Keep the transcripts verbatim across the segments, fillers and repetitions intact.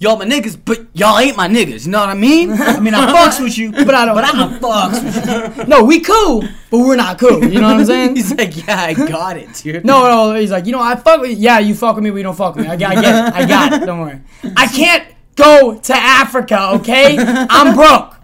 y'all my niggas, but y'all ain't my niggas. You know what I mean? I mean, I fucks with you, but I don't. But I don't fucks with you. No, we cool, but we're not cool. You know what I'm saying? He's like, yeah, I got it, dude. No, no, he's like, you know, I fuck with you. Yeah, you fuck with me, but you don't fuck with me. I, I get it. I got it. Don't worry. I can't go to Africa, okay? I'm broke.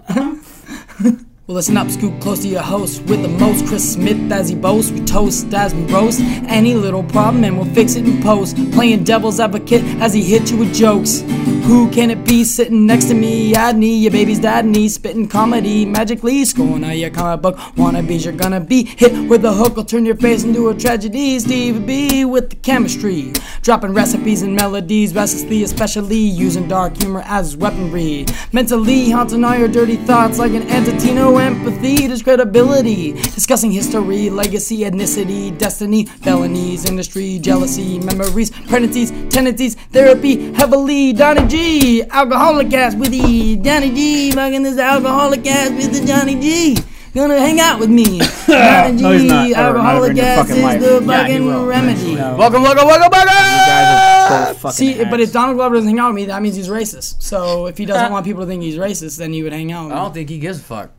Well, listen up, scoot close to your host with the most. Chris Smith as he boasts, we toast as we roast any little problem and we'll fix it in post. Playing devil's advocate as he hits you with jokes. Who can it be sitting next to me? Adney, your baby's dad knee, spitting comedy magically, scoring out your comic book wannabes. You're gonna be hit with a hook, will turn your face into a tragedy. Steve B with the chemistry, dropping recipes and melodies restlessly, especially using dark humor as weaponry. Mentally haunting all your dirty thoughts like an Antantino. Empathy, there's credibility, discussing history, legacy, ethnicity, destiny, felonies, industry, jealousy, memories, pregnancies, tendencies, therapy, heavily, Donnie G, alcoholic ass with the Johnny G, fucking this alcoholic ass with the Johnny G, gonna hang out with me, Johnny G, no, he's not ever, alcoholic ass is life. The yeah, fucking remedy. No. Welcome, welcome, welcome, welcome! You guys are so fucking See, ass. But if Donald Glover doesn't hang out with me, that means he's racist. So if he doesn't want people to think he's racist, then he would hang out with me. I don't think he gives a fuck.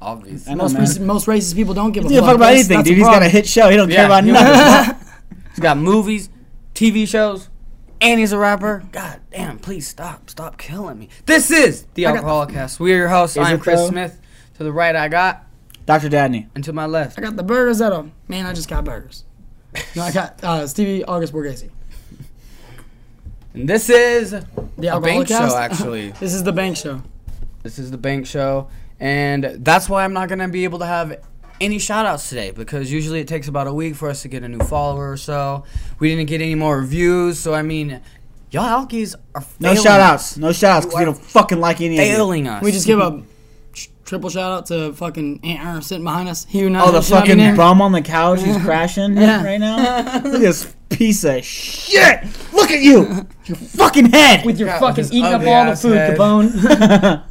Obviously, most, know, most racist people don't give he a fuck about anything, that's dude. He's got a hit show. He don't yeah. care about nothing. He's got movies, T V shows, and he's a rapper. God damn! Please stop, stop killing me. This is the Alcoholicast. We are your hosts. I am Chris though? Smith. To the right, I got Doctor Dadney, and to my left, I got the burgers at him. Man, I just got burgers. No, I got uh, Stevie August Borghese. And this is the a bank cast? show. Actually, this is the bank show. This is the bank show. And that's why I'm not going to be able to have any shout-outs today, because usually it takes about a week for us to get a new follower or so. We didn't get any more reviews, so, I mean, y'all alkies are failing. No shout-outs. No shout-outs, because we don't fucking like any of you. Failing us. We just give a tr- triple shout-out to fucking Aunt Aaron sitting behind us. He oh, the fucking bum on the couch. He's crashing yeah. right now. Look at this piece of shit. Look at you. Your fucking head. With your God, fucking eating up all the food, head. Capone.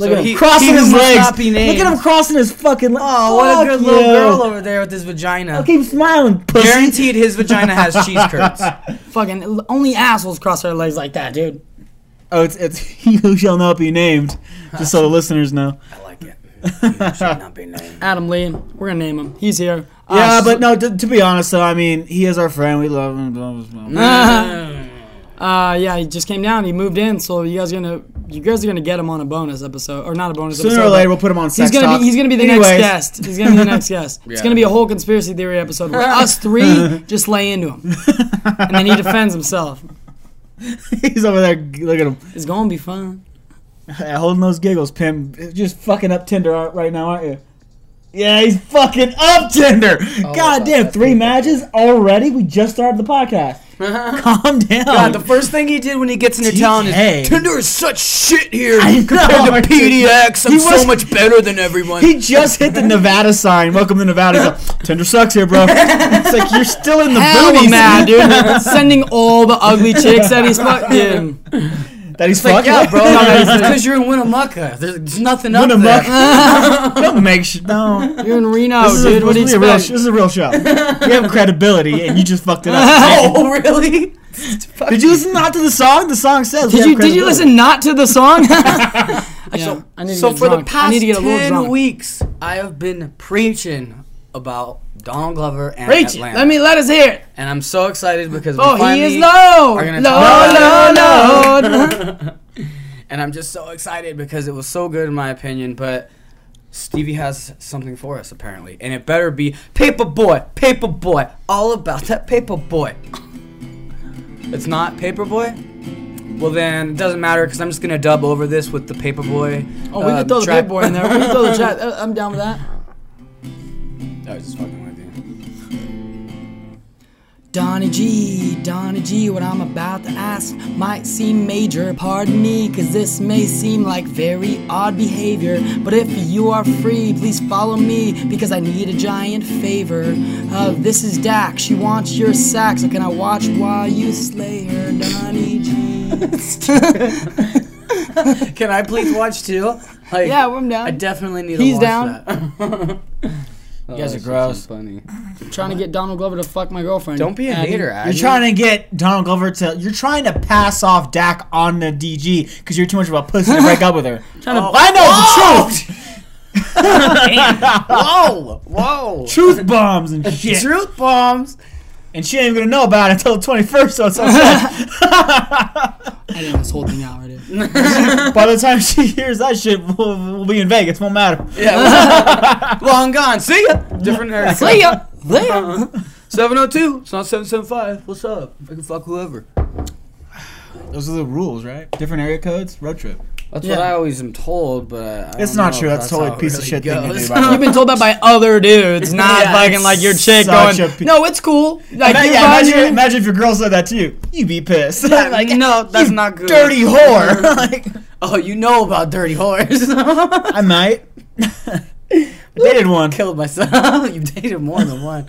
Look so at him he, crossing he his legs. Look at him crossing his fucking legs. Oh, what a good you. little girl over there with his vagina. I'll keep smiling, pussy. Guaranteed his vagina has cheese curds. Fucking only assholes cross their legs like that, dude. Oh, it's it's you shall not be named. Just so the listeners know. I like it. You shall not be named. Adam Lee, we're going to name him. He's here. Yeah, uh, but no, to, to be honest, though, I mean, he is our friend. We love him. Blah, blah, blah. Uh yeah, he just came down. He moved in, so you guys are gonna you guys are gonna get him on a bonus episode, or not a bonus Sooner episode. Sooner or later, we'll put him on. Sex he's gonna talk. be he's gonna be the Anyways. next guest. He's gonna be the next guest. Yeah. It's gonna be a whole conspiracy theory episode where us three just lay into him, and then he defends himself. He's over there. Look at him. It's gonna be fun. Holding those giggles, Pim. Just fucking up Tinder right now, aren't you? Yeah, he's fucking up Tinder. Oh, God damn, three matches already. We just started the podcast. Calm down. God, the first thing he did when he gets into town is Tinder is such shit here compared to P D X. I'm was, so much better than everyone. He just hit the Nevada sign. Welcome to Nevada. He's like, Tinder sucks here, bro. It's like you're still in the booty, man, dude. Sending all the ugly chicks that he's fucking. That he's fucking. Like, yeah, bro. Because you're in Winnemucca. There's, there's nothing up there. Don't make shit. No. You're in Reno, dude. A, what do you expect? Real, this is a real show. We have credibility, and you just fucked it up. Oh, really? Did you listen not to the song? The song says. Did you Did you listen not to the song? yeah. So, I need to so get for drunk. the past ten weeks, I have been preaching about Donald Glover and Reach Atlanta. It. Let me let us hear it. And I'm so excited because we oh, finally he is low, are gonna low, low, low, low. And I'm just so excited because it was so good in my opinion. But Stevie has something for us apparently, and it better be Paperboy, Paperboy, all about that Paperboy. It's not Paperboy. Well then, it doesn't matter because I'm just gonna dub over this with the Paperboy. Oh, we uh, can throw track. the Paperboy in there. We can throw the chat. I'm down with that. That was just fucking. Donnie G, Donnie G, what I'm about to ask might seem major, pardon me, cause this may seem like very odd behavior, but if you are free, please follow me, because I need a giant favor. Uh, this is Dak, she wants your sack, so can I watch while you slay her, Donnie G? Can I please watch too? Like, yeah, I'm down. I definitely need He's to watch down. that. You guys oh, are gross. Funny. I'm trying to get Donald Glover to fuck my girlfriend. Don't be a Addy. hater, Addy. You're trying to get Donald Glover to... You're trying to pass off Dak on the D G because you're too much of a pussy to break up with her. Trying oh. to, I know oh. the truth! Whoa! Whoa! Truth bombs and shit. Truth bombs. And she ain't even gonna know about it until the twenty-first, so it's upset. I didn't this whole thing out already. By the time she hears that shit, we'll, we'll be in Vegas. Won't matter. Yeah. Long gone. See ya. Different area. See ya. Later. seven oh two. It's not seven seven five. What's up? I can fuck whoever. Those are the rules, right? Different area codes. Road trip. That's yeah. what I always am told, but I don't it's not know true. That's, that's totally a piece really of shit goes. thing. To do by You've been told that by other dudes, not yeah, fucking like your chick going. Pe- no, it's cool. Like, imagine, yeah, imagine, imagine if your girl said that to you. You'd be pissed. Yeah, like, no, that's not good. Dirty whore. Like, oh, you know about dirty whores. I might. I dated one. Killed myself. You've dated more than one.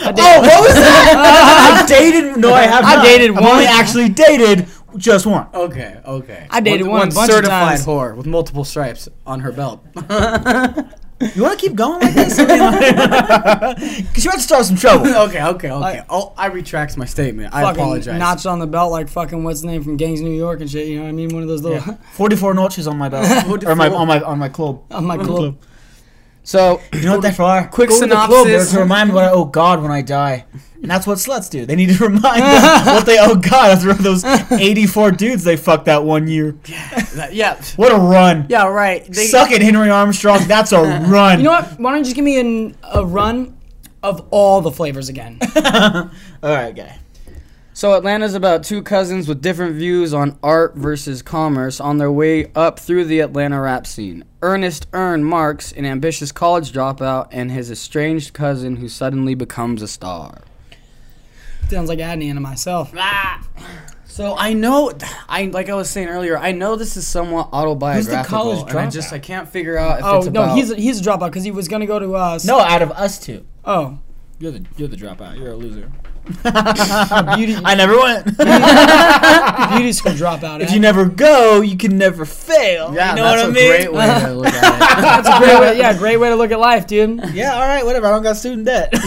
I dated oh, one. What was that? I dated. No, I have. I not. dated I've one. Only actually dated. Just one. Okay, okay. I dated one, one, one certified whore with multiple stripes on her belt. You want to keep going like this? Because you want to start some trouble. Okay, okay, okay. I, I'll, I retract my statement. I apologize. Notch on the belt like fucking what's the name from Gangs of New York and shit. You know what I mean? One of those little yeah. forty-four notches on my belt or my on my on my club. On my club. So you know what that's for? Quick Go synopsis. To, to remind me what I owe God when I die. And that's what sluts do. They need to remind them what they owe God after those eighty-four dudes they fucked that one year. Yeah. That, yeah. What a run. Yeah, right. They, Suck it, Henry Armstrong. That's a run. You know what? Why don't you just give me an, a run of all the flavors again? All right, guy. So Atlanta's about two cousins with different views on art versus commerce on their way up through the Atlanta rap scene. Ernest Earn Marx, an ambitious college dropout, and his estranged cousin who suddenly becomes a star. Sounds like Adney and myself. Ah. So I know, I like I was saying earlier, I know this is somewhat autobiographical. Who's the college dropout? And I just I can't figure out if oh, it's about... Oh, no, he's a, he's a dropout because he was going to go to us. No, out of us two. Oh. You're the you're the dropout. You're a loser. Beauty, I never went. Beauty school dropout. If eh? you never go, you can never fail. Yeah, you know that's what I mean? Great way to look at it. That's a great way. Yeah, great way to look at life, dude. Yeah, all right, whatever. I don't got student debt, dude.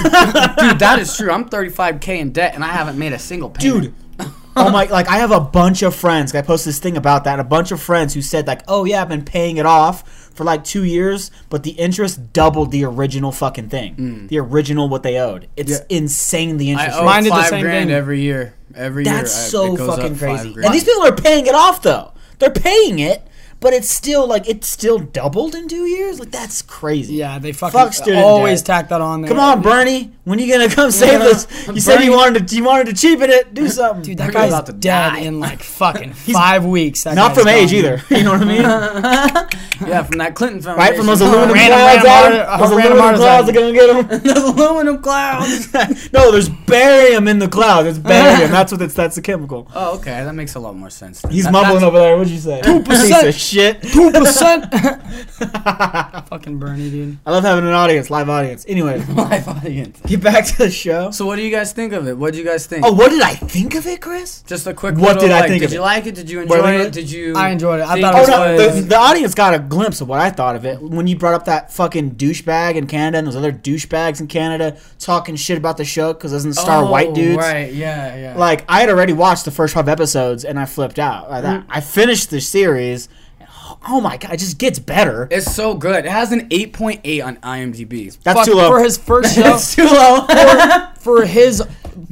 That is true. I'm thirty-five thousand in debt, and I haven't made a single payment, dude. Oh my! Like I have a bunch of friends. I posted this thing about that. A bunch of friends who said like, "Oh yeah, I've been paying it off for like two years, but the interest doubled the original fucking thing. Mm. The original what they owed. It's yeah. insane. The interest. I owe Mine five the same grand thing. every year. Every That's year. That's so I, fucking crazy. And these people are paying it off though. They're paying it. But it's still, like, it's still doubled in two years? Like, that's crazy. Yeah, they fucking Fuck always tack that on there. Come on, Bernie. When are you going to come save us? You Bernie. said you wanted to you wanted to cheapen it. Do something. Dude, that, that guy's about to dead die. in, like, fucking five weeks. That not from gone. age, either. You know what I mean? Yeah, from that Clinton Foundation. Right, from those aluminum clouds, Adam. Those aluminum clouds are going to get him. Those aluminum clouds. No, there's barium in the clouds. It's barium. That's what it's, that's the chemical. Oh, okay. That makes a lot more sense. He's that, mumbling over there. What'd you say? two percent. Shit. Two percent. Fucking Bernie, dude. I love having an audience, live audience. Anyway, live audience. Get back to the show. So, what do you guys think of it? What do you guys think? Oh, what did I think of it, Chris? Just a quick. What little, did I like, think? Did of you it? like it? Did you enjoy what, it? Did you? I enjoyed it. I thought. Oh, it was no, funny. The, the audience got a glimpse of what I thought of it when you brought up that fucking douchebag in Canada and those other douchebags in Canada talking shit about the show because doesn't star oh, white dudes. Right. Yeah. Yeah. Like I had already watched the first five episodes and I flipped out. Like that. Mm. I finished the series. Oh my god, it just gets better. It's so good. It has an eight point eight on IMDb. That's Fuck, too low. For his first show. That's too low. For, for his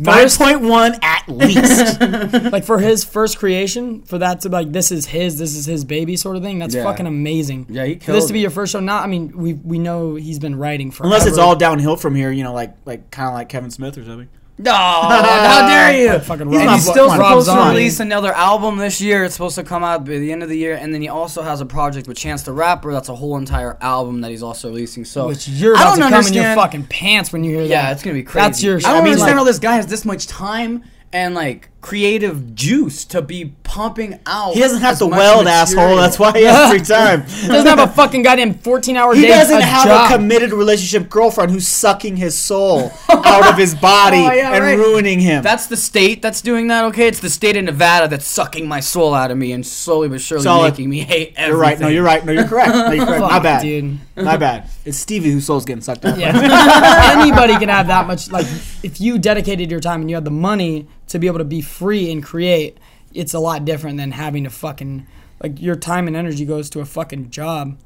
first... nine point one at least. Like, for his first creation, for that to be like, this is his, this is his baby sort of thing, that's yeah. fucking amazing. Yeah, he killed For this to be your first show, not, I mean, we we know he's been writing for. Unless it's all downhill from here, you know, like like kind of like Kevin Smith or something. No, how dare you? He's and he's still bl- supposed to release another album this year. It's supposed to come out by the end of the year. And then he also has a project with Chance the Rapper. That's a whole entire album that he's also releasing. So Which you're about to understand. come in your fucking pants when you hear yeah, that. Yeah, it's going to be crazy. That's your shit. I don't I mean, understand like, how this guy has this much time and, like, creative juice to be pumping out. He doesn't have to weld, material. asshole. That's why he has free time. He doesn't have a fucking goddamn fourteen-hour day. He doesn't a have job. a committed relationship girlfriend who's sucking his soul out of his body oh, yeah, and right. ruining him. That's the state that's doing that, okay? It's the state of Nevada that's sucking my soul out of me and slowly but surely Solid. making me hate everything. You're right. No, you're right. No, you're correct. No, you're correct. My bad. Dude. My bad. It's Stevie whose soul's getting sucked out. Yeah. Anybody can have that much. Like, if you dedicated your time and you had the money to be able to be free and create, it's a lot different than having to fucking, like, your time and energy goes to a fucking job.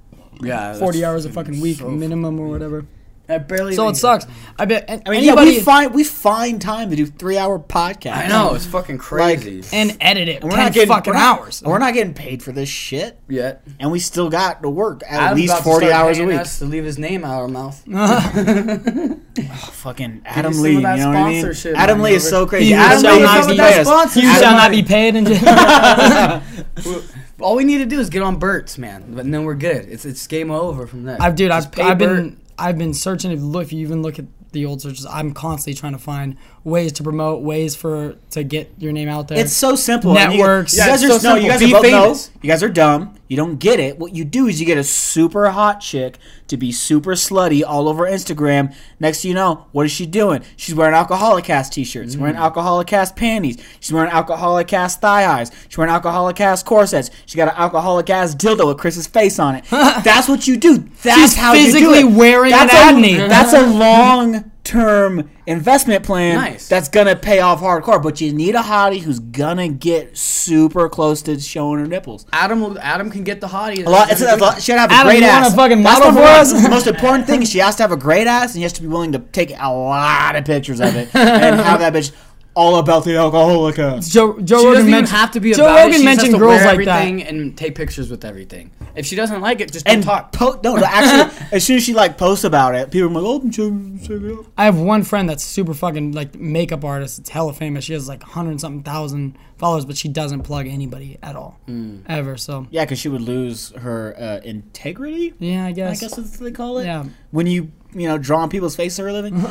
Yeah, forty hours a fucking week so minimum or whatever. I barely. So it sucks. I bet. I mean, anybody, yeah, we find we find time to do three hour podcasts. I know, it's fucking crazy. Like, and edit it. And we're ten not getting fucking we're not, hours. And we're not getting paid for this shit yet, and we still got to work at Adam's least forty hours a week. Us to leave his name out of our mouth. Oh, fucking Adam Lee, you know what I mean? Adam Lee is so crazy. You Adam shall not be paid. You shall not be paid. And all we need to do is get on Burt's, man. But then we're good. It's it's game over from there. I've dude, I've I've been. I've been searching. If you look, if you even look at the old searches, I'm constantly trying to find ways to promote, ways for to get your name out there. It's so simple. Networks. You guys, you guys are so no, you guys are both famous. No. You guys are dumb. You don't get it. What you do is you get a super hot chick to be super slutty all over Instagram. Next thing you know, what is she doing? She's wearing alcoholic ass t-shirts, mm. wearing alcoholic ass panties. She's wearing alcoholic ass thigh highs. She's wearing alcoholic ass corsets. She got an alcoholic ass dildo with Chris's face on it. That's what you do. That's She's how you do it. She's physically wearing that's an Adney. That's a long term investment plan nice. that's gonna pay off hardcore, but you need a hottie who's gonna get super close to showing her nipples. Adam, Adam can get the hottie. A lot, it's a, a lot, she has to have a Adam, great you ass. Want a fucking model for us? The most important thing is she has to have a great ass, and she has to be willing to take a lot of pictures of it and have that bitch all about the alcoholic ass. Joe, Joe she Rogan doesn't even have to be Joe about Rogan it. She mentioned has to girls wear like everything that and take pictures with everything. If she doesn't like it, just don't and talk. Po- no, no, actually, as soon as she like posts about it, people are like, "Oh, check it out." I have one friend that's super fucking like makeup artist. It's hella famous. She has like hundred and something thousand followers, but she doesn't plug anybody at all, mm. ever. So yeah, because she would lose her uh, integrity. Yeah, I guess. I guess that's what they call it. Yeah, when you you know draw on people's faces for a living.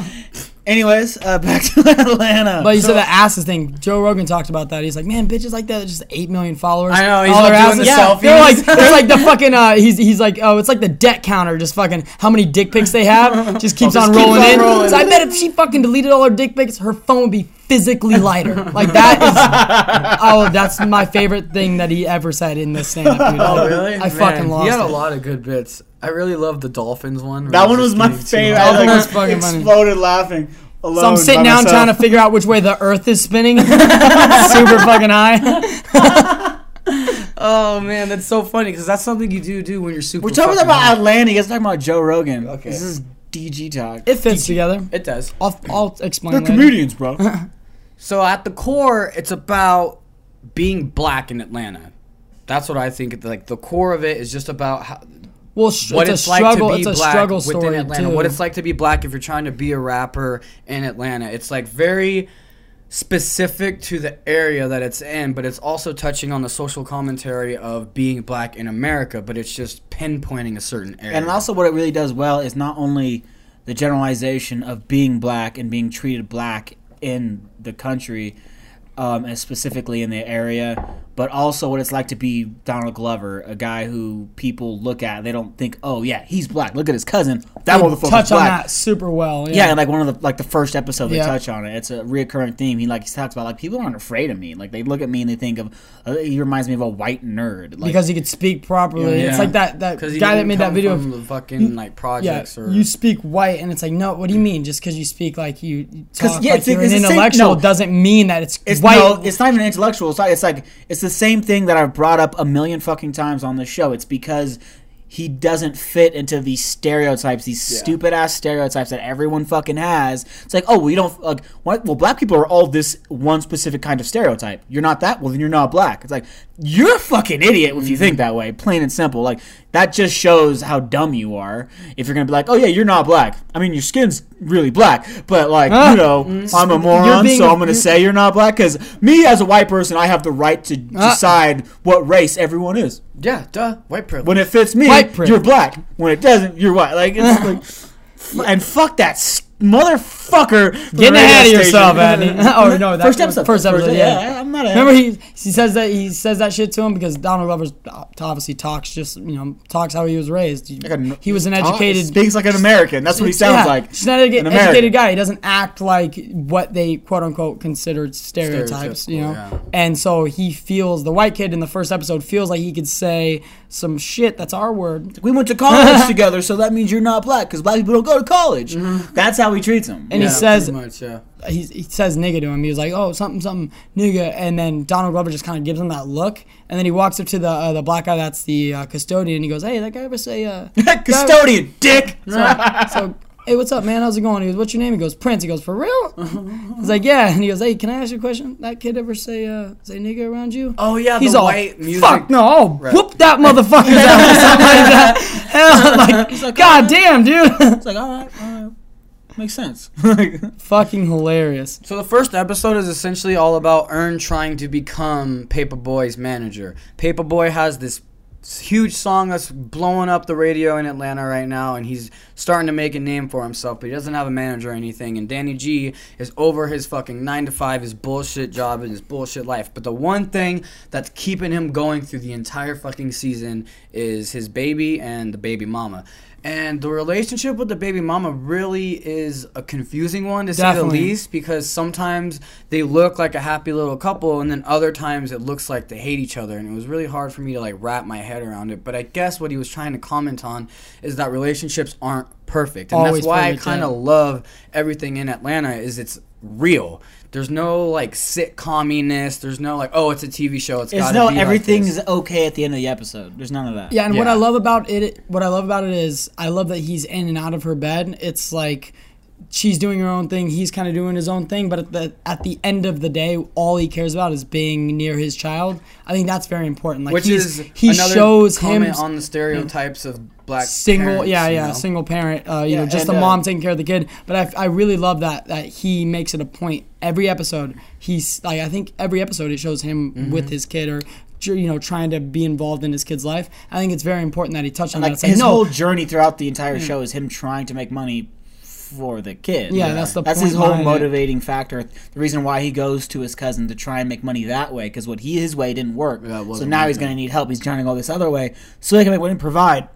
Anyways, uh, back to Atlanta. But you so, said the asses thing. Joe Rogan talked about that. He's like, man, bitches like that, just eight million followers. I know. He's all like doing asses. the yeah, selfies. They're like, they're like the fucking. Uh, he's he's like, oh, it's like the debt counter. Just fucking how many dick pics they have just keeps on just rolling keeps on in. Rolling. So I bet if she fucking deleted all her dick pics, her phone would be physically lighter. Like that is. Oh, that's my favorite thing that he ever said in this stand-up. Dude. Oh really? I man, fucking lost. He had it. a lot of good bits. I really love the Dolphins one. That one was my favorite. I like, was fucking exploded funny. laughing. Alone so I'm sitting down myself. trying to figure out which way the Earth is spinning. Super fucking high. Oh man, that's so funny because that's something you do do when you're super. We're talking about high. Atlanta. You guys talking about Joe Rogan? Okay, this is D G talk. It fits D G together. It does. I'll, I'll explain. They're later. comedians, bro. So at the core, it's about being black in Atlanta. That's what I think. Like the core of it is just about how. Well, sh- what it's, it's a like struggle, to be it's black a struggle within story Atlanta. Too. What it's like to be black if you're trying to be a rapper in Atlanta. It's like very specific to the area that it's in, but it's also touching on the social commentary of being black in America. But it's just pinpointing a certain area. And also, what it really does well is not only the generalization of being black and being treated black in the country. Um, and specifically in the area, but also what it's like to be Donald Glover, a guy who people look at, they don't think, oh yeah, he's black. Look at his cousin. That motherfucker's black. Touch on that super well. Yeah, yeah and like one of the like the first episode yeah. they touch on it. It's a reoccurring theme. He like he talks about like people aren't afraid of me. Like they look at me and they think of uh, he reminds me of a white nerd like, because he could speak properly. Yeah. It's like that that guy that made that video from of the fucking like projects yeah, or you speak white and it's like no, what do you mean? Just because you speak like you talk yeah, like it's, you're it's an intellectual same, no, doesn't mean that it's. it's White. No, it's not even intellectual. It's, not, it's like it's the same thing that I've brought up a million fucking times on the show. It's because he doesn't fit into these stereotypes, these yeah. stupid ass stereotypes that everyone fucking has. It's like, oh, well, you don't like. Well, black people are all this one specific kind of stereotype. You're not that. Well, then you're not black. It's like you're a fucking idiot if you think that way. Plain and simple. Like that just shows how dumb you are. If you're gonna be like, oh yeah, you're not black. I mean, your skin's really black, but like ah, you know, I'm a moron, being, so I'm gonna say you're not black because me as a white person, I have the right to ah, decide what race everyone is. Yeah, duh, white privilege. When it fits me, you're black. When it doesn't, you're white. Like, it's like, and fuck that. St- motherfucker, getting ahead of yourself, Andy. Oh no, that first episode. First episode. First, yeah. yeah, I'm not. Remember he he says that he says that shit to him because Donald Glover obviously talks just you know talks how he was raised. He, like a, he was an educated. Speaks like an American. That's what he sounds yeah, like. He's not an, an educated guy. He doesn't act like what they quote unquote considered stereotypes. You know, yeah. And so he feels the white kid in the first episode feels like he could say some shit that's our word. We went to college together, so that means you're not black because black people don't go to college. Mm-hmm. That's how he treats him. And yeah, he says much, yeah. he, he says nigga to him. He was like, oh, something, something, nigga. And then Donald Glover just kind of gives him that look. And then he walks up to the uh, the black guy that's the uh, custodian. And he goes, hey, that guy ever say... Uh, custodian, guy, dick! So, so, hey, what's up, man? How's it going? He goes, what's your name? He goes, Prince. He goes, for real? He's like, yeah. And he goes, hey, can I ask you a question? That kid ever say uh, say nigga around you? Oh, yeah, he's the all, white music. Fuck, no. I'll whoop that motherfucker out. Hell, like, he's like, God damn, dude. It's like, all right, all right. Makes sense. Fucking hilarious. So the first episode is essentially all about Earn trying to become Paperboy's manager. Paperboy has this huge song that's blowing up the radio in Atlanta right now, and he's starting to make a name for himself, but he doesn't have a manager or anything, and Danny G is over his fucking nine to five, his bullshit job, and his bullshit life. But the one thing that's keeping him going through the entire fucking season is his baby and the baby mama. And the relationship with the baby mama really is a confusing one, to Definitely. say the least, because sometimes they look like a happy little couple, and then other times it looks like they hate each other. And it was really hard for me to like wrap my head around it. But I guess what he was trying to comment on is that relationships aren't perfect, and Always that's why I kind of love everything in Atlanta. Is it's real. There's no like sitcominess. There's no like, oh, it's a T V show. It's, it's gotta no, be everything's like okay at the end of the episode. There's none of that. Yeah, and yeah. what I love about it, what I love about it is, I love that he's in and out of her bed. It's like she's doing her own thing. He's kind of doing his own thing. But at the at the end of the day, all he cares about is being near his child. I think that's very important. Like, which he's, is he another shows comment him on the stereotypes you know, of black single, parents, yeah, yeah, you know? single parent. Uh, you yeah, know, just and, the mom uh, taking care of the kid. But I, I really love that that he makes it a point every episode. He's like, I think every episode it shows him mm-hmm. with his kid or. You know, trying to be involved in his kid's life. I think it's very important that he touched on and that. Like, it's his like, no. whole journey throughout the entire mm-hmm. show is him trying to make money for the kid. Yeah, yeah. that's the that's point his whole motivating it. factor. The reason why he goes to his cousin to try and make money that way, because what he his way didn't work. Yeah, so now right he's going to need help. He's trying to go this other way so they can make money and provide.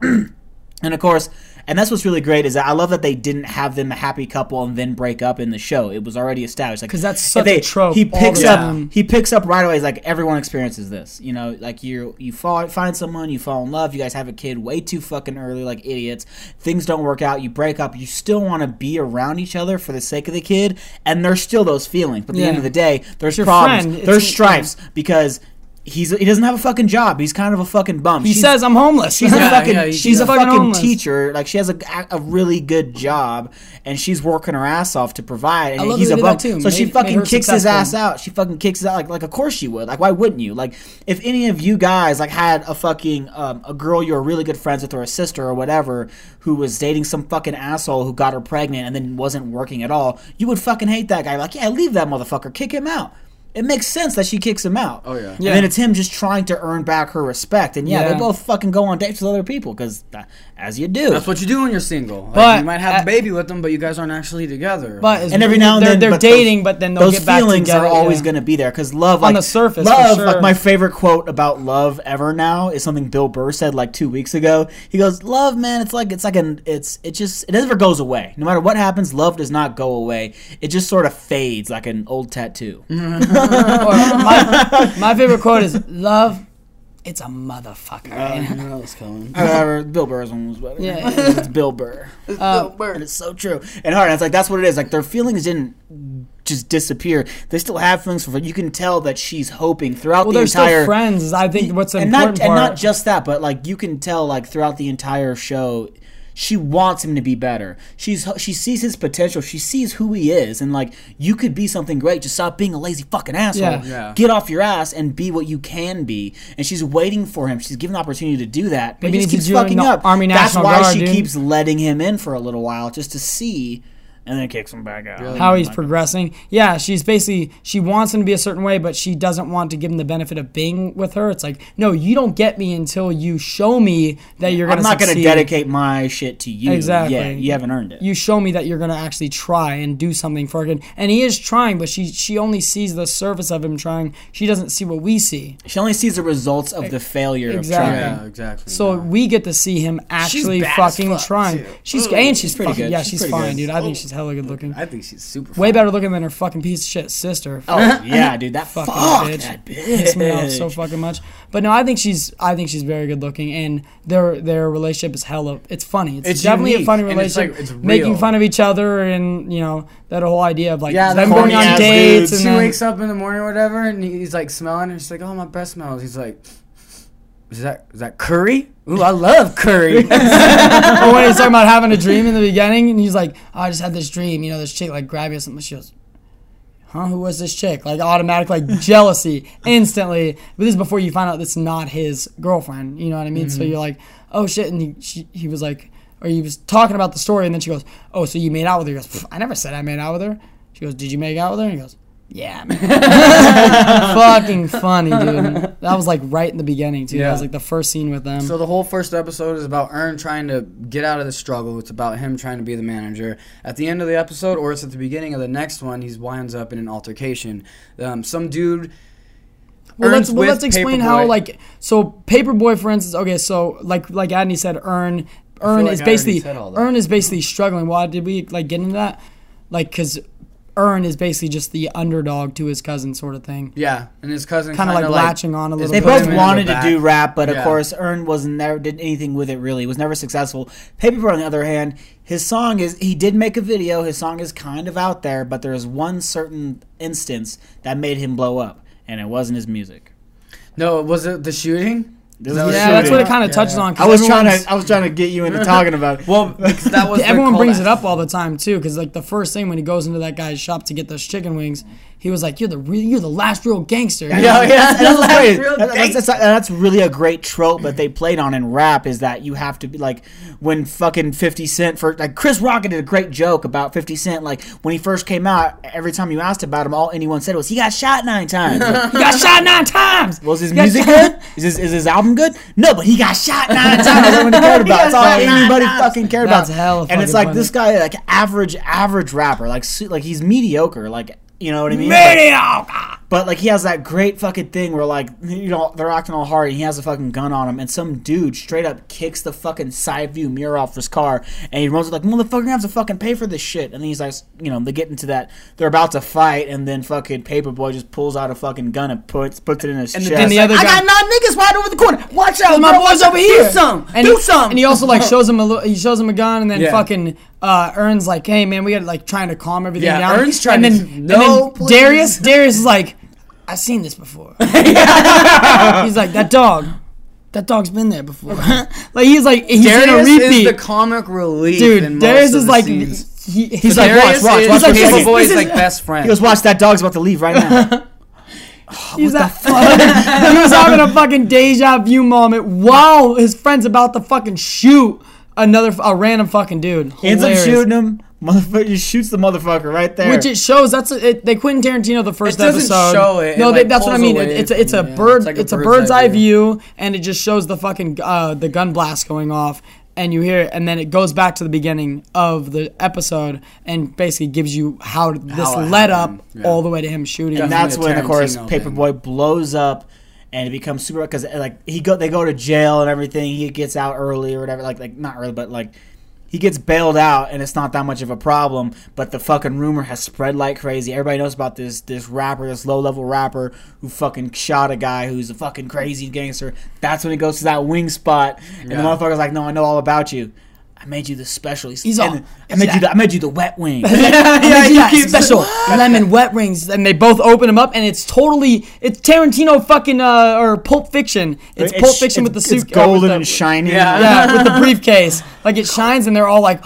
And of course, and that's what's really great is that I love that they didn't have them a happy couple and then break up in the show. It was already established. Because like, that's such they, a trope. He picks up. Time. He picks up right away. He's like, everyone experiences this. You know, like you you fall, find someone, you fall in love, you guys have a kid way too fucking early, like idiots. Things don't work out. You break up. You still want to be around each other for the sake of the kid, and there's still those feelings. But at yeah. the end of the day, there's Your problems. Friend, there's stripes yeah. because. He's he doesn't have a fucking job. He's kind of a fucking bum. He she's, says I'm homeless. She's yeah, a fucking yeah, yeah, she's yeah. a fucking homeless. teacher. Like she has a, a really good job and she's working her ass off to provide. And I love he's a bum. Too. So made, she fucking kicks successful. his ass out. She fucking kicks his out. Like like of course she would. Like why wouldn't you? Like if any of you guys like had a fucking um, a girl you were really good friends with or a sister or whatever who was dating some fucking asshole who got her pregnant and then wasn't working at all, you would fucking hate that guy. Like yeah, leave that motherfucker. Kick him out. It makes sense that she kicks him out. Oh, yeah. yeah. And then it's him just trying to earn back her respect. And, yeah, yeah. they both fucking go on dates with other people because th- as you do. That's what you do when you're single. But like, you might have at, a baby with them, but you guys aren't actually together. But and really, every now and then. They're, they're but dating, those, but then they'll those get back together. Those feelings are always yeah. going to be there because love. Like, on the surface, love, for sure. Like my favorite quote about love ever now is something Bill Burr said like two weeks ago. He goes, love, man, it's like, it's like an, it's, it just, it never goes away. No matter what happens, love does not go away. It just sort of fades like an old tattoo. Or my, my favorite quote is love, it's a motherfucker. Uh, no, that was coming. However, Bill Burr's one was better. Yeah, yeah. It's Bill Burr. It's uh, Bill Burr. And it's so true. And hard. And it's like that's what it is. Like their feelings didn't just disappear. They still have feelings for. You can tell that she's hoping throughout well, the entire. Well, they're still friends. I think what's an important not, part. And not just that, but like you can tell, like throughout the entire show. She wants him to be better. She's she sees his potential. She sees who he is, and like you could be something great. Just stop being a lazy fucking asshole. Yeah. Yeah. Get off your ass and be what you can be. And she's waiting for him. She's given the opportunity to do that. But he just keeps fucking up. Army National Guard, dude. That's why she keeps letting him in for a little while just to see and then kicks him back out. Really? How he's progressing. Yeah, she's basically, she wants him to be a certain way, but she doesn't want to give him the benefit of being with her. It's like, no, you don't get me until you show me that you're going to succeed. I'm not going to dedicate my shit to you. Exactly. Yeah, you haven't earned it. You show me that you're going to actually try and do something for her. And he is trying, but she, she only sees the surface of him trying. She doesn't see what we see. She only sees the results of the failure exactly. of trying. Yeah, exactly. So yeah. we get to see him actually fucking fuck trying. Too. She's Ooh, and she's, she's pretty fucking, good. Yeah, she's, she's fine, good. dude. I oh. think she's hella good looking. I think she's super fine. Way better looking than her fucking piece of shit sister. Oh, yeah, dude. That fucking fuck bitch. That bitch. Pissed me off so fucking much. But no, I think she's I think she's very good looking, and their their relationship is hella it's funny. It's, it's definitely unique. a funny relationship. It's like, it's real. Making fun of each other, and you know, that whole idea of like yeah, them going on dates. Dude. And she then, wakes up in the morning or whatever, and he's like smelling her. She's like, oh, my breath smells. He's like, Is that is that curry? Ooh, I love curry. But when he's talking about having a dream in the beginning, and he's like, oh, I just had this dream. You know, this chick, like, grabbed me or something. She goes, huh? Who was this chick? Like, automatic, like, jealousy instantly. But this is before you find out that's not his girlfriend. You know what I mean? Mm-hmm. So you're like, oh, shit. And he, she, he was like, or he was talking about the story, and then she goes, oh, so you made out with her. He goes, I never said I made out with her. She goes, did you make out with her? And he goes, yeah, man. Fucking funny, dude. That was like right in the beginning too. Yeah. That was like the first scene with them. So the whole first episode is about Ern trying to get out of the struggle. It's about him trying to be the manager. At the end of the episode, or it's at the beginning of the next one, he winds up in an altercation. Um, some dude. Well, let's, well, let's explain Paperboy. how like so Paperboy, for instance. Okay, so like like Adney said, Ern Ern like is I basically Ern is basically struggling. Why did we like get into that? Like because. Ern is basically just the underdog to his cousin, sort of thing. Yeah, and his cousin kind of like, like latching on a little bit. They both wanted to do rap, but yeah. of course, Ern wasn't there, did anything with it really. He was never successful. Paperboy, on the other hand, his song is, he did make a video, his song is kind of out there, but there is one certain instance that made him blow up, and it wasn't his music. No, was it the shooting? That yeah, that's what it kind of yeah, touches yeah. on. I was trying to, I was trying to get you into talking about it. Well, because that was everyone brings it up all the time too. Because like the first thing when he goes into that guy's shop to get those chicken wings, he was like, "You're the real, you're the last real gangster." Yeah, yeah, that's, that's, that's, real that's, gangster. That's, that's, that's really a great trope that they played on in rap is that you have to be like when fucking fifty Cent for like Chris Rock did a great joke about fifty Cent like when he first came out. Every time you asked about him, all anyone said was, "He got shot nine times." Like, he got shot nine times. Was his music good? Is his is his album? Good? No, but he got shot nine times. That's what he cared about. That's all anybody fucking cared about. And it's like this guy, like average, average rapper, like like he's mediocre, like you know what I mean? Mediocre. But like he has that great fucking thing where like you know they're acting all hard and he has a fucking gun on him and some dude straight up kicks the fucking side view mirror off his car and he runs like motherfucker has to fucking pay for this shit and then he's like you know they get into that they're about to fight and then fucking Paperboy just pulls out a fucking gun and puts puts it in his and chest. And the other guy, I got nine niggas wide over the corner. Watch out, my boy's over here. Do something. And do something. And he also like shows him a little, he shows him a gun and then yeah. fucking uh, Ern's like, hey man, we gotta like trying to calm everything yeah, down. Ern's trying and then, to no, and then Darius Darius is like. I've seen this before. He's like, that dog. That dog's been there before. Like, he's like, he's Darius in a repeat. Darius is the comic relief Dude, in most Darius of is the like, scenes. He, he's so like, Darius watch, watch, watch. Like, Paperboy is, like, is, is like best friend. He goes, watch, that dog's about to leave right now. Oh, he's what that, the fuck? He was having a fucking deja vu moment while his friend's about to fucking shoot another, a random fucking dude. Hilarious. Ends up shooting him. Motherfucker, he shoots the motherfucker right there. Which it shows. That's a, it, they Quentin Tarantino the first episode. It doesn't episode. show it. No, it they, like that's what I mean. It, it's a, it's from, a yeah, bird. It's, like it's a bird's, bird's eye view. view, and it just shows the fucking uh, the gun blast going off, and you hear it, and then it goes back to the beginning of the episode, and basically gives you how this how led happened. up yeah. all the way to him shooting. And that's when, of course, Paperboy blows up. And it becomes super because like he go they go to jail and everything. He gets out early or whatever. Like like not early, but like. He gets bailed out, and it's not that much of a problem, but the fucking rumor has spread like crazy. Everybody knows about this this rapper, this low-level rapper who fucking shot a guy who's a fucking crazy gangster. That's when he goes to that wing spot, and yeah. the motherfucker's like, no, I know all about you. I made you the special. He's, He's on. I made, you the, I made you the wet wing. yeah, I yeah, yeah special. Lemon wet wings. And they both open him up, and it's totally, it's Tarantino fucking, uh, or Pulp Fiction. It's, it's Pulp Fiction it's, with the suit. It's golden and shiny. Yeah, yeah, with the briefcase. Like, it shines, and they're all like,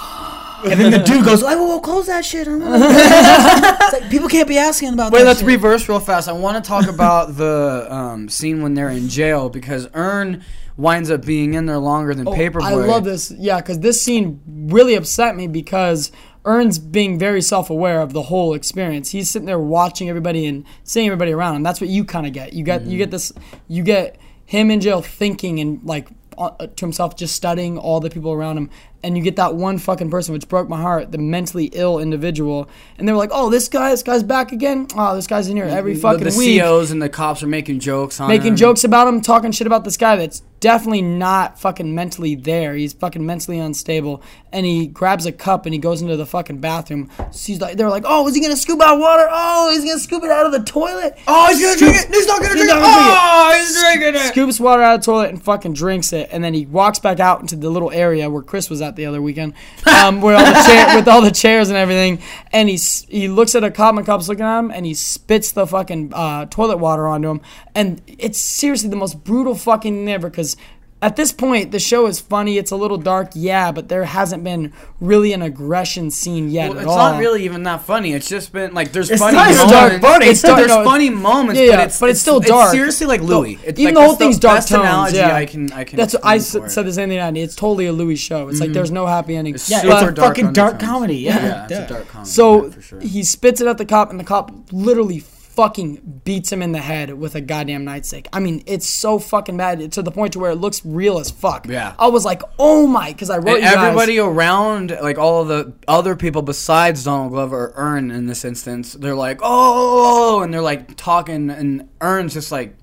and then the dude goes, like, well, close that shit. It's like, people can't be asking about that Wait, let's shit. reverse real fast. I want to talk about the um, scene when they're in jail, because Ern winds up being in there longer than oh, Paperboy. I love this. Yeah, because this scene really upset me because Earn's being very self-aware of the whole experience. He's sitting there watching everybody and seeing everybody around him. That's what you kind of get. You get mm-hmm. you get this. You get him in jail thinking and like uh, to himself, just studying all the people around him. And you get that one fucking person, which broke my heart, the mentally ill individual. And they were like, oh, this guy, this guy's back again? Oh, this guy's in here every fucking the, the week. The C Os and the cops are making jokes on making him. Making jokes about him, talking shit about this guy that's definitely not fucking mentally there. He's fucking mentally unstable. And he grabs a cup and he goes into the fucking bathroom. So he's like, they're like, oh, is he going to scoop out water? Oh, he's going to scoop it out of the toilet. Oh, he's going to drink it. He's not going to drink it. Oh, he's drinking it. Scoops water out of the toilet and fucking drinks it. And then he walks back out into the little area where Chris was at the other weekend, um, where all the chair, with all the chairs and everything, and he he looks at a cop and cop's looking at him, and he spits the fucking uh, toilet water onto him, and it's seriously the most brutal fucking thing ever. Because at this point, the show is funny. It's a little dark, yeah, but there hasn't been really an aggression scene yet well, at all. It's not really even that funny. It's just been, like, there's it's funny moments. It's dark funny. It's dark, there's no, funny moments, yeah, yeah, but, it's, but it's, it's still dark. It's seriously like Louis. It's even like, the whole thing's the dark best tones. Analogy yeah. I can, I can That's what I s- said the same thing. I It's totally a Louis show. It's mm-hmm. like there's no happy ending. It's yeah, super it's dark fucking dark tones. Comedy. Yeah, yeah, yeah, it's yeah. a dark comedy. So yeah, for sure. He spits it at the cop, and the cop literally fucking beats him in the head with a goddamn nightstick. I mean, it's so fucking bad to the point to where it looks real as fuck. Yeah. I was like, oh my, because I wrote and you everybody guys. Around, like all the other people besides Donald Glover or Earn in this instance, they're like, oh, and they're like talking, and Earn's just like,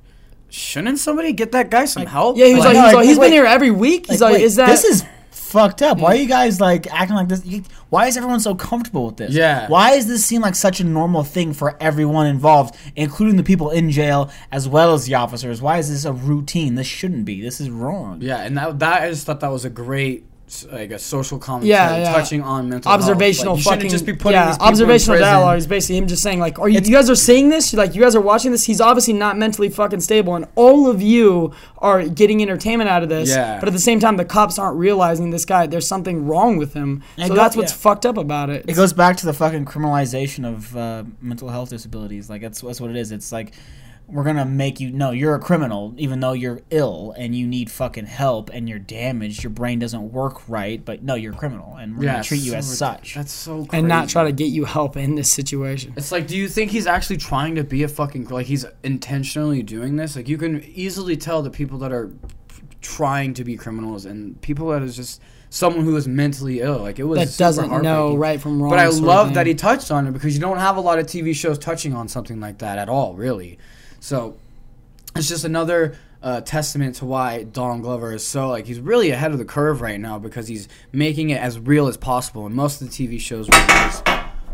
shouldn't somebody get that guy some like, help? Yeah, he was like, like, he's, like, he's wait, been here every week. He's like, like wait, is that this is fucked up. Why are you guys like acting like this? Why is everyone so comfortable with this? Yeah. Why does this seem like such a normal thing for everyone involved, including the people in jail as well as the officers? Why is this a routine? This shouldn't be. This is wrong. Yeah, and that, that I just thought that was a great like a social commentary yeah, yeah. touching on mental observational health. Like, fucking just be putting yeah, these observational dialogue is basically him just saying like, are you, you guys are seeing this? Like you guys are watching this. He's obviously not mentally fucking stable, and all of you are getting entertainment out of this. Yeah. But at the same time, the cops aren't realizing this guy. There's something wrong with him. And so goes, that's what's yeah. fucked up about it. It goes back to the fucking criminalization of uh, mental health disabilities. Like that's that's what it is. It's like, we're going to make you... No, you're a criminal, even though you're ill and you need fucking help and you're damaged. Your brain doesn't work right, but no, you're a criminal. And we're yeah, going to treat you so as such. That's so crazy. And not try to get you help in this situation. It's like, do you think he's actually trying to be a fucking... Like, he's intentionally doing this? Like, you can easily tell the people that are trying to be criminals and people that is just... Someone who is mentally ill, like it was that doesn't know right from wrong. But I love that he touched on it because you don't have a lot of T V shows touching on something like that at all, really. So it's just another uh, testament to why Donald Glover is so like he's really ahead of the curve right now because he's making it as real as possible, and most of the T V shows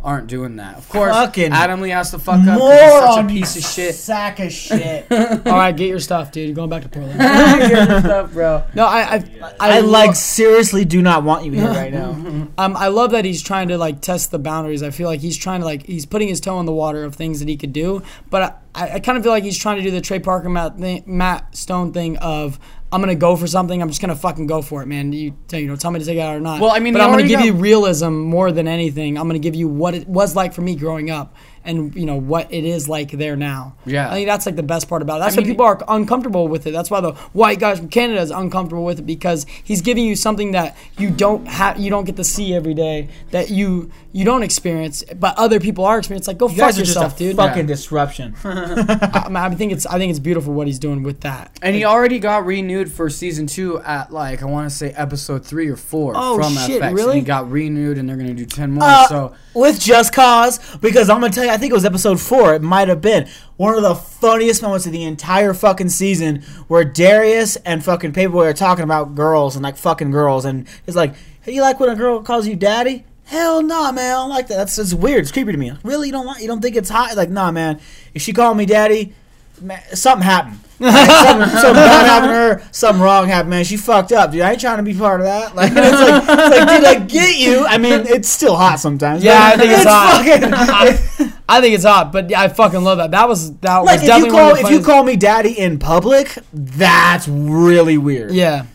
aren't doing that. Of course, fucking Adam Lee has to fuck up. More such a piece of shit, sack of shit. All right, get your stuff, dude. You're going back to Portland. Get your stuff, bro. No, I, I, I, I, I like lo- seriously do not want you here right now. um, I love that he's trying to like test the boundaries. I feel like he's trying to like he's putting his toe in the water of things that he could do. But I, I kind of feel like he's trying to do the Trey Parker, Matt, th- Matt Stone thing of. I'm going to go for something. I'm just going to fucking go for it, man. You, you know, tell me to take it out or not. Well, I mean, but I'm going to give got- you realism more than anything. I'm going to give you what it was like for me growing up and, you know, what it is like there now. Yeah. I think that's, like, the best part about it. That's I why mean, people are uncomfortable with it. That's why the white guy from Canada is uncomfortable with it because he's giving you something that you don't have, you don't get to see every day, that you you don't experience, but other people are experiencing. Like, go you fuck guys are yourself, just a dude. Fucking yeah. disruption. I, I think it's I think it's beautiful what he's doing with that. And like, he already got renewed for season two at like I want to say episode three or four oh, from shit, F X, really? And he got renewed, and they're gonna do ten more. Uh, so with Just Cause, because I'm gonna tell you, I think it was episode four. It might have been one of the funniest moments of the entire fucking season, where Darius and fucking Paperboy are talking about girls and like fucking girls, and it's like, hey, you like when a girl calls you daddy? Hell nah, man. I don't like that. That's it's weird. It's creepy to me. Like, really, you don't like? You don't think it's hot? Like, nah, man. If she called me daddy, man, something happened. Like, something, something bad happened to her. Something wrong happened, man. She fucked up, dude. I ain't trying to be part of that. Like, it's like, it's like dude, I get you. I mean, it's still hot sometimes. Yeah, I think it's, it's hot. Fucking, I, I think it's hot, but I fucking love that. That was that like, was if definitely you call, one of the if you call me daddy in public, that's really weird. Yeah,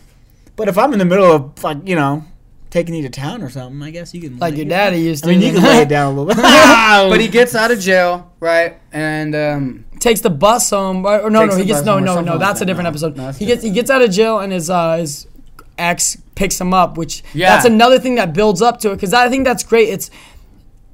but if I'm in the middle of like you know. Taking you to town or something, I guess you can. Like your daddy used to. I mean, you can lay it down a little bit. But he gets out of jail, right? And um, takes the bus home. Right? Or no, no, he gets no, no, no. That's a different episode. He gets he gets out of jail, and his uh, his ex picks him up, which yeah. that's another thing that builds up to it, because I think that's great. It's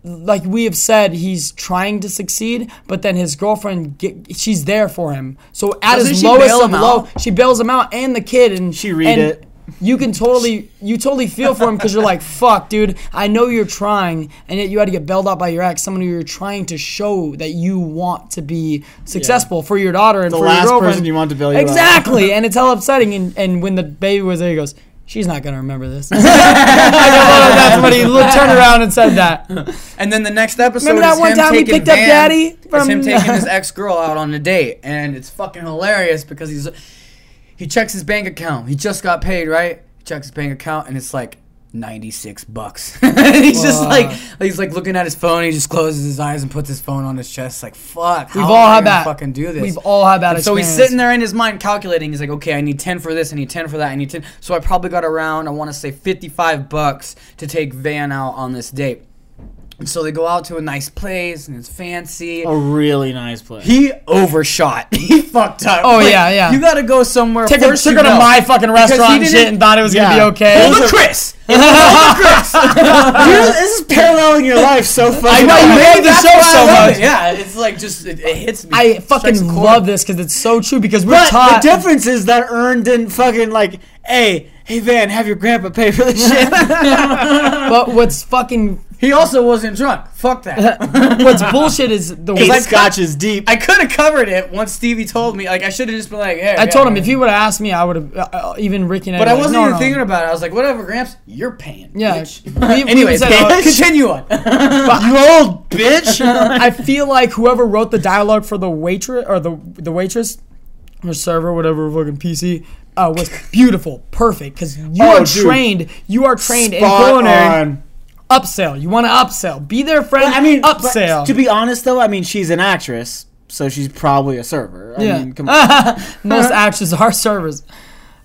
like we have said, he's trying to succeed, but then his girlfriend, get, she's there for him. So at Doesn't his lowest of low, she bails him out, and the kid, and she read and it. You can totally, you totally feel for him, because you're like, fuck, dude, I know you're trying, and yet you had to get bailed out by your ex, someone who you're trying to show that you want to be successful yeah. for your daughter and the for your girlfriend. The last person you want to bail you exactly, out. And it's all upsetting. And, and when the baby was there, he goes, she's not going to remember this. I don't know if that's what he turned around and said that. And then the next episode remember that is one him time taking picked Van, up Daddy from it's him taking his ex-girl out on a date. And it's fucking hilarious because he's... He checks his bank account. He just got paid, right? He checks his bank account, and it's like ninety-six bucks. He's Whoa. just like, he's like looking at his phone. He just closes his eyes and puts his phone on his chest. Like, fuck, how we've all had that. Fucking do this. We've all had that. So he's sitting there in his mind calculating. He's like, okay, I need ten for this. I need ten for that. I need ten. So I probably got around, I want to say fifty-five bucks to take Van out on this date. And so they go out to a nice place, and it's fancy. A really nice place. He overshot. He fucked up. Oh, like, yeah, yeah. You got to go somewhere. Take first a, took her to my fucking restaurant and shit and thought it was yeah. going to be okay. It was a Chris. It was a Chris. Dude, this is paralleling your life so fun. I know. You made the show so much. It. Yeah, it's like just, it, it hits me. I fucking love this because it's so true because we're but taught. The difference is that Earn didn't fucking like, hey, hey, Van, have your grandpa pay for this shit. But what's fucking... He also wasn't drunk. Fuck that. What's bullshit is the way Scotch is deep. I could have covered it once Stevie told me. Like I should have just been like, "Hey." I yeah, told him man. If he would have asked me, I would have uh, even Ricky. And but I wasn't like, no, even no. thinking about it. I was like, "Whatever, Gramps, you're paying." Yeah. Bitch. Anyways, said, bitch? Continue on. You old bitch. I feel like whoever wrote the dialogue for the waitress or the the waitress or server, whatever fucking P C. Uh, was beautiful, perfect. Because you oh, are dude. trained. You are trained Spot in culinary. On. Upsell. You want to upsell. Be their friend. Well, I mean, upsell. To be honest, though, I mean, she's an actress, so she's probably a server. I yeah. mean, come on. Most actresses are servers.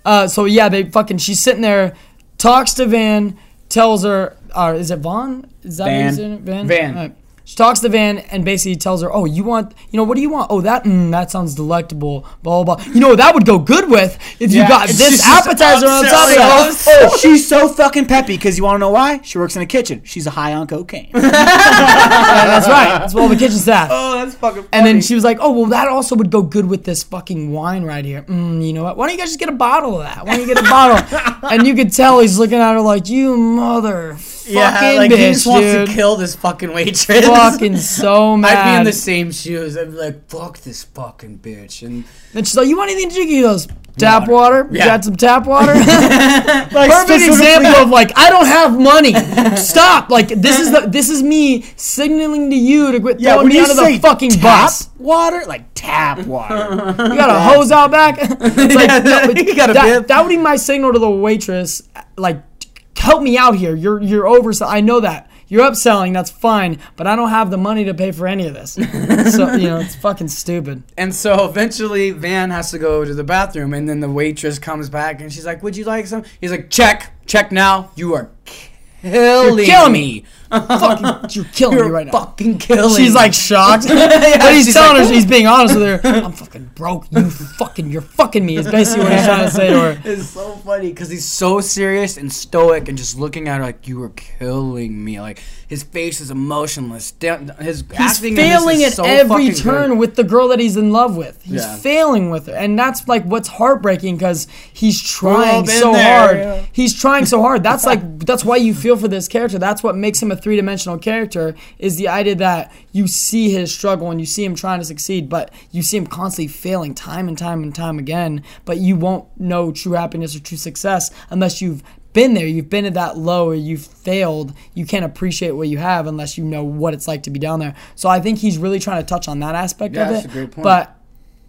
Uh, so, yeah, they fucking, she's sitting there, talks to Van, tells her, uh, is it Vaughn? Is that Van. His name? Van. Van. Right. She talks to Van and basically tells her, oh, you want, you know, what do you want? Oh, that, mm, that sounds delectable, blah, blah, blah. You know, that would go good with if yeah, you got this appetizer on top of it. Oh, she's so fucking peppy because you want to know why? She works in the kitchen. She's a high on cocaine. Yeah, that's right. That's what all the kitchen staff. Oh, that's fucking funny. And then she was like, oh, well, that also would go good with this fucking wine right here. Mm, you know what? Why don't you guys just get a bottle of that? Why don't you get a bottle? And you could tell he's looking at her like, you motherfucker. Yeah, like bitch, he just wants dude. to kill this fucking waitress. Fucking so mad. I'd be in the same shoes. I'd be like, fuck this fucking bitch. And then she's like, you want anything to drink? He goes, tap water. water? Yeah. You got some tap water? Like perfect example of like, I don't have money. Stop. Like this is the this is me signaling to you to quit yeah, throwing me out of the fucking tap bus. Tap water? Like tap water. You got a hose out back? It's like, yeah, no, you got that, that would be my signal to the waitress. Like, help me out here. You're you're overselling. I know that. You're upselling. That's fine. But I don't have the money to pay for any of this. So, you know, it's fucking stupid. And so eventually Van has to go to the bathroom. And then the waitress comes back and she's like, would you like some? He's like, check. Check now. You are killing me. You're killing me. me. Fucking, you're killing you're me right now. You're fucking killing me. She's like shocked. Yeah, but he's telling like, her, he's being honest with her. I'm fucking broke. You fucking, you're fucking me. It's basically what he's trying to say to her. It's so funny because he's so serious and stoic and just looking at her like, you were killing me. Like, his face is emotionless. His he's failing at so every turn good. with the girl that he's in love with. He's yeah. failing with her. And that's like what's heartbreaking because he's trying so there, hard. Yeah. He's trying so hard. That's like, that's why you feel for this character. That's what makes him a three-dimensional character is the idea that you see his struggle and you see him trying to succeed, but you see him constantly failing time and time and time again, but you won't know true happiness or true success unless you've been there, you've been at that low or you've failed. You can't appreciate what you have unless you know what it's like to be down there. So I think he's really trying to touch on that aspect yeah, of it. That's a great point. But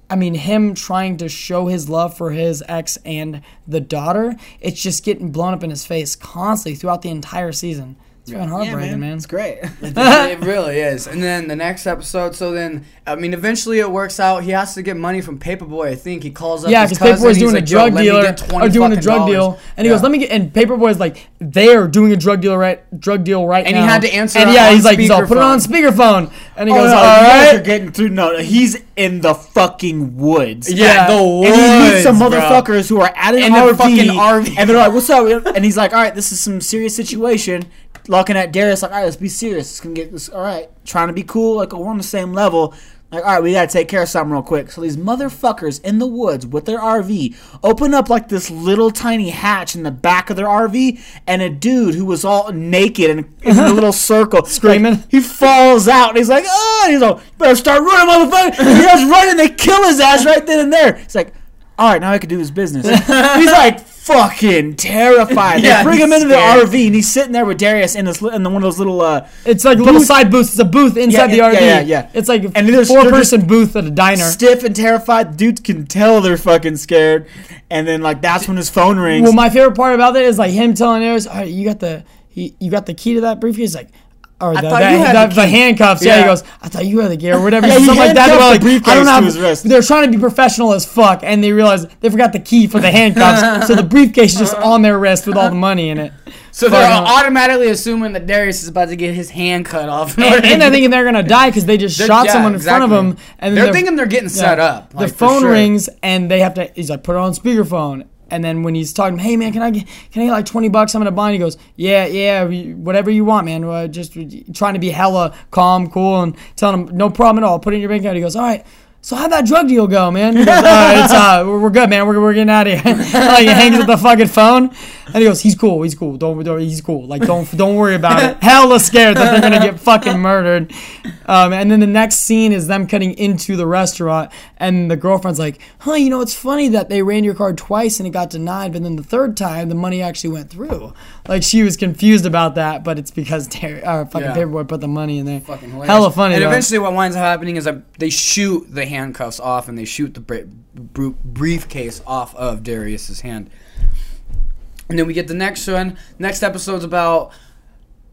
I mean, him trying to show his love for his ex and the daughter, it's just getting blown up in his face constantly throughout the entire season. It's fucking heartbreaking, yeah, man. man. It's great. it, it really is. And then the next episode, so then, I mean, eventually it works out. He has to get money from Paperboy, I think. He calls up yeah, his cousin. Yeah, because Paperboy's doing, like, a drug dealer. Or doing a drug deal. And he yeah. goes, let me get, and Paperboy's like, they're doing a drug deal right drug deal right and now. And he had to answer and yeah, he's like, he's all, put it on speakerphone. And he oh, goes, no, all right. You're getting through, no, he's in the fucking woods. Yeah, the woods, and he meets some motherfuckers bro. who are at an in R V. Fucking R V. And they're like, what's up? And he's like, all right, this is some serious situation. Looking at Darius like, all right, let's be serious. Let's gonna get this. All right, trying to be cool. Like, oh, we're on the same level. Like, all right, we gotta take care of something real quick. So these motherfuckers in the woods with their R V open up like this little tiny hatch in the back of their R V, and a dude who was all naked and in a little circle screaming. Like, he falls out and he's like, oh, and he's like, you better start running, motherfucker. He does run and they kill his ass right then and there. It's like, all right, now I can do his business. He's like fucking terrified. Yeah, they bring him into scared. the R V, and he's sitting there with Darius in this in the, one of those little. Uh, it's like booth. little side booths. It's a booth inside yeah, the yeah, R V. Yeah, yeah, It's like a four-person booth at a diner. Stiff and terrified. Dudes can tell they're fucking scared, and then like that's when his phone rings. Well, my favorite part about that is like him telling Darius, "All right, you got the he, you got the key to that briefcase." He's like. Or the, I thought that, you had that, the, the handcuffs. Yeah. yeah, he goes, I thought you had the gear or whatever. yeah, something like that. Like, I don't know. They're trying to be professional as fuck, and they realize they forgot the key for the handcuffs, so the briefcase is just on their wrist with all the money in it. So but, they're uh, automatically assuming that Darius is about to get his hand cut off. And, and they're thinking they're going to die because they just shot yeah, someone in exactly. front of them. And they're, they're thinking they're getting yeah, set up. Like, the phone sure. rings, and they have to, he's like, put it on speakerphone. And then when he's talking, hey, man, can I get, can I get like twenty bucks? I'm going to buy. And he goes, yeah, yeah, whatever you want, man. Uh, just trying to be hella calm, cool, and telling him, no problem at all. Put it in your bank account. He goes, all right. So how'd that drug deal go, man? He goes, uh, it's, uh, we're good, man. We're, we're getting out of here. Like, he hangs up the fucking phone, and he goes, he's cool. He's cool. Don't, don't he's cool. Like, don't don't worry about it. Hella scared that they're going to get fucking murdered. Um, and then the next scene is them cutting into the restaurant, and the girlfriend's like, huh, you know, it's funny that they ran your card twice and it got denied, but then the third time, the money actually went through. Like, she was confused about that, but it's because Terry, uh, fucking yeah. Paperboy put the money in there. Fucking hilarious. Hella funny, And though. eventually what winds up happening is that they shoot the handcuffs off and they shoot the br- br- briefcase off of Darius's hand. And then we get the next one. Next episode's about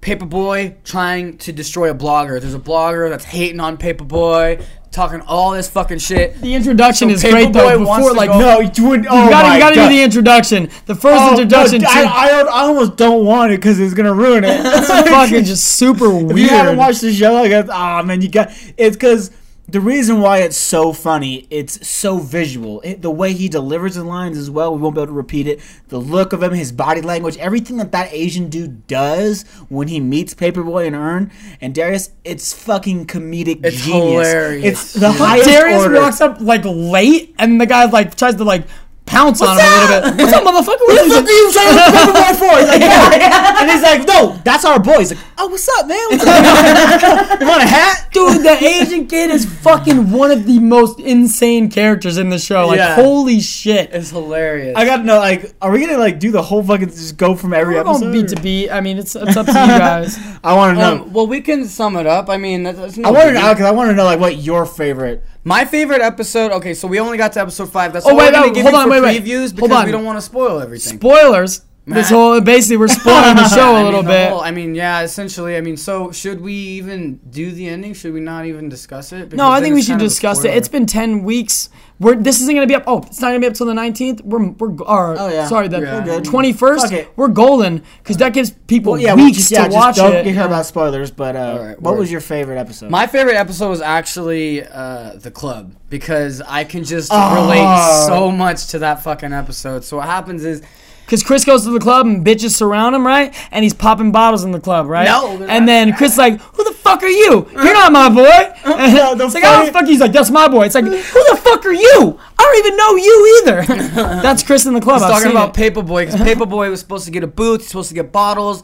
Paperboy trying to destroy a blogger. There's a blogger that's hating on Paperboy, talking all this fucking shit. The introduction so is Paper great Boy though. Before, like, go, no, you wouldn't. Oh, you gotta, you gotta do the introduction. The first oh, introduction. No, I, I, I almost don't want it because it's gonna ruin it. It's fucking just super weird. If you haven't watched the show, I guess. Ah, oh, man, you got. It's because. The reason why it's so funny, it's so visual. It, the way he delivers the lines as well, we won't be able to repeat it. The look of him, his body language, everything that that Asian dude does when he meets Paperboy and Earn and Darius, it's fucking comedic it's genius. It's hilarious. It's the yeah. highest Darius order. Walks up like late, and the guy like tries to like pounce What's on that? him a little bit. What's up, motherfucker? What the fuck are you trying to Paperboy for? He's like, yeah, yeah. And he's like, no, that's our boy. He's like, oh, what's up, man? What's up? You want a hat? Dude, the Asian kid is fucking one of the most insane characters in the show. Like, yeah. holy shit. It's hilarious. I gotta know, like, are we gonna, like, do the whole fucking, just go from every We're episode? We're going beat to beat. I mean, it's, it's up to you guys. I wanna know. Um, well, we can sum it up. I mean, that's, that's no I wanna know, because I wanna know, like, what your favorite. My favorite episode, okay, so we only got to episode five. That's oh, all wait, we're going to give hold you on, for wait, previews wait. because on. we don't want to spoil everything. Spoilers? This whole basically, we're spoiling the show a little I mean, bit. Whole, I mean, yeah, essentially. I mean, so should we even do the ending? Should we not even discuss it? Because no, I think we should discuss it. It's been ten weeks. We're, this isn't going to be up. Oh, it's not going to be up till the nineteenth. We're we're or, oh, yeah. sorry, the yeah. twenty-first. Okay. We're golden because that gives people well, yeah, weeks just, yeah, to watch don't it. Don't care yeah. about spoilers, but uh, right, what word. was your favorite episode? My favorite episode was actually uh, The Club because I can just oh. relate so much to that fucking episode. So what happens is... Because Chris goes to the club and bitches surround him, right? And he's popping bottles in the club, right? No. And then Chris is like, who the fuck are you? You're not my boy. And no, the it's like, oh, fuck. He's like, that's my boy. It's like, who the fuck are you? I don't even know you either. That's Chris in the club. I was talking about it. Paperboy. Because Paperboy was supposed to get a booth. He's supposed to get bottles.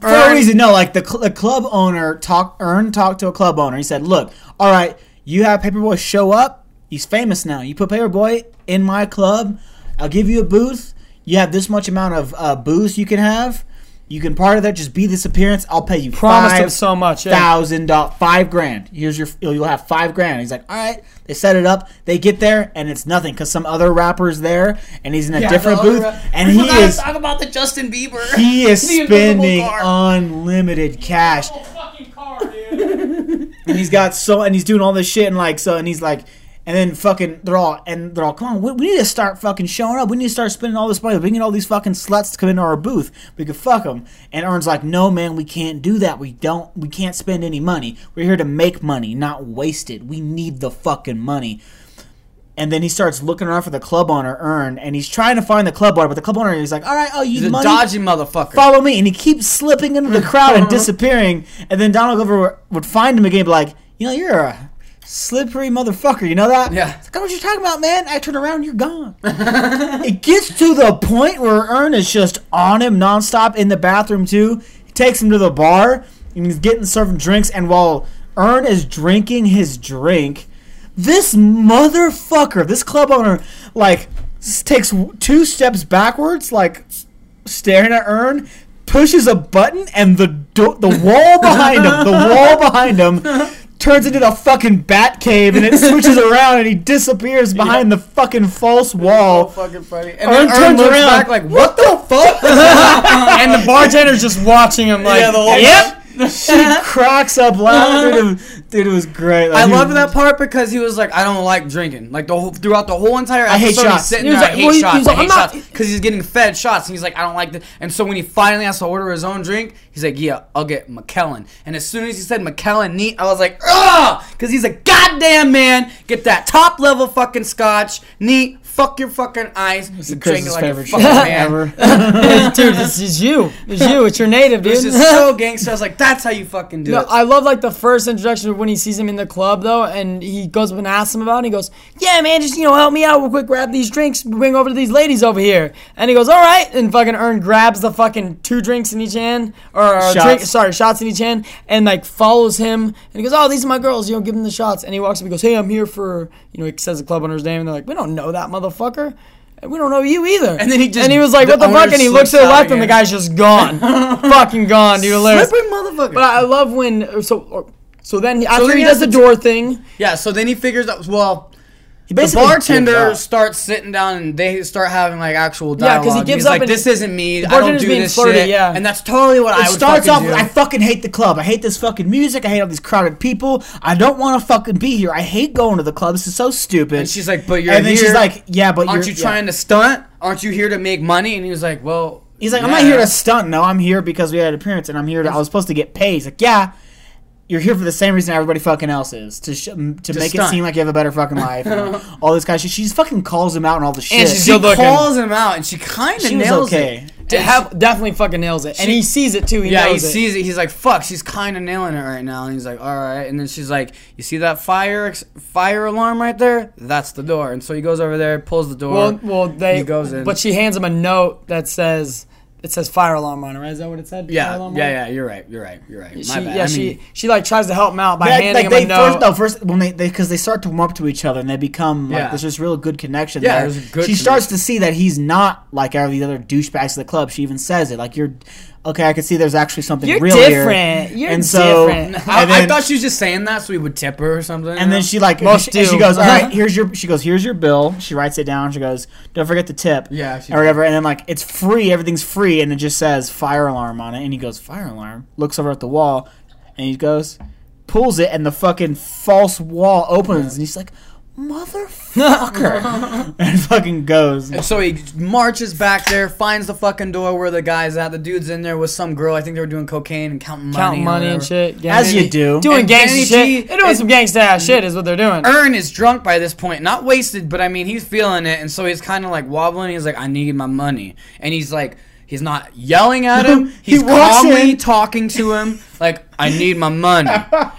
For no reason. No, like the, cl- the club owner, talk, Earn talked to a club owner. He said, look, all right, you have Paperboy show up. He's famous now. You put Paperboy in my club. I'll give you a booth. You have this much amount of uh, booze you can have. You can part of that. Just be this appearance. I'll pay you Promise five so much, yeah. thousand dollars, five grand. Here's your. You'll have five grand. He's like, all right. They set it up. They get there, and it's nothing because some other rapper's there, and he's in a yeah, different booth, ra- and he is. Talk about the Justin Bieber. He is spending unlimited cash. He's got a whole fucking car, dude. And he's got so, and he's doing all this shit, and like so, and he's like. And then fucking, they're all, and they're all, come on, we, we need to start fucking showing up. We need to start spending all this money. We can get all these fucking sluts to come into our booth. We could fuck them. And Aaron's like, no, man, we can't do that. We don't, we can't spend any money. We're here to make money, not waste it. We need the fucking money. And then he starts looking around for the club owner, Aaron, and he's trying to find the club owner, but the club owner is like, all right, oh, you he's money? He's a dodgy motherfucker. Follow me. And he keeps slipping into the crowd and disappearing. And then Donald Glover would find him again and be like, you know, you're a... slippery motherfucker, you know that? Yeah. It's like, I don't know what you're talking about, man. I turn around, you're gone. It gets to the point where Ern is just on him nonstop in the bathroom, too. He takes him to the bar, and he's getting served drinks, and while Ern is drinking his drink, this motherfucker, this club owner, like, takes two steps backwards, like, staring at Ern, pushes a button, and the do- the wall behind him, the wall behind him... turns into the fucking bat cave and it switches around and he disappears behind yeah. the fucking false wall. That's so fucking funny. And Ern turns around back like, what the fuck? And the bartender's just watching him like, yeah, the whole yep. She cracks up loud. Dude, it, dude, it was great. Like, I love that part because he was like, I don't like drinking. Like, the whole, throughout the whole entire episode, I hate shots. He's sitting there, he like, I hate well, shots. He I hate not- shots. Because he's getting fed shots, and he's like, I don't like this. And so when he finally has to order his own drink, he's like, yeah, I'll get McKellen. And as soon as he said McKellen neat, I was like, ugh! Because he's a goddamn man. Get that top-level fucking scotch, neat, fuck your fucking ice. It's you drink it like a fucking man. Ever. Dude, this is you. It's you. It's your native, dude. This is so gangster. I was like, that's how you fucking do no, it. I love, like, the first introduction of when he sees him in the club, though, and he goes up and asks him about it, and he goes, yeah, man, just, you know, help me out real quick. Grab these drinks. Bring over to these ladies over here. And he goes, all right. And fucking Ern grabs the fucking two drinks in each hand, or uh, drink, sorry, shots in each hand, and, like, follows him. And he goes, oh, these are my girls. You know, give them the shots. And he walks up and goes, hey, I'm here for, you know, he says the club owner's name, and they're like, we don't know that motherfucker. Motherfucker, we don't know you either. And then he just and he was like, "What the, the fuck?" And he looks to the left, again. And the guy's just gone, fucking gone, dude. Hilarious. Slippery motherfucker. But I love when so or, so then after so then he, he does the door t- thing. Yeah. So then he figures out. Well, he the bartender starts sitting down, and they start having like actual dialogue. Yeah, because he gives He's up. Like, this isn't me. I don't do being this flirty, shit. Yeah. And that's totally what it I would starts off. Do. With, I fucking hate the club. I hate this fucking music. I hate all these crowded people. I don't want to fucking be here. I hate going to the club. This is so stupid. And she's like, but you're. And then here. She's like, yeah, but aren't you're, you trying yeah. to stunt? Aren't you here to make money? And he was like, well, he's like, yeah. I'm not here to stunt. No, I'm here because we had an appearance, and I'm here. to I was supposed to get paid. He's like, yeah. You're here for the same reason everybody fucking else is. To sh- to, to make stunt. It seem like you have a better fucking life. And all this kind of shit. She fucking calls him out and all the shit. And she calls him out and she kind of nails okay. it. To have, definitely fucking nails it. She, and he sees it too. He yeah, he it. sees it. He's like, fuck, she's kind of nailing it right now. And he's like, all right. And then she's like, you see that fire fire alarm right there? That's the door. And so he goes over there, pulls the door. Well, well they, he goes in. But she hands him a note that says... It says fire alarm on it, right? Is that what it said? Yeah, yeah, yeah. You're right. You're right. You're right. My she, bad. Yeah, I she mean, she like tries to help him out by they, handing like, him they a first, note. No, first when they because they, they start to warm up to each other and they become yeah. like there's this real good connection. Yeah, there. there's a good. She connection. starts to see that he's not like all the other douchebags of the club. She even says it like you're. Okay, I can see there's actually something You're real different. here. You're and so, different. You're different. I thought she was just saying that so we would tip her or something. And then she like, Most she, and she goes, all right, here's your, she goes, here's your bill. She writes it down. She goes, don't forget the tip. Yeah. Or whatever. Did. And then like, it's free. Everything's free. And it just says fire alarm on it. And he goes, fire alarm. Looks over at the wall. And he goes, pulls it. And the fucking false wall opens. Yeah. And he's like, motherfucker. And fucking goes. And so he marches back there, finds the fucking door where the guy's at. The dude's in there with some girl. I think they were doing cocaine and counting money. Counting money and shit. Gang- As you do. Doing gangsta shit. They're doing some gangsta ass shit is what they're doing. Ern is drunk by this point. Not wasted, but I mean, he's feeling it. And so he's kind of like wobbling. He's like, I need my money. And he's like, he's not yelling at him. He's he calmly in. talking to him like, I need my money.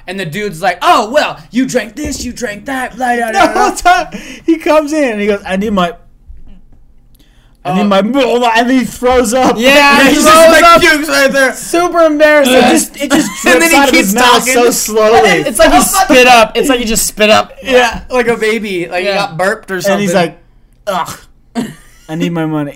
And the dude's like, oh, well, you drank this, you drank that. Blah, blah, blah, blah. No, he comes in and he goes, I need my... And then my and then he throws up. Yeah, and he throws just, up. Like, right there. Super embarrassing. Yeah. It just it just drips and then he out keeps of his mouth so slowly. Then, it's like he spit up. It's like he just spit up. Yeah, like a baby, like yeah. he got burped or something. And he's like, ugh, I need my money.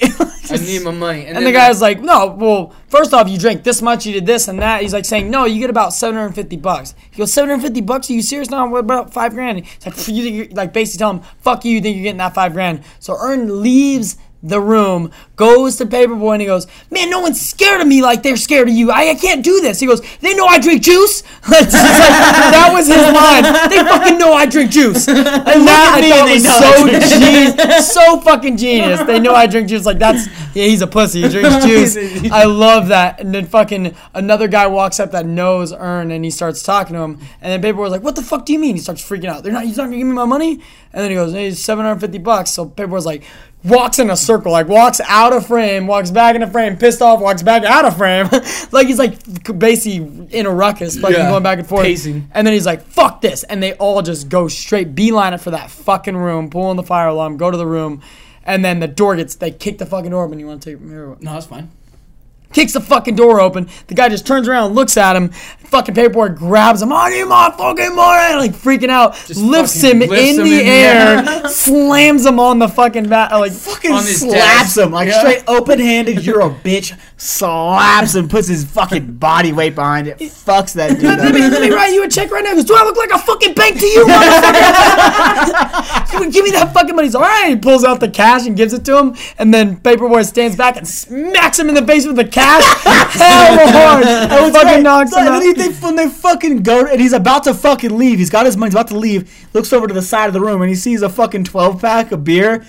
I need my money. And, and the guy's like, no, well, first off, you drank this much, you did this and that. He's like saying, no, you get about seven hundred fifty bucks. He goes, seven hundred fifty bucks? Are you serious? No, what about five grand? He's like, you think you're, like, basically tell him, fuck you, you think you're getting that five grand. So Earn leaves the room, goes to Paperboy, and he goes, man, no one's scared of me like they're scared of you. I, I can't do this. He goes, they know I drink juice? Like, that was his line. They fucking know I drink juice. And that I thought was so genius. So fucking genius. They know I drink juice. Like, that's, yeah, he's a pussy. He drinks juice. I love that. And then fucking another guy walks up that knows Earn, and he starts talking to him. And then Paperboy's like, what the fuck do you mean? He starts freaking out. They're not, he's not going to give me my money? And then he goes, hey, seven hundred fifty bucks. So Paperboy's like, walks in a circle, like walks out of frame, walks back into frame, pissed off, walks back out of frame. Like he's like basically in a ruckus, like yeah, going back and forth. Pacing. And then he's like, fuck this. And they all just go straight, beeline it for that fucking room, pull in the fire alarm, go to the room. And then the door gets, they kick the fucking door open. You want to take it from here? No, that's fine. Kicks the fucking door open. The guy just turns around, looks at him. Fucking Paperboy grabs him. I need my fucking money! Like freaking out. Just lifts him lifts in him the in air. The slams him on the fucking bat. Like fucking slaps desk. him. Like yeah. straight open-handed. You're a bitch. Slaps him. Puts his fucking body weight behind it. Fucks that dude. Let me, let me write you a check right now. He goes, do I look like a fucking bank to you, motherfucker? Give me that fucking money. He's like, all right. He pulls out the cash and gives it to him. And then Paperboy stands back and smacks him in the face with the cash hella hard. And fucking right. knocks so, him out. They, when they fucking go, and he's about to fucking leave. He's got his money. He's about to leave. Looks over to the side of the room, and he sees a fucking twelve pack of beer.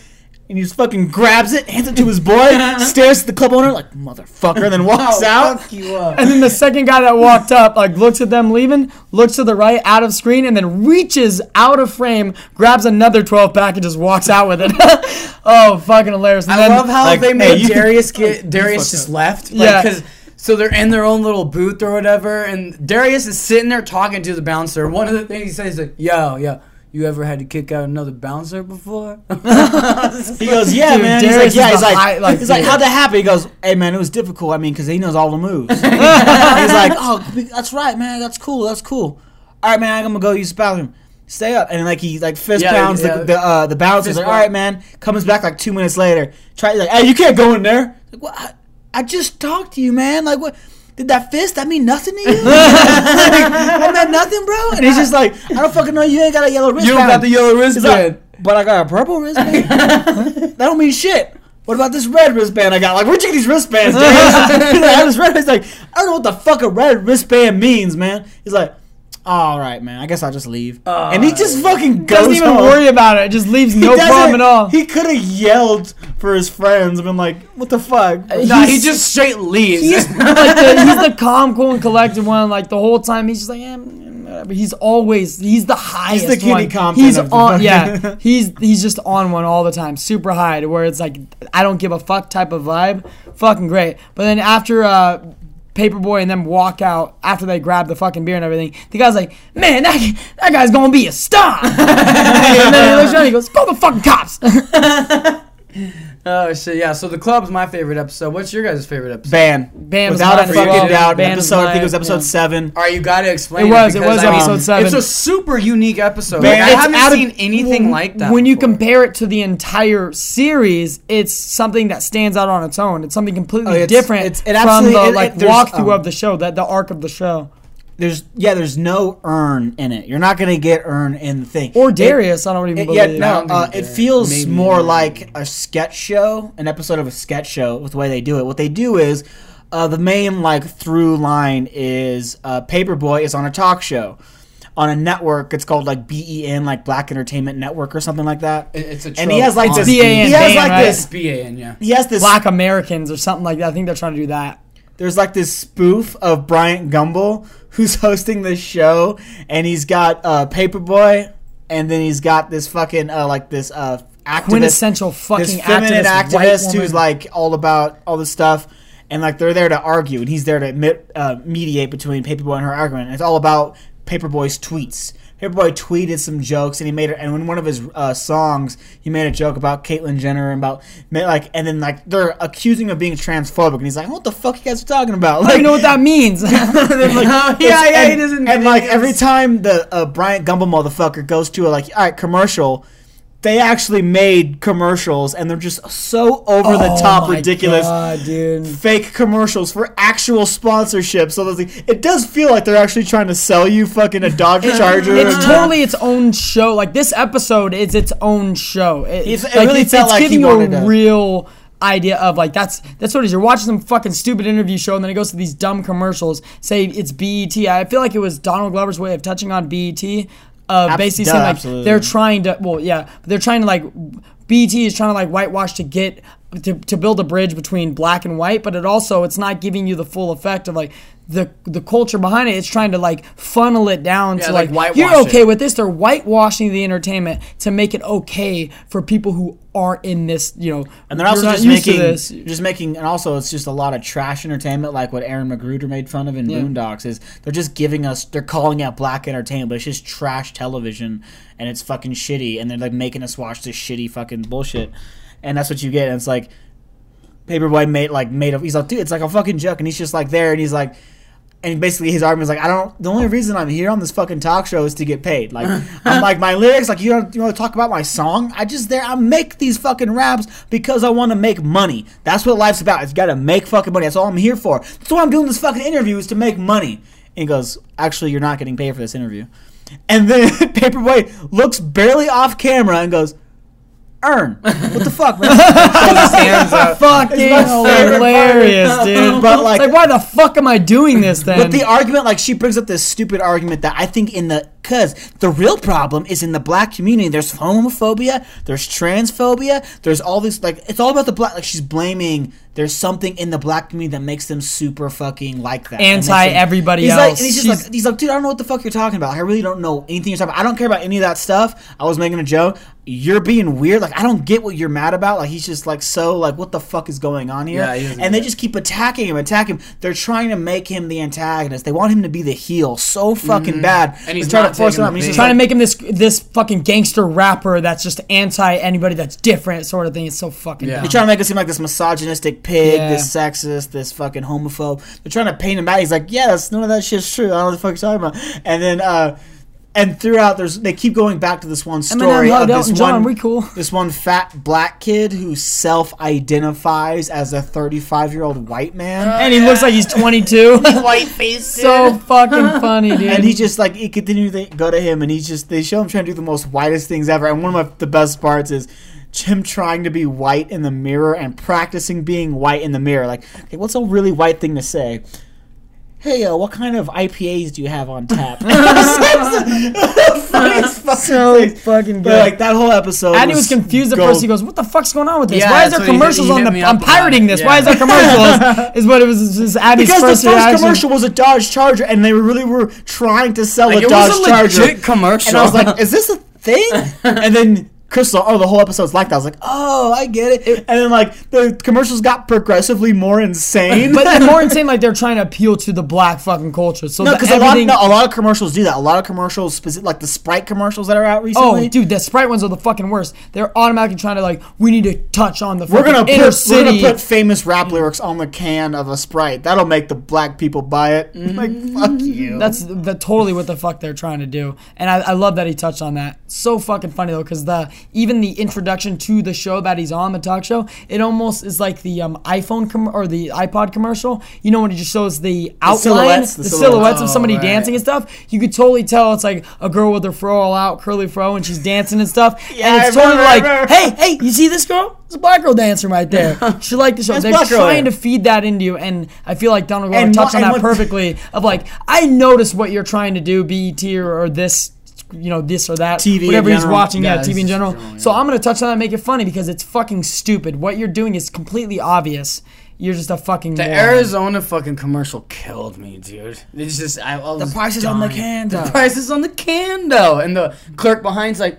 And he just fucking grabs it, hands it to his boy, stares at the club owner like, motherfucker, and then walks wow, out. Fuck you up. And then the second guy that walked up, like, looks at them leaving, looks to the right, out of screen, and then reaches out of frame, grabs another twelve pack, and just walks out with it. Oh, fucking hilarious. And I then, love how like, they made hey, Darius get, Darius just up. left. Like, yeah. Cause So they're in their own little booth or whatever, and Darius is sitting there talking to the bouncer. One of the things he says is like, yo, yo, you ever had to kick out another bouncer before? He goes, yeah, dude, man. Darius he's like, yeah, he's like, high, like, he's like, how'd that happen? He goes, hey, man, it was difficult, I mean, because he knows all the moves. He's like, oh, that's right, man, that's cool, that's cool. All right, man, I'm going to go use the bathroom. Stay up. And like he like fist yeah, pounds yeah. the the, uh, the bouncer's like, all right, man. Comes back like two minutes later. Try like, hey, you can't go in there. Like, what? I just talked to you, man. Like, what? Did that fist, that mean nothing to you? Like, that meant nothing, bro? And he's just like, I don't fucking know. You ain't got a yellow wristband. You don't got the yellow wristband. Like, but I got a purple wristband. That don't mean shit. What about this red wristband I got? Like, where'd you get these wristbands, dude? He's like, I, just read, he's like, I don't know what the fuck a red wristband means, man. He's like, all right, man. I guess I'll just leave. Uh, and he just fucking goes doesn't even home. worry about it. Just leaves no problem at all. He could have yelled for his friends and been like, what the fuck? Uh, nah, he just straight leaves. He's, like the, he's the calm, cool, and collected one. Like, the whole time, he's just like, yeah, whatever. He's always, he's the highest one. He's the Kenny Compton. He's on, yeah. He's, he's just on one all the time. Super high to where it's like, I don't give a fuck type of vibe. Fucking great. But then after... uh Paperboy and them walk out after they grab the fucking beer and everything. The guy's like, man, that, that guy's gonna be a star. And then he looks around and he goes, call the fucking cops. Oh, shit, yeah. So the club's my favorite episode. What's your guys' favorite episode? Ban. Ban Without was a fucking doubt. Ban episode, I think it was episode yeah. seven. All right, you gotta explain it. It was, it, it was I episode mean, seven. It's a super unique episode. Ban, like, I haven't seen of, anything w- like that When before. you compare it to the entire series, it's something that stands out on its own. It's something completely oh, it's, different it's, it from the it, like, walkthrough um, of the show, that the arc of the show. There's yeah, there's no Earn in it. You're not gonna get Earn in the thing. Or Darius, it, I don't even it, believe. Yeah, no, uh, it feels Maybe. more like a sketch show, an episode of a sketch show with the way they do it. What they do is, uh, the main like through line is uh, Paperboy is on a talk show, on a network. It's called like B E N, like Black Entertainment Network or something like that. It, it's a trope. And he has like this. B A N, he has like right? this. B A N, yeah. He has this Black Americans or something like that. I think they're trying to do that. There's like this spoof of Bryant Gumbel who's hosting this show, and he's got uh, Paperboy, and then he's got this fucking uh, like this uh, activist, quintessential fucking feminine activist, activist who's like all about all this stuff, and like they're there to argue, and he's there to mit, uh, mediate between Paperboy and her argument. And it's all about Paperboy's tweets. Paperboy tweeted some jokes, and he made it. And in one of his uh, songs, he made a joke about Caitlyn Jenner and about like, and then like they're accusing him of being transphobic, and he's like, "What the fuck you guys are talking about? Like, I don't know what that means." Like, yeah, yeah, and, he doesn't. And like every time the uh, Bryant Gumbel motherfucker goes to a like, all right, commercial, they actually made commercials, and they're just so over-the-top, oh ridiculous, God, dude. Fake commercials for actual sponsorships. So like, it does feel like they're actually trying to sell you fucking a Dodge Charger. It's totally its own show. Like, this episode is its own show. It, it's, it like, really it's, felt it's like giving you a real idea of, like, that's that's what it is. You're watching some fucking stupid interview show, and then it goes to these dumb commercials. Say it's B E T. I feel like it was Donald Glover's way of touching on B E T. Uh, basically saying, like, absolutely. they're trying to, well, yeah, but they're trying to, like, B E T is trying to, like, whitewash to get, to, to build a bridge between black and white, but it also, it's not giving you the full effect of, like, the the culture behind it. It's trying to, like, funnel it down yeah, to, like, like you're okay it. with this. They're whitewashing the entertainment to make it okay for people who are in this, you know. And they're also just making, just making, and also it's just a lot of trash entertainment, like what Aaron McGruder made fun of in yeah. Boondocks, is they're just giving us, they're calling out black entertainment, but it's just trash television, and it's fucking shitty, and they're, like, making us watch this shitty fucking bullshit. And that's what you get, and it's like, Paperboy made, like, made a, he's like, dude, it's like a fucking joke, and he's just, like, there, and he's like, and basically his argument is like, I don't, the only reason I'm here on this fucking talk show is to get paid. Like, I'm like, my lyrics, like, you don't, you want to talk about my song? I just there, I make these fucking raps because I want to make money. That's what life's about. It's got to make fucking money. That's all I'm here for. That's why I'm doing this fucking interview, is to make money. And he goes, actually, you're not getting paid for this interview. And then Paperboy looks barely off camera and goes, earn. What the fuck, man? That's fucking hilarious, dude. But like, like, why the fuck am I doing this then? But the argument, like, she brings up this stupid argument that I think in the, because the real problem is in the black community. There's homophobia, there's transphobia, there's all this, like, it's all about the black, like, she's blaming, there's something in the black community that makes them super fucking like that. Anti everybody he's else. Like, and he's, just like, he's like, dude, I don't know what the fuck you're talking about. Like, I really don't know anything you're talking about. I don't care about any of that stuff. I was making a joke. You're being weird. Like, I don't get what you're mad about. Like, he's just like, so, like, what the fuck is going on here? Yeah, he and they it. just keep attacking him, attacking him. They're trying to make him the antagonist. They want him to be the heel so fucking mm-hmm. bad. And he's trying to He's just trying to make him this this fucking gangster rapper that's just anti anybody that's different sort of thing. It's so fucking yeah. dumb. They're trying to make it seem like this misogynistic pig, yeah. this sexist, this fucking homophobe. They're trying to paint him out. He's like, yeah, that's, none of that shit's true. I don't know what the fuck you're talking about. And then uh, and throughout, there's they keep going back to this one story of this John, one, cool. this one fat black kid who self-identifies as a thirty-five-year-old white man, uh, and he yeah. looks like he's twenty-two. White face, so fucking funny, dude. And he just like it continues to go to him, and he's just they show him trying to do the most whitest things ever. And one of my, the best parts is him trying to be white in the mirror and practicing being white in the mirror. Like, hey, what's a really white thing to say? Hey, uh, what kind of I P As do you have on tap? Funniest fucking so thing. fucking good. But, like, that whole episode. And he was confused at first. He goes, "What the fuck's going on with this? Yeah, Why is there commercials he, he on the? I'm pirating this. Yeah. Why is there commercials?" Is what it was. Just Abby's because first the first reaction. Commercial was a Dodge Charger, and they really were trying to sell like, a it Dodge was a Charger. Legit commercial. And I was like, "Is this a thing?" And then Crystal, oh, the whole episode's like that. I was like, oh, I get it. And then, like, the commercials got progressively more insane. But they're more insane, like, they're trying to appeal to the black fucking culture. So no, because a, no, a lot of commercials do that. A lot of commercials, specific, like the Sprite commercials that are out recently. Oh, dude, the Sprite ones are the fucking worst. They're automatically trying to, like, we need to touch on the fucking we're gonna inner put, city. We're going to put famous rap lyrics on the can of a Sprite. That'll make the black people buy it. Mm-hmm. Like, fuck you. That's the, totally what the fuck they're trying to do. And I, I love that he touched on that. So fucking funny, though, because the... even the introduction to the show that he's on, the talk show, it almost is like the um, iPhone com- or the iPod commercial. You know when it just shows the outline, the silhouettes, the the silhouettes, silhouettes oh, of somebody right. dancing and stuff? You could totally tell it's like a girl with her fro all out, curly fro, and she's dancing and stuff. Yeah, and it's I totally remember. like, hey, hey, you see this girl? It's a black girl dancing right there. She liked the show. That's They're trying to feed that into you, and I feel like Donald Glover touched on that perfectly of like, I noticed what you're trying to do, B E T or, or this you know, this or that, T V whatever he's watching, yeah, yeah T V in general. Strong, yeah. So I'm going to touch on that and make it funny because it's fucking stupid. What you're doing is completely obvious. You're just a fucking The moron. Arizona fucking commercial killed me, dude. It's just, I, I was The price is dying. on the can, though. The price is on the can, though. And the clerk behind's like,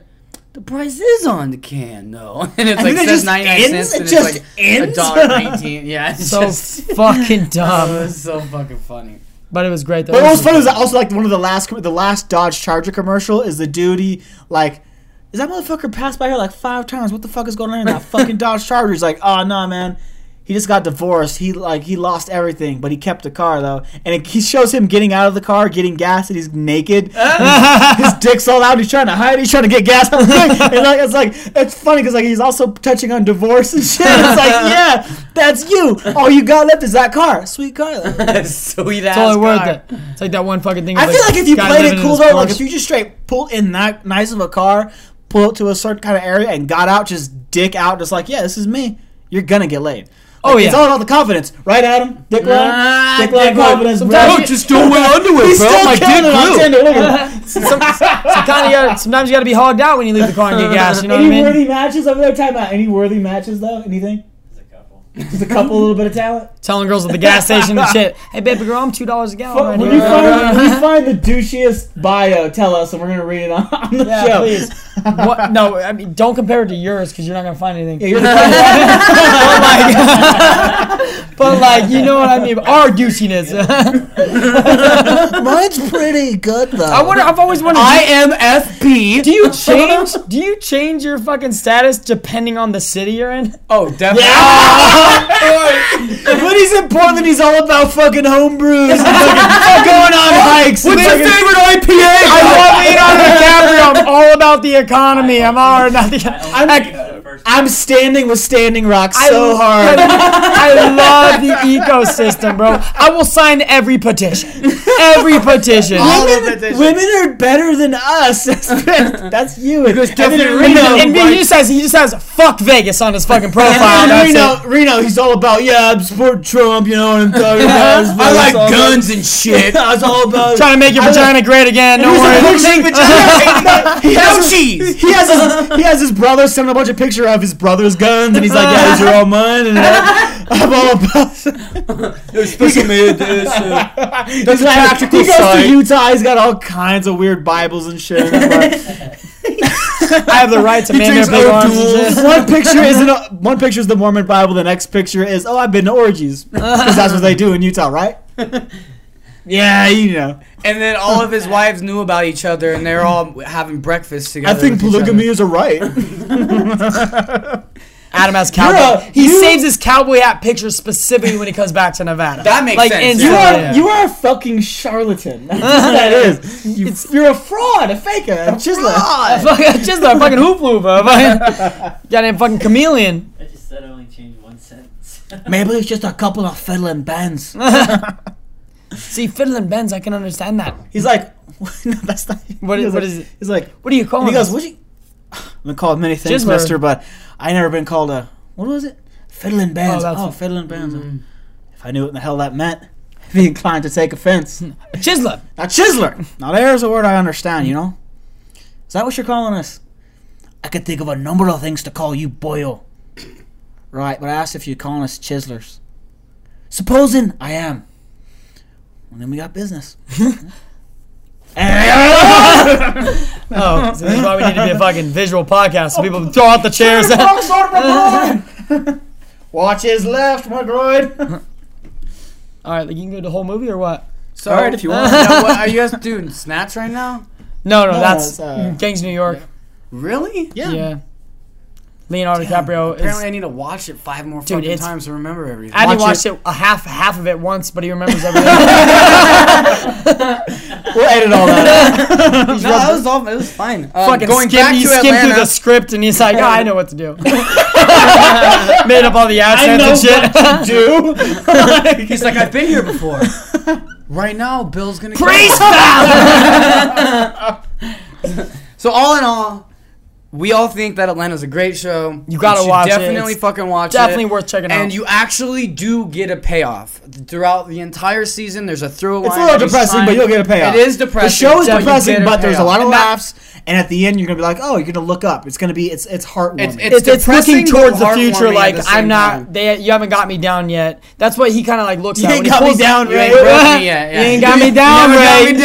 the price is on the can, though. And it's I like, says it ninety-nine cents, and it it's like ends? a dollar nineteen. Yeah, it's so just fucking dumb. It was so fucking funny. But it was great. Though. But what was funny was also like one of the last the last Dodge Charger commercial is the dude he like, is that motherfucker passed by here like five times? What the fuck is going on in that fucking Dodge Charger? He's like, oh no, man. He just got divorced. He like he lost everything, but he kept the car though. And it, he shows him getting out of the car, getting gas, and he's naked. And his, his dick's all out. He's trying to hide. He's trying to get gas. And like, it's like it's funny because like he's also touching on divorce and shit. It's like yeah, that's you. All you got left is that car, sweet car. Sweet ass totally car. Worth it. It's like that one fucking thing. I like, feel like if you played it cool though, like if you just straight pull in that nice of a car, pull it to a certain kind of area, and got out, just dick out, just like yeah, this is me. You're gonna get laid. Like, oh yeah, it's all about the confidence, right, Adam? Dick line, nah, dick line confidence. Sometimes no, just don't wear underwear, bro. Still my dick grew. Some, sometimes, you gotta, sometimes you gotta be hogged out when you leave the car and get gas. You know any what I mean? Any worthy matches over there? Time out. Any worthy matches though? Anything? There's a couple. There's a couple. A little bit of talent. Telling girls at the gas station and shit. Hey, baby girl, I'm two dollars a gallon. When you find, when you find the douchiest bio, tell us, and we're gonna read it on, on the yeah, show. Please. What? No, I mean, don't compare it to yours because you're not gonna find anything. Yeah, but, like, but like, you know what I mean. Our douchiness. Mine's pretty good though. I wonder. I've always wondered. I am F P. Do you change? Do you change your fucking status depending on the city you're in? Oh, definitely. Yeah. When he's in Portland, he's all about fucking home brews and fucking going on hikes. What's your favorite I P A? I love Leonardo DiCaprio. I'm all about the economy. I'm hard. Not the, I'm, I, I'm standing with Standing Rock so I, hard. I, I love the ecosystem, bro. I will sign every petition. Every petition. All women, the women are better than us. That's you. And, and, then Reno, and he just says he just has fuck Vegas on his fucking profile. And Reno, Reno, he's all about yeah, I'm supporting Trump. You know what I'm talking about. I like guns and shit. I was all about trying to make your I vagina like, great again. No worries. He has, his, he, has his, he has his brother sending a bunch of pictures of his brother's guns, and he's like, yeah, these are all mine, and I'm, I'm all about it. Special made this. Uh, that's a tactical site. He goes to Utah, he's got all kinds of weird Bibles and shit. I have the right to man their big arms. One picture is an, one picture is the Mormon Bible, the next picture is, oh, I've been to orgies. Because that's what they do in Utah, right? Yeah, you know. And then all of his wives knew about each other, and they're all having breakfast together. I think polygamy is a right. Adam has cowboy. A, he you, saves his cowboy hat picture specifically when he comes back to Nevada. That makes like, sense. You are yeah. you are a fucking charlatan. That's what that is. You, it's, you're a fraud, a faker, a chiseler, a fucking chiseler, a fucking hooploop, a goddamn fucking chameleon. I just said I only changed one sentence. Maybe it's just a couple of fiddling bands. See, Fiddle and Benz, I can understand that. He's like, no, that's not. What is, what like, is it? He's like, what do you call him? He goes, what do you. I've been called many things, Jizzler. Mister, but I never been called a. What was it? Fiddle and Benz. Oh, oh Fiddle and Benz. Mm-hmm. If I knew what the hell that meant, I'd be inclined to take offense. A chiseler. Now, chiseler. Now, there's a word I understand, you know? Is that what you're calling us? I could think of a number of things to call you, boyo. Right, but I asked if you're calling us chiselers. Supposing I am. And then we got business. Oh, so this is why we need to be a fucking visual podcast. So people throw out the chairs. Watch his left, McGroid. All right, like you can go the whole movie or what? So, all right, if you want. Now, what, are you guys doing snaps right now? No, no, no that's uh, Gangs of New York. Yeah. Really? Yeah. Yeah. Leonardo Damn, DiCaprio. Apparently, is, I need to watch it five more dude, fucking times to remember everything. I watch watched it, it a half half of it once, but he remembers everything. We'll edit all that. No, that was all. It was fine. Um, fucking going skim, back he to skimmed Atlanta. Through the script, and he's like, oh, "I know what to do." Made up all the accents and shit. I know what to do. He's like, "I've been here before." Right now, Bill's gonna praise God. So all in all. We all think that Atlanta's a great show. You gotta watch it. Definitely fucking watch it. Definitely worth checking out. And you actually do get a payoff. Throughout the entire season, there's a through line. It's a little depressing, but you'll get a payoff. It is depressing. The show is depressing, but there's a lot of laughs. And at the end, you're gonna be like, oh, you're gonna look up. It's gonna be, it's it's heartwarming. It's, it's, it's looking towards the future. Like I'm not, they, you haven't got me down yet. That's what he kind of like looks at. You ain't got me down, Ray. You ain't got me down, Ray.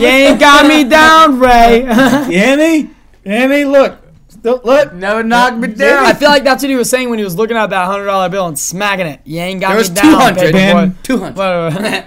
You ain't got me down, Ray. You hear me? I mean, look, look, no, knock me down. I feel like that's what he was saying when he was looking at that hundred dollar bill and smacking it. You ain't got there me was down, two hundred, man. Two hundred.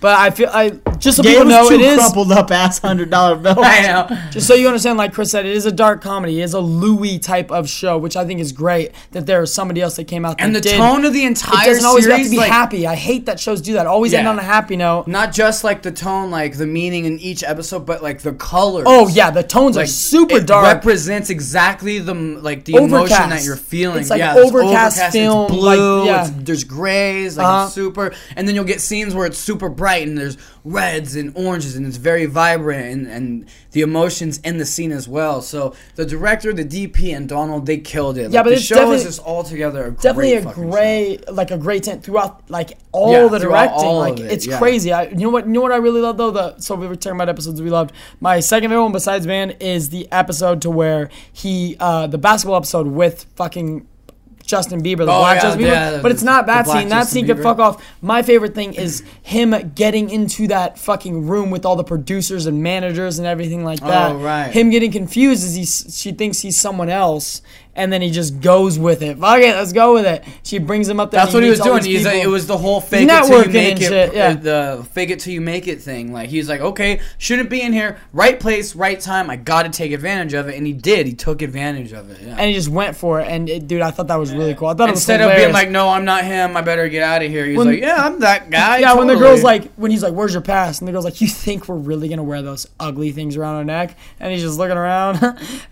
But I feel I Just so Gabe people know, it is crumpled up ass hundred dollar bill. I know. Just so you understand, like Chris said, it is a dark comedy. It is a Louis type of show, which I think is great that there is somebody else that came out. And that the did. tone of the entire series, it doesn't always series, have to be like, happy. I hate that shows do that. Always yeah. end on a happy note. Not just like the tone, like the meaning in each episode, but like the colors. Oh yeah, the tones like, are super it dark. It represents exactly the like the overcast. emotion that you're feeling. It's like yeah, overcast, overcast film. It's blue. Like, yeah. it's, there's grays. Like uh-huh. it's super. And then you'll get scenes where it's super bright and there's reds and oranges and it's very vibrant and, and the emotions in the scene as well. So the director, the D P, and Donald, they killed it. Yeah, like, but the it's show is just all together a definitely great a gray show. Like a gray tint throughout like all yeah, the directing. All like it, it's yeah. crazy. I, you know what? You know what I really love though. The so we were talking about episodes we loved. My second favorite one besides Van is the episode to where he uh, the basketball episode with fucking Justin Bieber, the oh, black yeah, Justin Bieber. Yeah, but it's not that scene. That Justin scene could fuck off. My favorite thing is him getting into that fucking room with all the producers and managers and everything like that. Oh, right. Him getting confused as he she thinks he's someone else. And then he just goes with it. Fuck it, let's go with it. She brings him up there. That's what he was doing. He's like, it was the whole fake it till you make it, yeah. the fake it till you make it thing. Like he's like, okay, shouldn't be in here. Right place, right time. I got to take advantage of it, and he did. He took advantage of it. Yeah. And he just went for it. And it, dude, I thought that was yeah. really cool. I thought instead it was of being like, no, I'm not him. I better get out of here. He's when, like, yeah, I'm that guy. Yeah, totally. When the girl's like, when he's like, where's your pass? And the girl's like, you think we're really gonna wear those ugly things around our neck? And he's just looking around,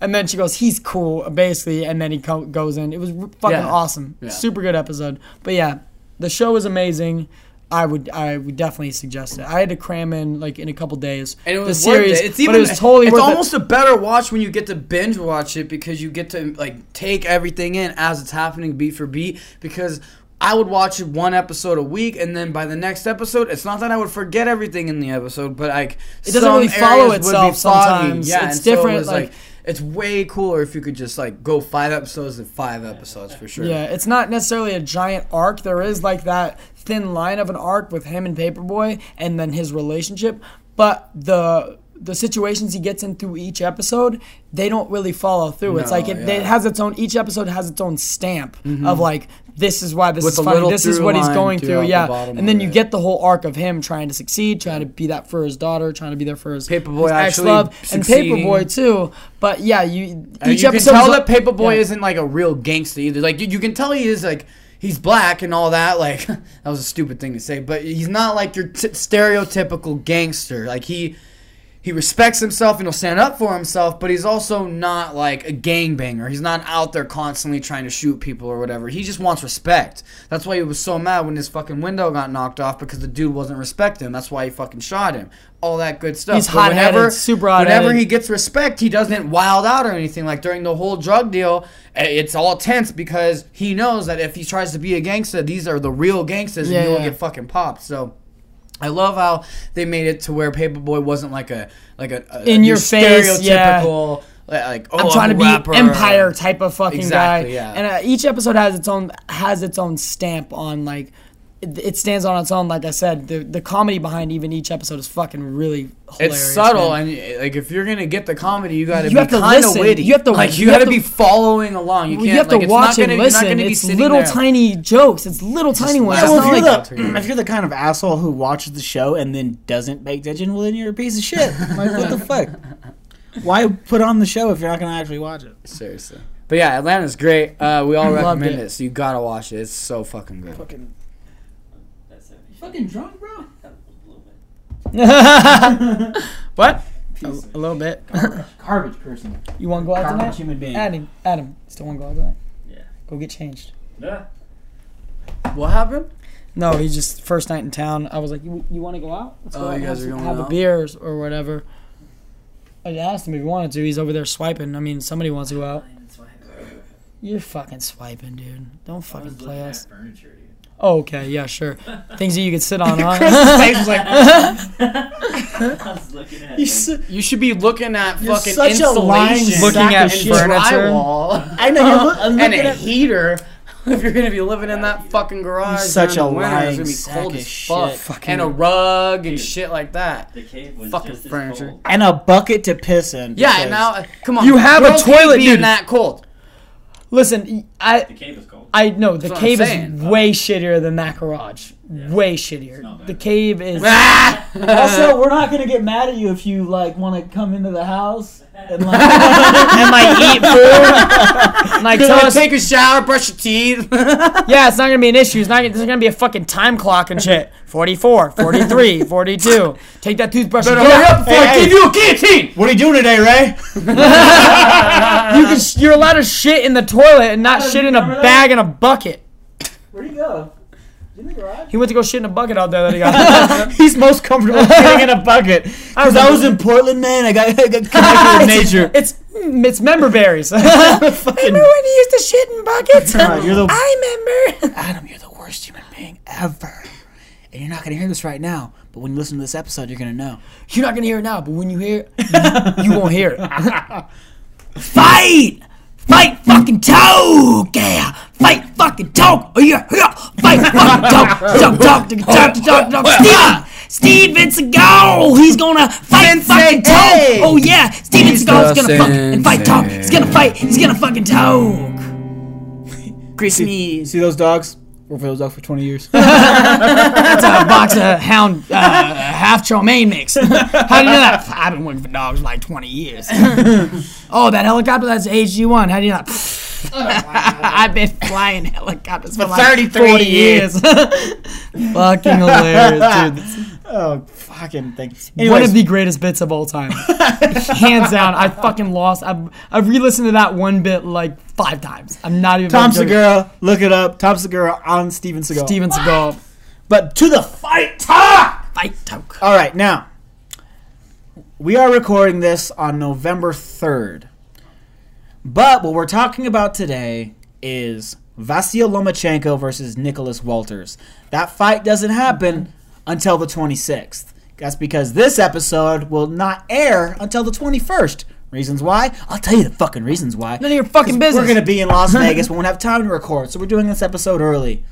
and then she goes, he's cool, basically. And And then he co- goes in. It was fucking yeah. awesome. Yeah. Super good episode. But yeah, the show is amazing. I would I would definitely suggest it. I had to cram in like in a couple days. And it was the series, worth it. It's even, but it was totally it's worth almost it. a better watch when you get to binge watch it because you get to like take everything in as it's happening beat for beat. Because I would watch one episode a week, and then by the next episode, it's not that I would forget everything in the episode, but like it doesn't some really follow itself sometimes. Yeah, it's different. So it was, like, like it's way cooler if you could just like go five episodes and five episodes for sure. Yeah, it's not necessarily a giant arc. There is like that thin line of an arc with him and Paperboy and then his relationship. But the the situations he gets in through each episode, they don't really follow through. No, it's like it, yeah. it has its own, each episode has its own stamp mm-hmm. of like, this is why this With is funny, this is what he's going through, yeah. The and then you it. get the whole arc of him trying to succeed, trying to be that for his daughter, trying to be there for his, Paperboy his ex-love, succeeding. And Paperboy too. But yeah, you each uh, you episode can tell that Paperboy yeah. isn't like a real gangster either. Like you, you can tell he is like, he's black and all that. Like that was a stupid thing to say, but he's not like your t- stereotypical gangster. Like he... He respects himself and he'll stand up for himself, but he's also not like a gangbanger. He's not out there constantly trying to shoot people or whatever. He just wants respect. That's why he was so mad when his fucking window got knocked off because the dude wasn't respecting him. That's why he fucking shot him. All that good stuff. He's hot headed, super hot headed. Whenever he gets respect, he doesn't wild out or anything. Like during the whole drug deal, it's all tense because he knows that if he tries to be a gangster, these are the real gangsters yeah, and he'll yeah. get fucking popped. So. I love how they made it to where Paperboy wasn't like a like a, a in your face, stereotypical yeah. like oh, I'm trying I'm to be empire type of fucking exactly, guy. Yeah. And uh, each episode has its own has its own stamp on like it, it stands on its own. Like I said, the the comedy behind even each episode is fucking really hilarious. It's subtle, man. And like if you're gonna get the comedy, you gotta you be kind of witty. You have to like you, you have to be following along. You, well, can't, you have like, to watch and gonna, listen. It's little there. tiny jokes. It's little it's tiny ones. So if, like, you're the, if you're the kind of asshole who watches the show and then doesn't pay attention, well then you're a piece of shit. Like what the fuck? Why put on the show if you're not gonna actually watch it? Seriously. But yeah, Atlanta's great. Uh, we all I recommend it. it, so you gotta watch it. It's so fucking good. Fucking, fucking drunk, bro. What? A, a little bit. Garbage, garbage person. You want to go out garbage tonight? Human being. Adam, Adam, still want to go out tonight? Yeah. Go get changed. Yeah. What happened? No, he just first night in town. I was like, you, you want to go out? Let's go oh, out. You guys are going have out. a beer or whatever. I asked him if he wanted to. He's over there swiping. I mean, somebody wants to go out. You're fucking swiping, dude. Don't fucking play us. Furniture, dude. Oh, okay, yeah, sure. Things that you could sit on, huh? Chris's face was like... I was looking at you, su- you should be looking at you're fucking such installation. Looking at furniture. I know, you're look, and a at heater. If you're going to be living in that fucking garage, you're such a lying winter, it's going to be cold as fuck. Fucking and a rug and dude, shit like that. The cave was fucking just furniture. As cold. And a bucket to piss in. Yeah, now, come on. You have a toilet, dude. That cold. Listen, I... The cave is cold. I know the That's cave is way shittier than that garage. yeah. way shittier. The Cave is... Also, we're not going to get mad at you if you, like, want to come into the house and, like, and, like eat food. Like, tell us, take a shower, brush your teeth. Yeah, it's not going to be an issue. It's not there's going to be a fucking time clock and shit. forty-four, forty-three, forty-two Take that toothbrush and hurry up before hey, I hey. give you a guillotine. What are you doing today, Ray? you can, you're allowed to shit in the toilet and not oh, shit in a bag that? and a bucket. Where'd he go? In the garage? He went to go shit in a bucket out there that he got. He's most comfortable shitting in a bucket. Because I, I was in Portland, man. I got, I got connected with nature. It's it's member berries. Remember when he used to shit in buckets? Right, you're the, I remember. Adam, you're the worst human being ever. And you're not going to hear this right now. But when you listen to this episode, you're going to know. You're not going to hear it now. But when you hear it, you, you won't hear it. Fight! Fight fucking talk, yeah. Fight fucking talk, yeah, yeah. Fight fucking talk, talk, talk, talk, talk, talk, talk. Steven Seagal, he's gonna fight fucking talk. Oh yeah, Steven Seagal's gonna fuck and fight talk. He's gonna fight. He's gonna fucking talk. Chris see, see those dogs? We're for those dogs for twenty years. That's how a box of hound uh, half chomaine mix. How do you know that? I've been working for dogs like twenty years. Oh, that helicopter, that's H G one. How do you know that? I've been flying helicopters for, for like forty years. years. Fucking hilarious, dude. Oh, fucking thing. Anyways. One of the greatest bits of all time. Hands down, I fucking lost. I've, I've re-listened to that one bit like five times. I'm not even... Tom Segura, look it up. Tom Segura on Steven Seagal. Steven Seagal. But to the fight talk! Fight talk. All right, now, we are recording this on November third. But what we're talking about today is Vasyl Lomachenko versus Nicholas Walters. That fight doesn't happen... until the twenty-sixth. That's because this episode will not air until the twenty-first. Reasons why? I'll tell you the fucking reasons why. None of your fucking business. We're going to be in Las Vegas. We won't have time to record, so we're doing this episode early.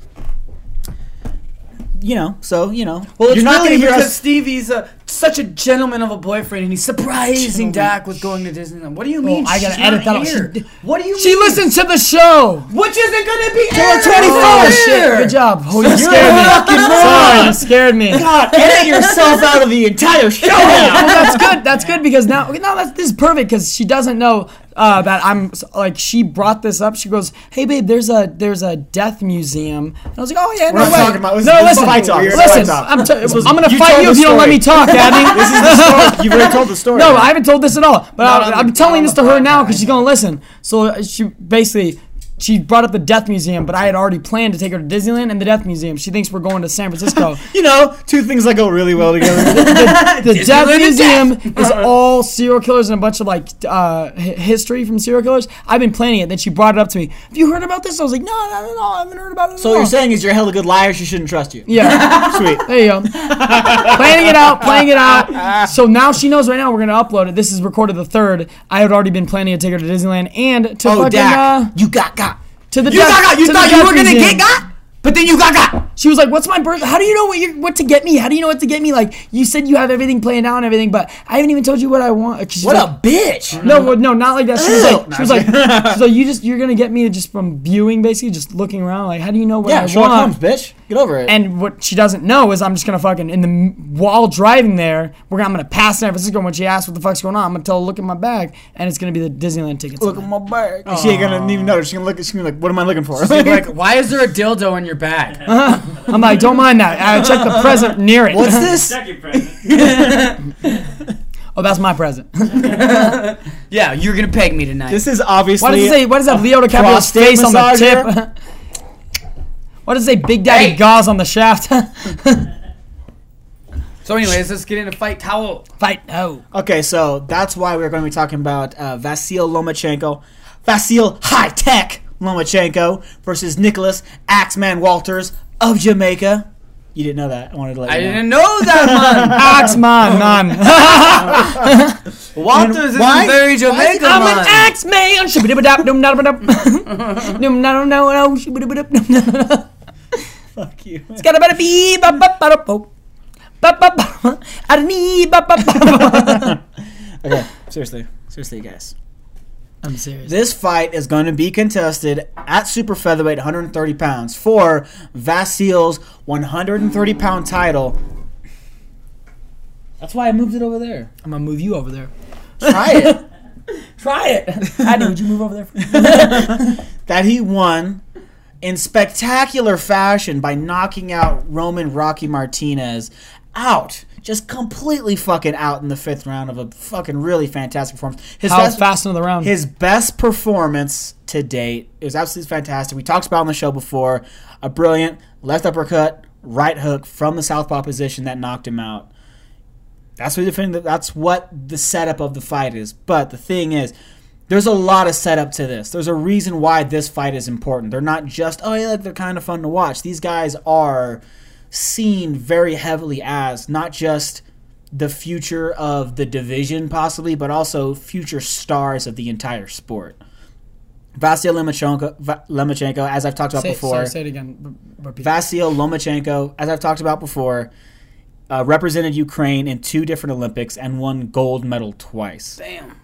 You know, so, you know. Well, it's you're not really because us. Stevie's a, such a gentleman of a boyfriend, and he's surprising Dak with going to Disneyland. What do you mean? Well, I got to edit that out. She, what do you she mean? She listens to the show. Which isn't going to be aired. Oh, shit. Good job. Oh, you scared me. Fucking Sorry, you scared me. God, edit yourself out of the entire show. Well, that's good. That's good because now, now that's, this is perfect because she doesn't know uh, that I'm, like, she brought this up. She goes, hey, babe, there's a there's a death museum. And I was like, oh, yeah, We're no way. Talking about, listen, no, listen. Talk. Listen, I'm, t- I'm going to fight you if you don't let me talk, Abby. This is the story. You've already told the story. No, I haven't told this at all. But I, I'm, I'm telling this to her now because she's going to listen. So she basically, she brought up the Death Museum, but I had already planned to take her to Disneyland and the Death Museum. She thinks we're going to San Francisco. You know, two things that go really well together. The, the, the Death Museum death. is all serial killers and a bunch of, like, uh, history from serial killers. I've been planning it. Then she brought it up to me. Have you heard about this? I was like, no, not at all. I haven't heard about it at so all. So you're saying is you're a hella good liar. She shouldn't trust you. Yeah. Sweet. There you go. Planning it out. Planning it out. So now she knows right now we're going to upload it. This is recorded the third. I had already been planning to take her to Disneyland and to oh, fucking... Dak, uh, you got got. To the you death, got got. You thought you were going to get got? But then you got got. She was like, what's my birthday? How do you know what you're, what to get me? How do you know what to get me? Like, you said you have everything planned out and everything, but I haven't even told you what I want. What like, a bitch. No, no, not like that. She was like, she was like, she was like you just, you're going to get me just from viewing, basically, just looking around. Like, how do you know what yeah, I Sherlock want? Yeah, Sherlock Holmes, bitch. Get over it. And what she doesn't know is I'm just going to fucking, in the while driving there, we're gonna, I'm going to pass San Francisco when she asks what the fuck's going on. I'm going to tell her, look at my bag, and it's going to be the Disneyland tickets. Look at my bag. Aww. She ain't going to even notice. She's going to be like, what am I looking for? She's like, why is there a dildo in your bag? Uh-huh. I'm like, don't mind that. I check the present near it. What's this? Check your present. Oh, that's my present. Yeah, you're gonna peg me tonight. This is obviously. Why does it say? Why does that Leo DiCaprio's face massager? on the tip? Why does it say Big Daddy hey. Gauze on the shaft? So, anyways, let's get into fight towel. Fight towel. Okay, so that's why we're going to be talking about uh, Vasyl Lomachenko, Vasyl High Tech Lomachenko versus Nicholas Axeman Walters of Jamaica. You didn't know that. I wanted to let you I know. I didn't know that, man. Axeman, man. Walters is very Jamaican, I'm man. I'm an axe man. Fuck you, man. It's got a better be. Okay, seriously. Seriously, guys. I'm serious. This fight is going to be contested at super featherweight, one hundred thirty pounds, for Vasyl's one hundred thirty pound title. That's why I moved it over there. I'm gonna move you over there. Try it. Try it. Addy, would you move over there? That he won in spectacular fashion by knocking out Roman Rocky Martinez out. Just completely fucking out in the fifth round of a fucking really fantastic performance. His How best, fast into the round? His best performance to date. It was absolutely fantastic. We talked about it on the show before. A brilliant left uppercut, right hook from the southpaw position that knocked him out. That's what, the, that's what the setup of the fight is. But the thing is, there's a lot of setup to this. There's a reason why this fight is important. They're not just, oh, yeah, they're kind of fun to watch. These guys are seen very heavily as not just the future of the division possibly, but also future stars of the entire sport. Vasyl Lomachenko, Lomachenko as I've talked about say, before. Sorry, say it again. Repeat. Vasyl Lomachenko, as I've talked about before, uh, represented Ukraine in two different Olympics and won gold medal twice. Damn.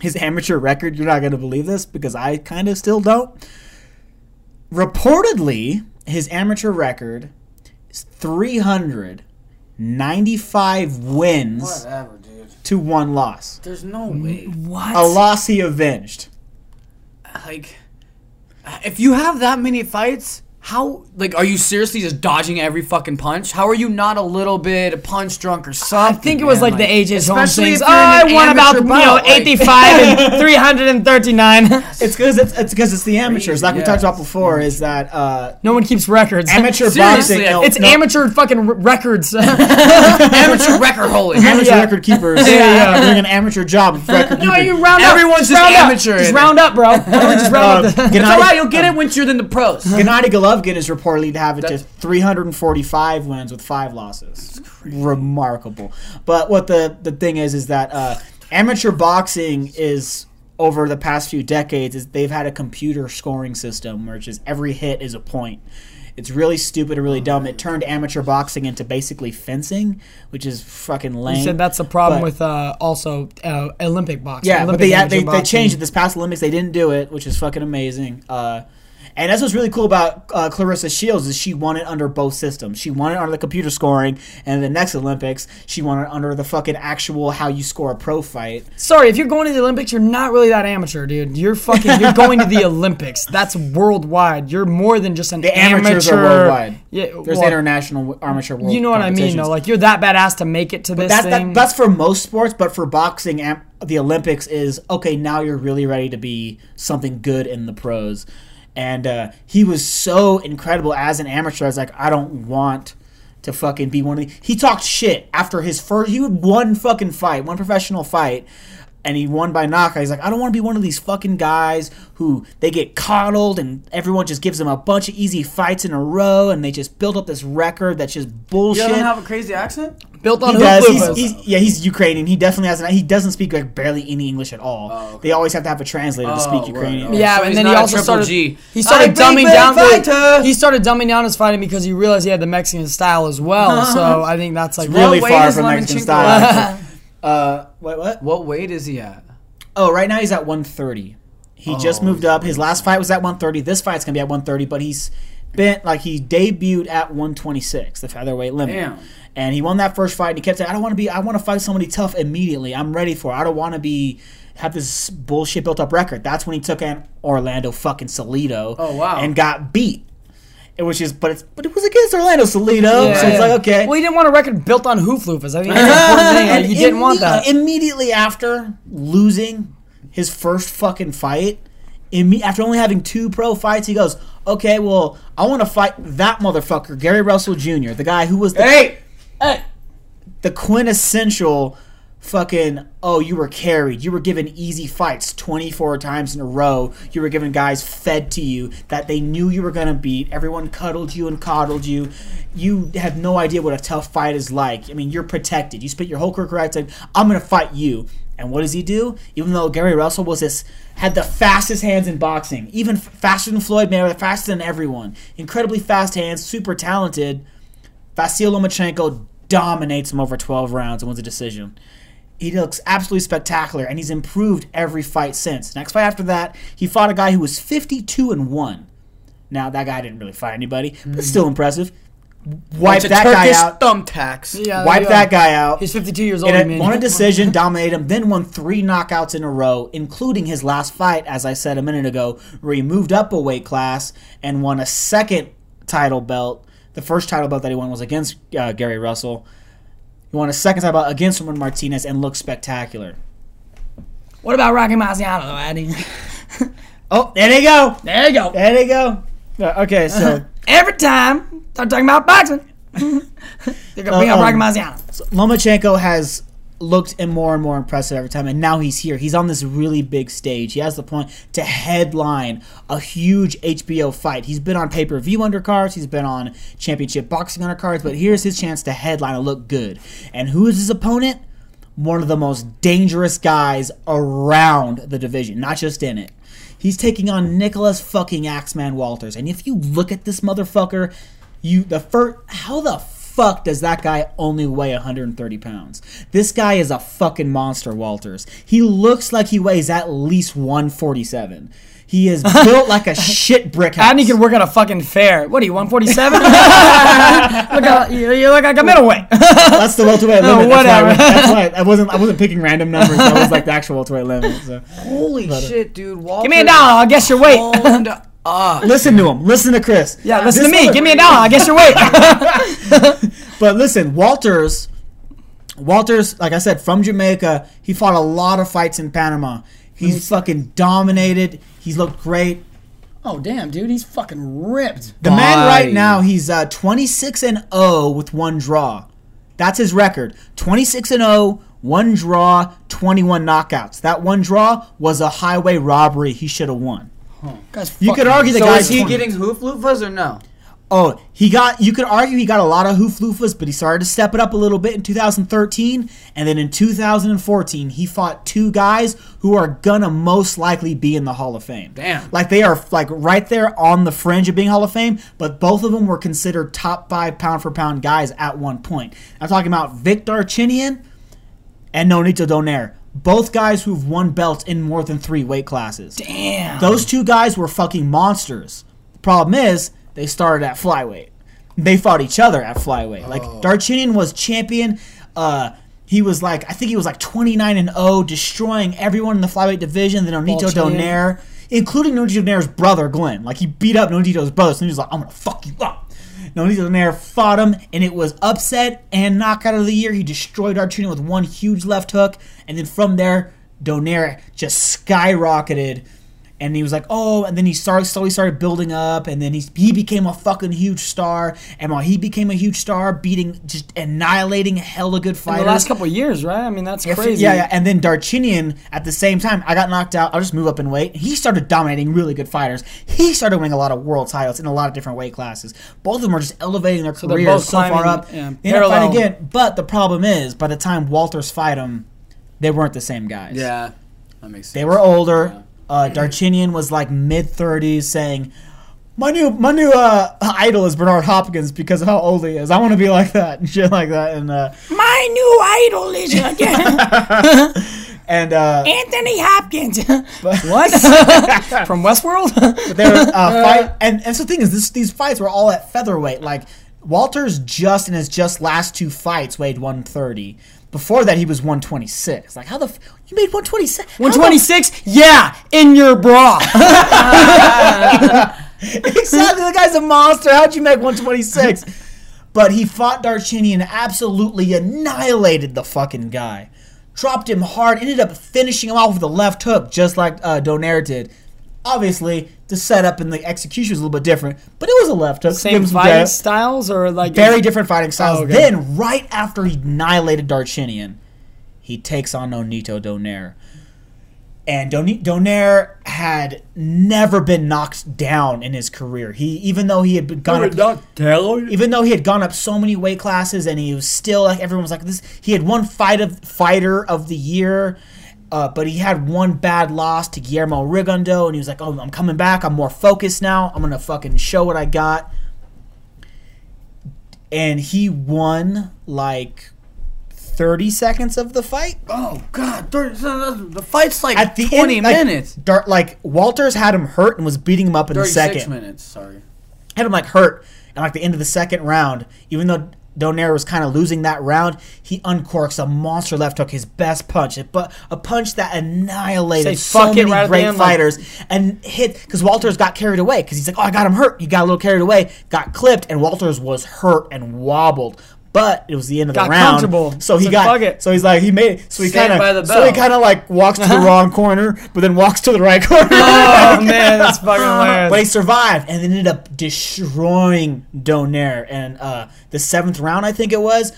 His amateur record, you're not going to believe this because I kind of still don't. Reportedly, his amateur record is three hundred ninety-five wins Whatever, dude. to one loss. There's no way. What? A loss he avenged. Like, if you have that many fights, how, like, are you seriously just dodging every fucking punch? How are you not a little bit punch drunk or something? I think it was man, like, like the A J Zone things. Oh, I won about, you know, like, eighty-five and three hundred thirty-nine. It's because it's, it's, it's the amateurs. Like yes. we talked about before, is that... Uh, no one keeps records. Amateur boxing. No, it's no. amateur fucking records. Amateur record holding. Amateur yeah. record keepers. Yeah, yeah. Doing an amateur job of record keeping. No, you round up. Everyone's just, just round amateur. Up. Just round up, bro. Just round uh, up. Gennady, it's all right. You'll get um, it once you're in the pros. Gennady Golovkin. Golovkin is reportedly to have it to three hundred forty-five wins with five losses. Remarkable. But what the, the thing is, is that uh, amateur boxing is, over the past few decades, is they've had a computer scoring system where it's just every hit is a point. It's really stupid and really dumb. It turned amateur boxing into basically fencing, which is fucking lame. You said that's a problem but, with uh, also uh, Olympic boxing. Yeah, Olympic but they, they, boxing. they changed it. This past Olympics, they didn't do it, which is fucking amazing. Uh And that's what's really cool about uh, Clarissa Shields is she won it under both systems. She won it under the computer scoring, and the next Olympics, she won it under the fucking actual how you score a pro fight. Sorry, if you're going to the Olympics, you're not really that amateur, dude. You're fucking, you're going to the Olympics. That's worldwide. You're more than just an the amateur. The amateurs are worldwide. Yeah, There's well, international amateur world. You know what I mean, though? Like, you're that badass to make it to but this that, thing. That, that's for most sports, but for boxing, am- the Olympics is, okay, now you're really ready to be something good in the pros. And uh, he was so incredible as an amateur. I was like, I don't want to fucking be one of these. He talked shit after his first. He would one fucking fight, one professional fight, and he won by knockout. He's like, I don't want to be one of these fucking guys who they get coddled and everyone just gives them a bunch of easy fights in a row and they just build up this record that's just bullshit. You don't have a crazy accent? Built on he does. He's, he's, yeah, he's Ukrainian. He definitely has an. He doesn't speak like barely any English at all. Oh, okay. They always have to have a translator oh, to speak Ukrainian. Right, right. Yeah, so and then he also started. G. He started dumbing down. The, he started dumbing down his fighting because he realized he had the Mexican style as well. So I think that's like it's really far from Mexican style. uh, what what? What weight is he at? Oh, right now he's at one thirty. He oh, just moved up. Crazy. His last fight was at one thirty. This fight's gonna be at one thirty, but he's been like he debuted at one twenty-six, the featherweight limit. Damn. And he won that first fight, and he kept saying, I don't want to be, I want to fight somebody tough immediately. I'm ready for it. I don't want to be, have this bullshit built up record. That's when he took on Orlando fucking Salido. Oh, wow. And got beat. Which is, but it's, but it was against Orlando Salido. Yeah, so it's yeah. like, okay. Well, he didn't want a record built on hoof-loofas. I mean, that's an important thing. Like, he didn't imme- want that. Immediately after losing his first fucking fight, imme- after only having two pro fights, he goes, okay, well, I want to fight that motherfucker, Gary Russell Junior, the guy who was the... Hey! Hey. The quintessential fucking, oh, you were carried. You were given easy fights twenty-four times in a row. You were given guys fed to you that they knew you were going to beat. Everyone cuddled you and coddled you. You have no idea what a tough fight is like. I mean, you're protected. You spent your whole career protected. I'm going to fight you. And what does he do? Even though Gary Russell was this, had the fastest hands in boxing, even faster than Floyd Mayweather, faster than everyone, incredibly fast hands, super talented, Vasyl Lomachenko dominates him over twelve rounds and wins a decision. he looks absolutely spectacular, and he's improved every fight since. Next fight after that, he fought a guy who was fifty-two and one. Now, that guy didn't really fight anybody, but mm. still impressive. Wipe that guy out. Thumbtacks. Yeah, Wipe that guy out. He's fifty-two years old. And won a decision, dominated him, then won three knockouts in a row, including his last fight, as I said a minute ago, where he moved up a weight class and won a second title belt. The first title belt that he won was against uh, Gary Russell. He won a second title belt against Roman Martinez and looked spectacular. What about Rocky Marciano, though, Addy? Oh, there they go. There you go. There they go. Uh, okay, so... Uh-huh. Every time I'm talking about boxing, they're going to bring up Rocky Marciano. So Lomachenko has looked more and more impressive every time, and now he's here. He's on this really big stage. He has the point to headline a huge H B O fight. He's been on pay-per-view undercards. He's been on championship boxing undercards, but here's his chance to headline and look good. And who is his opponent? One of the most dangerous guys around the division, not just in it. He's taking on Nicholas fucking Axeman Walters. And if you look at this motherfucker, you the first, how the fuck does that guy only weigh one hundred thirty pounds? This guy is a fucking monster, Walters. He looks like he weighs at least one forty-seven. He is built like a shit brick house. And he can work at a fucking fair. What are you, one forty-seven? you, you look like a middleweight. That's the welterweight limit. No, whatever. That's why I, that's why I, I wasn't. I wasn't picking random numbers. That was like the actual welterweight limit. So. Holy but, shit, dude! Walter, give me a dollar. I'll guess your weight. Up, listen dude. to him. Listen to Chris. Yeah, listen this to me. Other... Give me a dollar. I'll guess your weight. But listen, Walters. Walters, like I said, from Jamaica. He fought a lot of fights in Panama. He's fucking dominated. He's looked great. Oh, damn, dude. He's fucking ripped. The Bye. man right now, he's uh, twenty-six and oh with one draw. That's his record. twenty-six and oh, one draw, twenty-one knockouts. That one draw was a highway robbery he should have won. Huh. You could argue the so guy's So is he twenty. Getting hoof loofahs or no? Oh, he got. You could argue he got a lot of hoof loofahs, but he started to step it up a little bit in two thousand thirteen, and then in two thousand fourteen he fought two guys who are gonna most likely be in the Hall of Fame. Damn, like they are like right there on the fringe of being Hall of Fame, but both of them were considered top five pound for pound guys at one point. I'm talking about Victor Darchinyan and Nonito Donaire. Both guys who've won belts in more than three weight classes. Damn, those two guys were fucking monsters. The problem is, they started at flyweight. They fought each other at flyweight. Oh. Like Darchinyan was champion. Uh, he was like I think he was like twenty-nine and oh, destroying everyone in the flyweight division. Then Nonito Donaire, including Nonito Donaire's brother Glenn. Like he beat up Nonito's brother. So he was like, I'm gonna fuck you up. Nonito Donaire fought him, and it was upset and knockout of the year. He destroyed Darchinyan with one huge left hook, and then from there, Donaire just skyrocketed. And he was like, oh, and then he started, slowly started building up, and then he he became a fucking huge star. And while he became a huge star, beating, just annihilating hella good fighters. In the last couple of years, right? I mean, that's if, crazy. Yeah, yeah. And then Darchinyan, at the same time, I got knocked out. I'll just move up in weight. He started dominating really good fighters. He started winning a lot of world titles in a lot of different weight classes. Both of them are just elevating their so careers so climbing, far up. Yeah, they don't fight again. But the problem is, by the time Walters fight him, they weren't the same guys. Yeah, that makes sense. They were older. Yeah. Uh, Darchinyan was like mid-thirties saying, my new my new uh, idol is Bernard Hopkins because of how old he is. I want to be like that and shit like that. And uh, my new idol is again. and uh, Anthony Hopkins. But, what? From Westworld? But they were, uh, fight, and, and so the thing is, this, these fights were all at featherweight. Like Walters just in his just last two fights weighed one thirty. Before that, he was one twenty-six. Like, how the f- you made one twenty-six? one twenty-six? Yeah, in your bra. Exactly. The guy's a monster. How'd you make one twenty-six? But he fought Darchinyan and absolutely annihilated the fucking guy. Dropped him hard. Ended up finishing him off with a left hook, just like uh, Donaire did. Obviously, the setup and the execution was a little bit different, but it was a left hook. Same fighting styles, or like very different fighting styles. Oh, okay. Then, right after he annihilated Darchinyan, he takes on Nonito Donaire, and Don- Donaire had never been knocked down in his career. He, even though he had been gone up, knocked down? even though he had gone up so many weight classes, and he was still like everyone was like this. He had one fight of fighter of the year. Uh, but he had one bad loss to Guillermo Rigondo, and he was like, oh, I'm coming back. I'm more focused now. I'm going to fucking show what I got. And he won, like, thirty seconds of the fight. Oh, God. thirty, the fight's like At the twenty end, like, minutes. Dar- like, Walters had him hurt and was beating him up in the second. thirty-six minutes, sorry. Had him, like, hurt. And, like, the end of the second round, even though Donaire was kind of losing that round, he uncorks a monster left hook, his best punch, but a punch that annihilated Say, so many right great fighters, like, and hit, because Walters got carried away, because he's like, oh, I got him hurt. He got a little carried away, got clipped, and Walters was hurt and wobbled. But it was the end of got the round, comfortable. so he so got. It. So he's like, he made it. So he kind of, so he kind of like walks to the wrong corner, but then walks to the right corner. Oh man, that's fucking hilarious. But he survived, and ended up destroying Donaire. And uh, the seventh round, I think it was,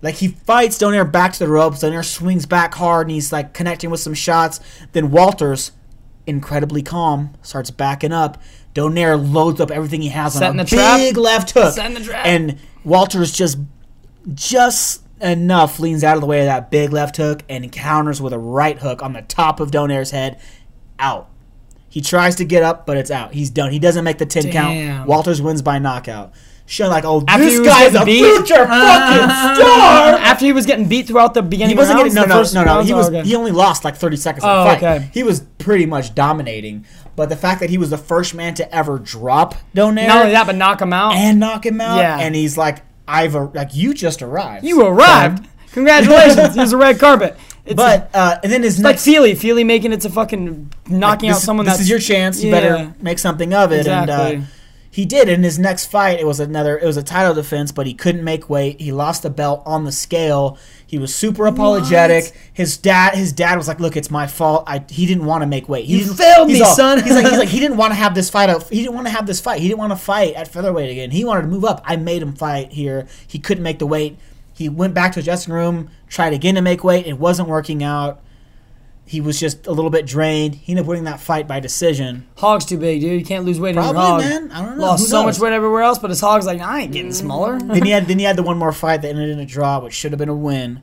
like he fights Donaire back to the ropes. Donaire swings back hard, and he's like connecting with some shots. Then Walters, incredibly calm, starts backing up. Donaire loads up everything he has Setting on a big left hook, and Walters just. Just enough leans out of the way of that big left hook and counters with a right hook on the top of Donaire's head. Out. He tries to get up, but it's out. He's done. He doesn't make the ten Damn. count. Walters wins by knockout. Showing like, oh, after this guy's a beat, future uh, fucking star. After he was getting beat throughout the beginning, he wasn't rounds, getting no, no, no, no, no. He was. Oh, okay. He only lost like thirty seconds of the oh, fight. Okay. He was pretty much dominating. But the fact that he was the first man to ever drop Donaire, not only that, but knock him out and knock him out. Yeah. And he's like. I've like you just arrived. You arrived. But, congratulations. There's a red carpet. It's but uh, and then his it's next, like Feely, Feely making it to fucking knocking like this, out someone. This that's, is your chance. You yeah. better make something of it. Exactly. And uh, he did. In his next fight, it was another. It was a title defense, but he couldn't make weight. He lost the belt on the scale. He was super apologetic. What? His dad, his dad was like, "Look, it's my fault. I he didn't want to make weight. He you failed me, all, son." He's like, he's like, he didn't want to have this fight. Out, he didn't want to have this fight. He didn't want to fight at featherweight again. He wanted to move up. I made him fight here. He couldn't make the weight. He went back to the dressing room, tried again to make weight. It wasn't working out. He was just a little bit drained. He ended up winning that fight by decision. Hog's too big, dude. You can't lose weight in your hog. Probably, man. I don't know. Lost so much weight everywhere else, but his hog's like, I ain't getting smaller. Then he had then he had the one more fight that ended in a draw, which should have been a win.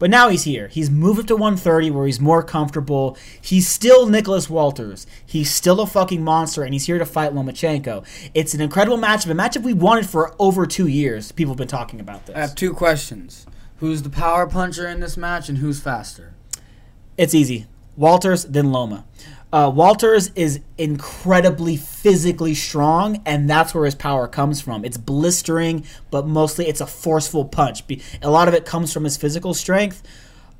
But now he's here. He's moved up to one thirty where he's more comfortable. He's still Nicholas Walters. He's still a fucking monster, and he's here to fight Lomachenko. It's an incredible matchup, a matchup we wanted for over two years. People have been talking about this. I have two questions. Who's the power puncher in this match, and who's faster? It's easy. Walters, then Loma. Uh, Walters is incredibly physically strong, and that's where his power comes from. It's blistering, but mostly it's a forceful punch. A lot of it comes from his physical strength.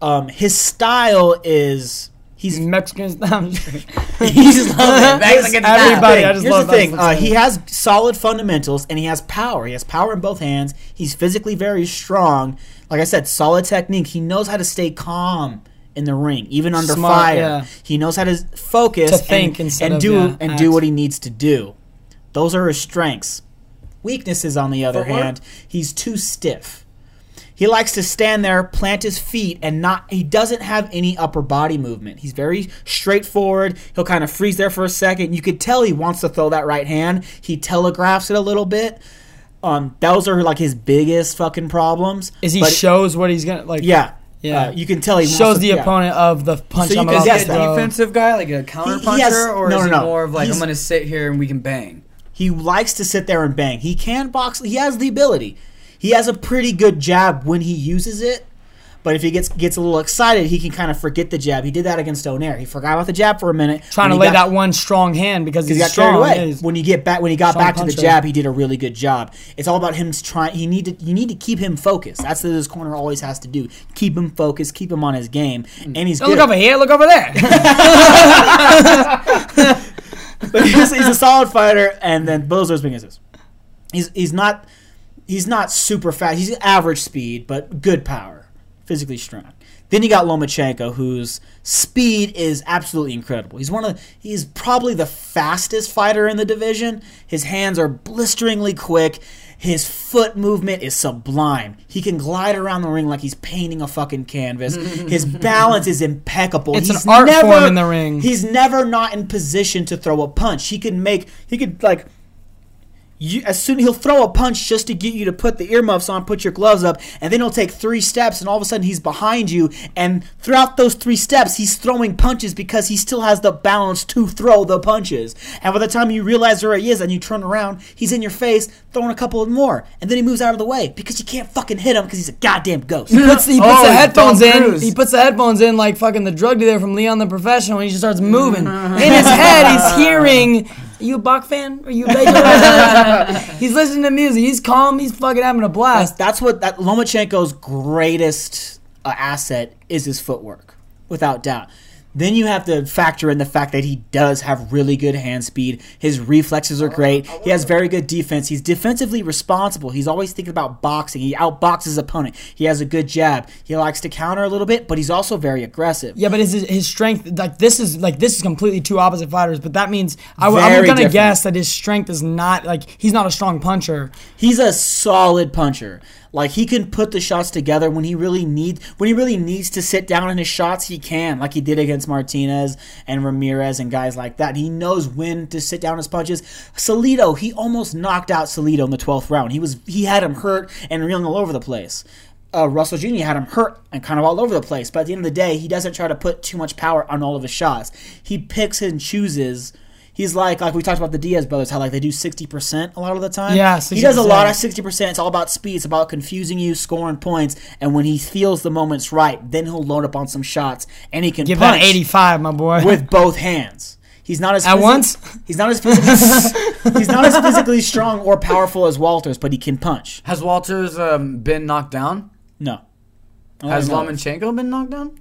Um, his style is... He's Mexican style. He's Mexican style. Everybody, I just Here's love the thing. Uh, he has solid fundamentals, and he has power. He has power in both hands. He's physically very strong. Like I said, solid technique. He knows how to stay calm in the ring, even under Smart, fire. Yeah. He knows how to focus to think and, and do of, yeah, and do what he needs to do. Those are his strengths. Weaknesses, on the other hand, he's too stiff. He likes to stand there, plant his feet, and not. He doesn't have any upper body movement. He's very straightforward. He'll kind of freeze there for a second. You could tell he wants to throw that right hand. He telegraphs it a little bit. Um, those are like his biggest fucking problems. Is he but shows it, what he's gonna like? Yeah. Yeah, uh, you can tell he shows to, the yeah. opponent of the punch. So you can guess the defensive guy, like a counterpuncher, or no, is no, he no. more of like, he's, I'm going to sit here and we can bang? He likes to sit there and bang. He can box. He has the ability. He has a pretty good jab when he uses it, but if he gets gets a little excited, he can kind of forget the jab. He did that against Donaire. He forgot about the jab for a minute, trying to lay got, that one strong hand because he's he got strong. Away. Yeah, he's when you get back, when he got back to the jab, he did a really good job. It's all about him trying. He need to you need to keep him focused. That's what this corner always has to do: keep him focused, keep him on his game, and he's Don't good. Look over here, look over there. But he's, he's a solid fighter, and then both those weaknesses. He's he's not he's not super fast. He's average speed, but good power. Physically strong. Then you got Lomachenko, whose speed is absolutely incredible. He's one of the, he's probably the fastest fighter in the division. His hands are blisteringly quick. His foot movement is sublime. He can glide around the ring like he's painting a fucking canvas. His balance is impeccable. It's he's an art never, form in the ring. He's never not in position to throw a punch. He could make. He could like. You, as soon he'll throw a punch just to get you to put the earmuffs on, put your gloves up, and then he'll take three steps, and all of a sudden he's behind you. And throughout those three steps, he's throwing punches because he still has the balance to throw the punches. And by the time you realize where he is and you turn around, he's in your face throwing a couple more, and then he moves out of the way because you can't fucking hit him because he's a goddamn ghost. He puts, he puts oh, the headphones in. He puts the headphones in like fucking the drug dealer from Leon the Professional, and he just starts moving. In his head, he's hearing. Are you a Bach fan? Are you a He's listening to music. He's calm. He's fucking having a blast. That's, that's what that Lomachenko's greatest uh, asset is, his footwork, without doubt. Then you have to factor in the fact that he does have really good hand speed. His reflexes are great. He has very good defense. He's defensively responsible. He's always thinking about boxing. He outboxes his opponent. He has a good jab. He likes to counter a little bit, but he's also very aggressive. Yeah, but his his strength, like this is like this is completely two opposite fighters. But that means I, I'm going to guess that his strength is not like he's not a strong puncher. He's a solid puncher. Like, he can put the shots together when he really needs when he really needs to sit down in his shots, he can, like he did against Martinez and Ramirez and guys like that. He knows when to sit down his punches. Salido, he almost knocked out Salido in the twelfth round. He was he had him hurt and reeling all over the place. Uh, Russell Junior had him hurt and kind of all over the place. But at the end of the day, he doesn't try to put too much power on all of his shots. He picks and chooses. He's like, like we talked about the Diaz brothers, how like they do sixty percent a lot of the time. Yeah, sixty percent. He does a lot of sixty percent. It's all about speed. It's about confusing you, scoring points. And when he feels the moment's right, then he'll load up on some shots, and he can give punch. Give that eighty-five, my boy. With both hands. He's not as at physically, once. He's not as physically, he's not as physically strong or powerful as Walters, but he can punch. Has Walters um, been knocked down? No. Has Lomachenko been knocked down?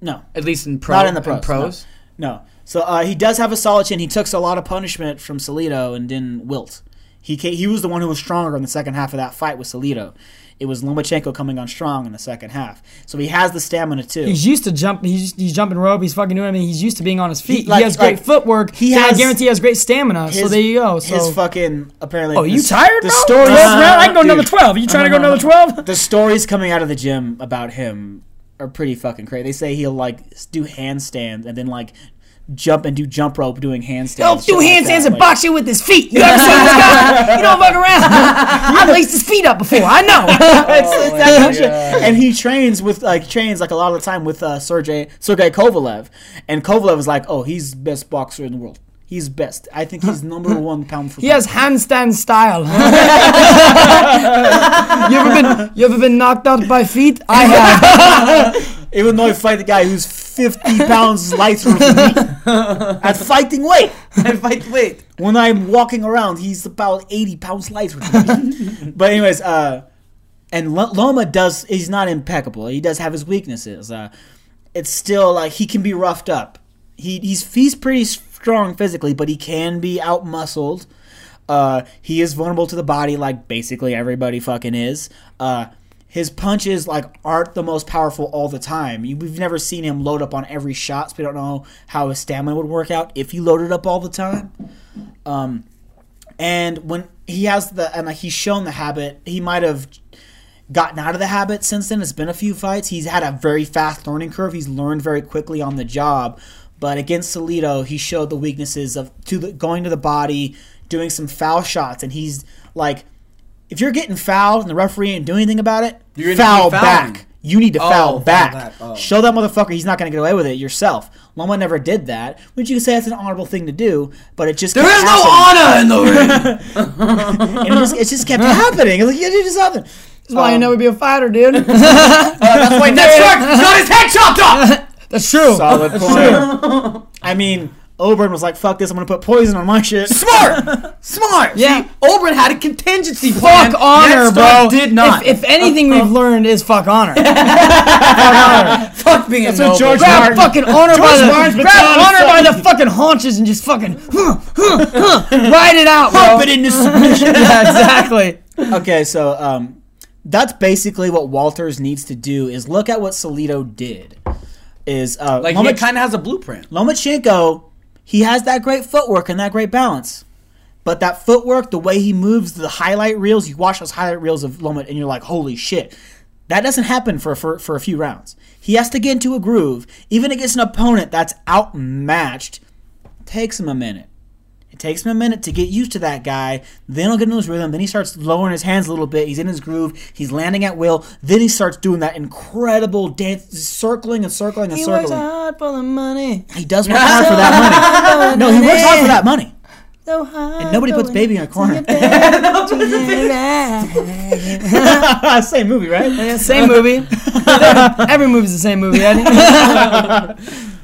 No. At least in pro. Not in the pros. In pros? No. no. So uh, he does have a solid chin. He took a lot of punishment from Salido and didn't wilt. He came, he was the one who was stronger in the second half of that fight with Salido. It was Lomachenko coming on strong in the second half. So he has the stamina too. He's used to jump. He's, he's jumping rope. He's fucking doing everything. He's used to being on his feet. He, like, he has great like, footwork. He so has, I guarantee he has great stamina. His, so there you go. So. His fucking apparently. Oh, the, you tired? The bro? Story. Uh, I can go dude, another twelve. Are you trying uh, to go another twelve? The stories coming out of the gym about him are pretty fucking crazy. They say he'll like do handstands and then like. Jump and do jump rope doing handstands. He'll do handstands like and like, box you with his feet. You ever seen this guy? He don't fuck around. I've laced his feet up before. I know. Oh it's, it's and he trains with like trains like a lot of the time with uh, Sergey Sergey Kovalev, and Kovalev is like, oh, he's best boxer in the world. He's best. I think he's number one pound for he pound. He has handstand style. you ever been you ever been knocked out by feet? I have. Even though I fight the guy who's fifty pounds lighter than me. At fighting weight. At fight weight. When I'm walking around, he's about eighty pounds lighter than me. But anyways, uh, and L- Loma does, he's not impeccable. He does have his weaknesses. Uh, it's still like he can be roughed up. He He's, he's pretty strong physically, but he can be out-muscled. Uh, he is vulnerable to the body like basically everybody fucking is. Uh His punches like aren't the most powerful all the time. You, we've never seen him load up on every shot, so we don't know how his stamina would work out if he loaded up all the time. Um, and when he has the, and like he's shown the habit, he might have gotten out of the habit since then. It's been a few fights. He's had a very fast learning curve. He's learned very quickly on the job. But against Salido, he showed the weaknesses of to the, going to the body, doing some foul shots, and he's like. If you're getting fouled and the referee ain't doing anything about it, you're foul back. You need to oh, foul back. Foul back. Oh. Show that motherfucker he's not going to get away with it yourself. Loma never did that, which you can say that's an honorable thing to do, but it just there kept happening. There is no honor in the ring. And it, just, it just kept happening. It's like, you did something. That's why um, you never be a fighter, dude. uh, that's why Ned Stark got his head chopped off. That's true. Solid that's point. True. I mean... Oberyn was like, fuck this, I'm going to put poison on my shit. Smart! Smart! Yeah. See, Oberyn had a contingency plan. Fuck honor, bro. Did not. If, if anything uh, we've uh, learned is fuck honor. Fuck honor. Fuck being that's a noble. George grab Martin. Fucking honor, by the, grab honor by the fucking haunches and just fucking huh, huh, huh, ride it out, bro. Pump it into submission. Yeah, exactly. Okay, so um, that's basically what Walters needs to do is look at what Salido did. Is uh, Like Lomach- he kind of has a blueprint. Lomachenko... He has that great footwork and that great balance. But that footwork, the way he moves, the highlight reels, you watch those highlight reels of Loma and you're like, holy shit. That doesn't happen for, for, for a few rounds. He has to get into a groove. Even against an opponent that's outmatched, takes him a minute. It takes him a minute to get used to that guy. Then he'll get into his rhythm. Then he starts lowering his hands a little bit. He's in his groove. He's landing at will. Then he starts doing that incredible dance, circling and circling and he circling. He works hard for the money. He does work hard for that money. No, he works hard for that money. So hard. And nobody puts Baby in a corner. Same movie, right? Same movie. Every movie's the same movie, Eddie.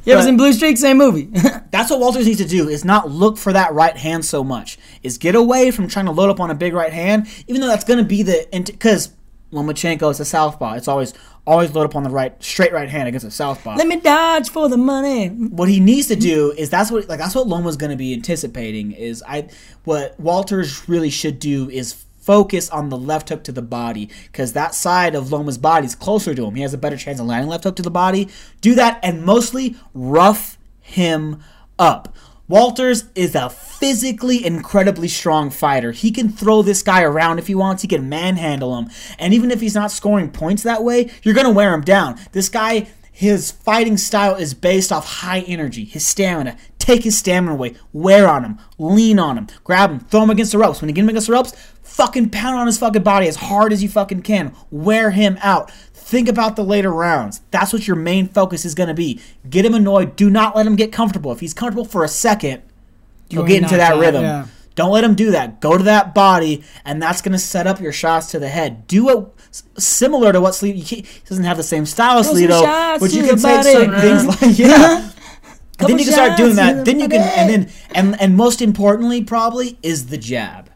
You ever seen Blue Streak? Same movie. That's what Walters needs to do, is not look for that right hand so much. Is get away from trying to load up on a big right hand, even though that's going to be the... Because Lomachenko is a southpaw. It's always always load up on the right, straight right hand against a southpaw. Let me dodge for the money. What he needs to do is that's what like that's what Loma's going to be anticipating. Is I What Walters really should do is focus on the left hook to the body, because that side of Loma's body is closer to him. He has a better chance of landing left hook to the body. Do that and mostly rough him up. Walters is a physically incredibly strong fighter. He can throw this guy around if he wants. He can manhandle him. And even if he's not scoring points that way, you're going to wear him down. This guy, his fighting style is based off high energy, his stamina. Take his stamina away. Wear on him. Lean on him. Grab him. Throw him against the ropes. When you get him against the ropes, fucking pound on his fucking body as hard as you fucking can. Wear him out. Think about the later rounds. That's what your main focus is going to be. Get him annoyed. Do not let him get comfortable. If he's comfortable for a second, you'll get into that rhythm. Yeah. Don't let him do that. Go to that body, and that's going to set up your shots to the head. Do it similar to what Salido... He doesn't have the same style as Salido, but you can take certain uh-huh. things like... Yeah. And then you can start doing that. Then you can... And then and and most importantly, probably, is the jab.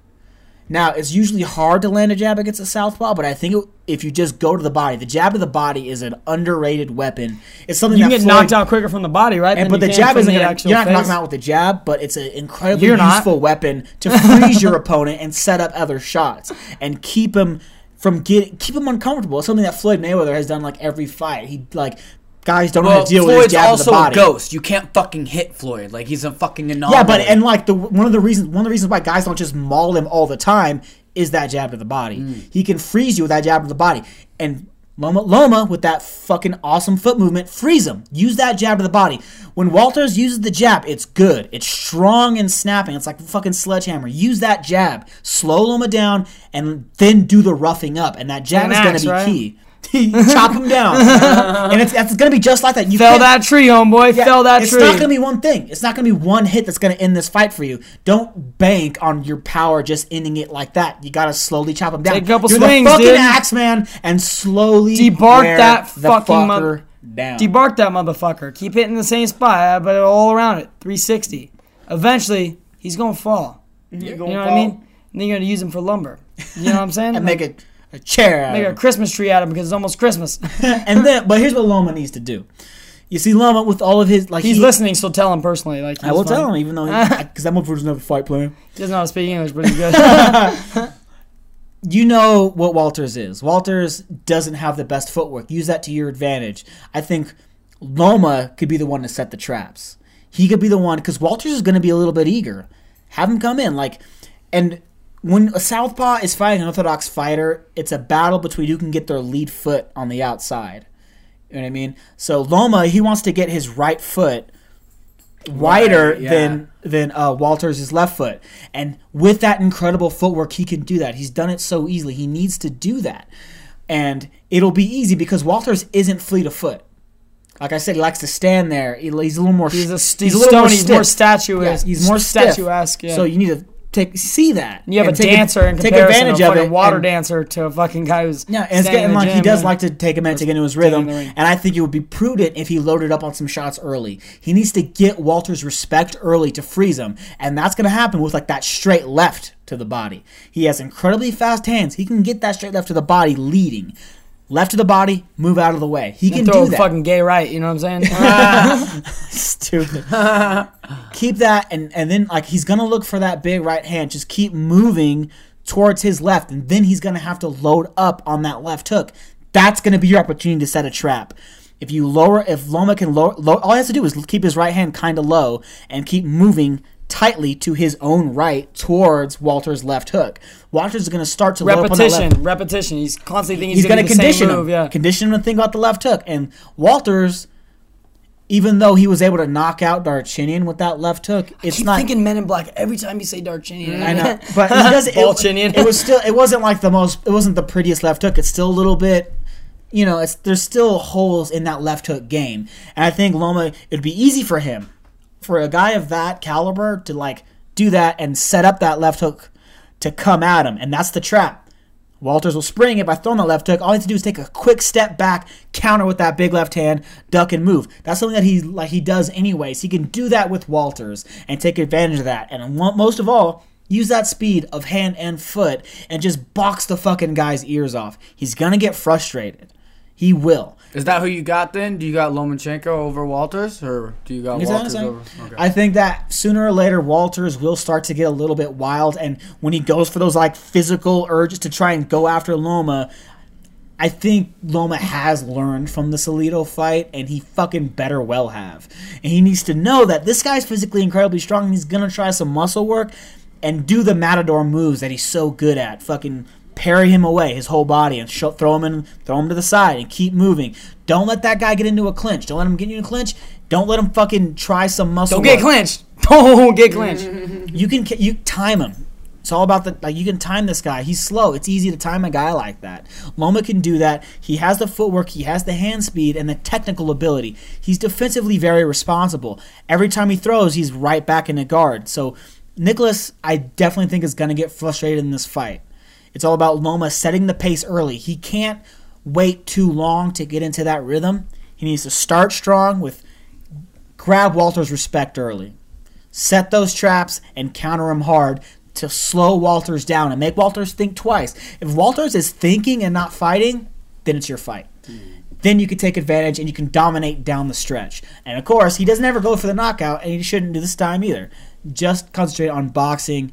Now, it's usually hard to land a jab against a southpaw, but I think it, if you just go to the body, the jab to the body is an underrated weapon. It's something you that you get Floyd, knocked out quicker from the body, right? And, but the jab isn't going to... You're not knocking out with the jab, but it's an incredibly you're useful not. weapon to freeze your opponent and set up other shots and keep him from getting... Keep him uncomfortable. It's something that Floyd Mayweather has done like every fight. He like... Guys don't well, know how to deal Floyd's with his jab to the body. Floyd's also a ghost. You can't fucking hit Floyd. Like, he's a fucking anomaly. Yeah, but and like the one of the reasons one of the reasons why guys don't just maul him all the time is that jab to the body. Mm. He can freeze you with that jab to the body. And Loma Loma with that fucking awesome foot movement, freeze him. Use that jab to the body. When Walters uses the jab, it's good. It's strong and snapping. It's like a fucking sledgehammer. Use that jab. Slow Loma down and then do the roughing up. And that jab An is going to be right? key. Chop him down, and it's, it's going to be just like that. You fell that tree, homeboy. Yeah, fell that it's tree. It's not going to be one thing. It's not going to be one hit that's going to end this fight for you. Don't bank on your power just ending it like that. You got to slowly chop him down. Take a couple You're swings, the fucking dude. axe man, and slowly debark wear that fucking fucker mother- down. Debark that motherfucker. Keep hitting the same spot, but all around it, three sixty. Eventually, he's going to fall. You're you know fall. what I mean? And then you're going to use him for lumber. You know what I'm saying? and like, make it. A chair out Make a Christmas tree out of him because it's almost Christmas. and then, But here's what Loma needs to do. You see, Loma, with all of his... like He's he, listening, so tell him personally. Like I will funny. tell him, even though... Because that motherfucker doesn't have a fight plan. He doesn't know how to speak English, but he's good. You know what Walters is. Walters doesn't have the best footwork. Use that to your advantage. I think Loma could be the one to set the traps. He could be the one... Because Walters is going to be a little bit eager. Have him come in. like, And... When a southpaw is fighting an orthodox fighter, it's a battle between who can get their lead foot on the outside. You know what I mean? So Loma, he wants to get his right foot wider right, yeah. than than uh, Walters' left foot. And with that incredible footwork, he can do that. He's done it so easily. He needs to do that. And it'll be easy because Walters isn't fleet of foot. Like I said, he likes to stand there. He, he's a little more... He's a, st- he's a little stone, more He's more statuesque. Yeah, he's more statuesque, yeah. So you need to... Take see that. You have and a dancer and take advantage of it. A water and, dancer to a fucking guy who's yeah, and it's getting like he does and, like to take a minute to get into his rhythm, and I think it would be prudent if he loaded up on some shots early. He needs to get Walters' respect early to freeze him, and that's going to happen with like that straight left to the body. He has incredibly fast hands. He can get that straight left to the body leading. Left to the body, move out of the way. He can do that. Throw a fucking gay right, you know what I'm saying? Stupid. Keep that, and, and then like he's going to look for that big right hand. Just keep moving towards his left, and then he's going to have to load up on that left hook. That's going to be your opportunity to set a trap. If you lower, if Loma can lower, low, all he has to do is keep his right hand kind of low and keep moving tightly to his own right towards Walter's left hook. Walter's going to start to repetition, load up on the left. Repetition. He's constantly thinking he's, he's going to condition the same move, him. Yeah. Condition him to think about the left hook. And Walter's even though he was able to knock out Darchinyan with that left hook, it's I keep not thinking Men in Black every time you say Darchinyan. I know, but he does it, it, it was still it wasn't like the most it wasn't the prettiest left hook. It's still a little bit, you know, it's there's still holes in that left hook game. And I think Loma, it'd be easy for him, for a guy of that caliber to like do that and set up that left hook to come at him, and that's the trap. Walters will spring it by throwing the left hook. All he has to do is take a quick step back, counter with that big left hand, duck and move. That's something that he like he does anyways. He can do that with Walters and take advantage of that. And most of all, use that speed of hand and foot and just box the fucking guy's ears off. He's going to get frustrated. He will. Is that who you got then? Do you got Lomachenko over Walters, or do you got you Walters over? Okay. I think that sooner or later Walters will start to get a little bit wild, and when he goes for those like physical urges to try and go after Loma, I think Loma has learned from the Salido fight, and he fucking better well have. And he needs to know that this guy's physically incredibly strong, and he's gonna try some muscle work and do the Matador moves that he's so good at. Fucking parry him away, his whole body, and show, throw him in, throw him to the side, and keep moving. Don't let that guy get into a clinch. Don't let him get into a clinch. Don't let him fucking try some muscle. Don't work. Get clinched. Don't get clinched. You can you time him. It's all about the like. You can time this guy. He's slow. It's easy to time a guy like that. Loma can do that. He has the footwork. He has the hand speed and the technical ability. He's defensively very responsible. Every time he throws, he's right back in the guard. So Nicholas, I definitely think is going to get frustrated in this fight. It's all about Loma setting the pace early. He can't wait too long to get into that rhythm. He needs to start strong with grab Walter's respect early. Set those traps and counter him hard to slow Walters down and make Walters think twice. If Walters is thinking and not fighting, then it's your fight. Mm. Then you can take advantage and you can dominate down the stretch. And of course, he doesn't ever go for the knockout, and he shouldn't do this time either. Just concentrate on boxing.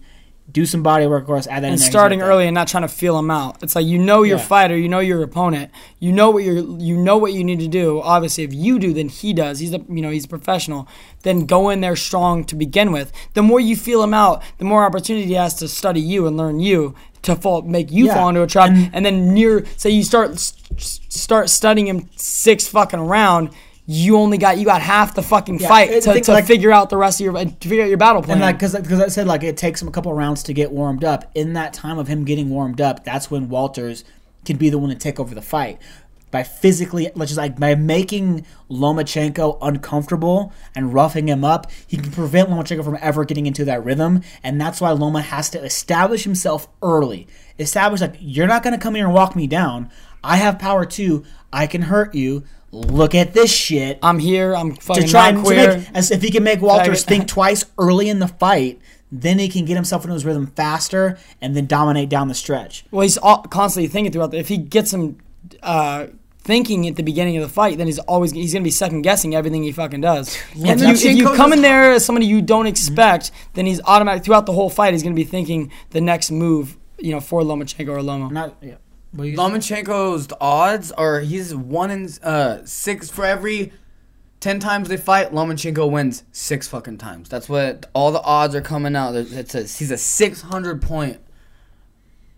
Do some body work, of course. Add that and in there, starting early and not trying to feel them out. It's like you know your yeah. fighter, you know your opponent, you know what you you know what you need to do. Obviously, if you do, then he does. He's a you know he's a professional. Then go in there strong to begin with. The more you feel him out, the more opportunity he has to study you and learn you to fall, make you yeah. fall into a trap. And, and then near, say you start start studying him six fucking round. You only got you got half the fucking yeah, fight to, to like, figure out the rest of your to figure out your battle plan. And like because because I said like it takes him a couple rounds to get warmed up. In that time of him getting warmed up, that's when Walters can be the one to take over the fight by physically, like, just like by making Lomachenko uncomfortable and roughing him up. He can prevent Lomachenko from ever getting into that rhythm, and that's why Loma has to establish himself early. Establish like you're not going to come here and walk me down. I have power too. I can hurt you. Look at this shit. I'm here. I'm fucking to try not queer. Make, as if he can make Walters think twice early in the fight, then he can get himself into his rhythm faster and then dominate down the stretch. Well, he's all, constantly thinking throughout. The, if he gets him uh, thinking at the beginning of the fight, then he's always he's going to be second guessing everything he fucking does. Yeah, if, you, if you come in there as somebody you don't expect, mm-hmm. then he's automatic throughout the whole fight. He's going to be thinking the next move, you know, for Lomachenko or Loma. Not yeah. Lomachenko's odds are he's one in uh, six for every ten times they fight. Lomachenko wins six fucking times. That's what all the odds are coming out. It says he's a six hundred point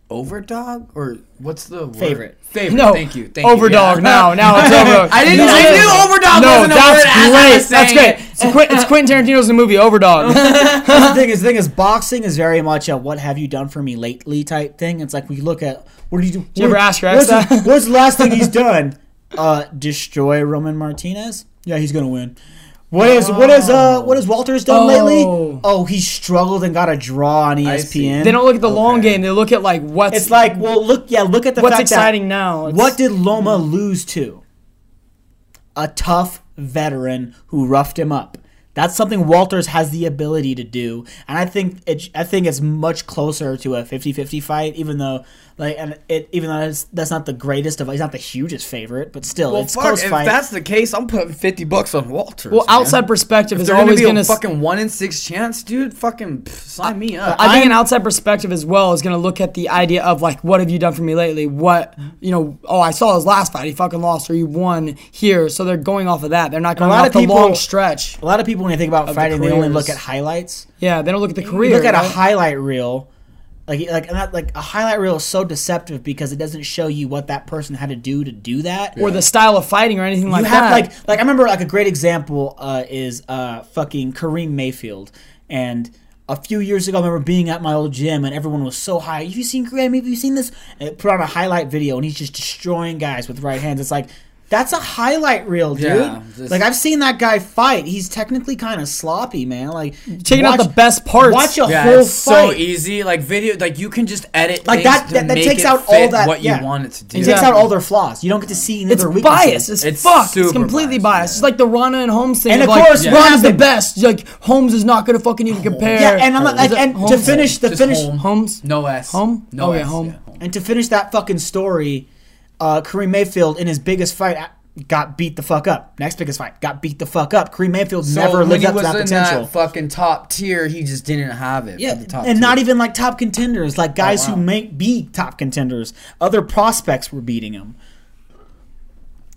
overdog or what's the word? Favorite? Favorite. No, thank you. Thank overdog. You. Yeah. Now, now it's over. I didn't. I knew overdog no, wasn't a word. Great. That's great. That's so great. It's Quentin Tarantino's the movie Overdog. the thing is, the thing is, boxing is very much a "What have you done for me lately?" type thing. It's like we look at. What did you do? Did you ever ask her? What's, the, what's the last thing he's done? Uh, destroy Roman Martinez? Yeah, he's gonna win. What is oh. what is uh what has Walters done oh. lately? Oh, he struggled and got a draw on E S P N. They don't look at the okay. long game. They look at like what's. It's like well look yeah look at the what's fact exciting that, now. It's, what did Loma hmm. lose to? A tough veteran who roughed him up. That's something Walters has the ability to do, and I think it, I think it's much closer to a fifty-fifty fight, even though like and it even though it's, that's not the greatest of it's not the hugest favorite, but still well, it's fuck, close if fight. If that's the case, I'm putting fifty bucks on Walters. Well, man. Outside perspective if is always going to be a fucking one in six chance, dude. Fucking pff, sign me up. I think I'm, an outside perspective as well is going to look at the idea of like, what have you done for me lately? What you know? Oh, I saw his last fight. He fucking lost, or he won here. So they're going off of that. They're not going off people, the long stretch. A lot of people. When they think about fighting, they only look at highlights. Yeah, they don't look at the career. You look at right? a highlight reel, Like, like, not, like a highlight reel is so deceptive because it doesn't show you what that person had to do to do that, yeah. or the style of fighting or anything you like have, that. Like, like I remember like a great example uh, is uh, fucking Kareem Mayfield, and a few years ago I remember being at my old gym and everyone was so high. Have you seen Kareem? Have you seen this? And it put on a highlight video and he's just destroying guys with right hands. It's like, that's a highlight reel, dude. Yeah, just, like, I've seen that guy fight. He's technically kind of sloppy, man. Like, taking out the best parts. Watch a yeah, whole it's fight. So easy. Like video, like you can just edit. Like that. That, that takes out all that. What yeah. you want it to do. It yeah. takes out all their flaws. You don't get to see their weaknesses. It's biased. It's, it's fucked. It's completely biased. biased. Yeah. It's like the Rana and Holmes thing. And of, of course, yeah. Rana's yeah. the best. Like Holmes is not going to fucking even compare. Yeah, and I'm not, like, and Holmes? to finish the finish Holmes no s home no yeah home and to finish that fucking story. Uh, Kareem Mayfield in his biggest fight got beat the fuck up. Next biggest fight got beat the fuck up. Kareem Mayfield so never lived up to that potential. That fucking top tier, he just didn't have it. Yeah, for the top and tier. Not even like top contenders, like guys oh, wow. who may be top contenders. Other prospects were beating him.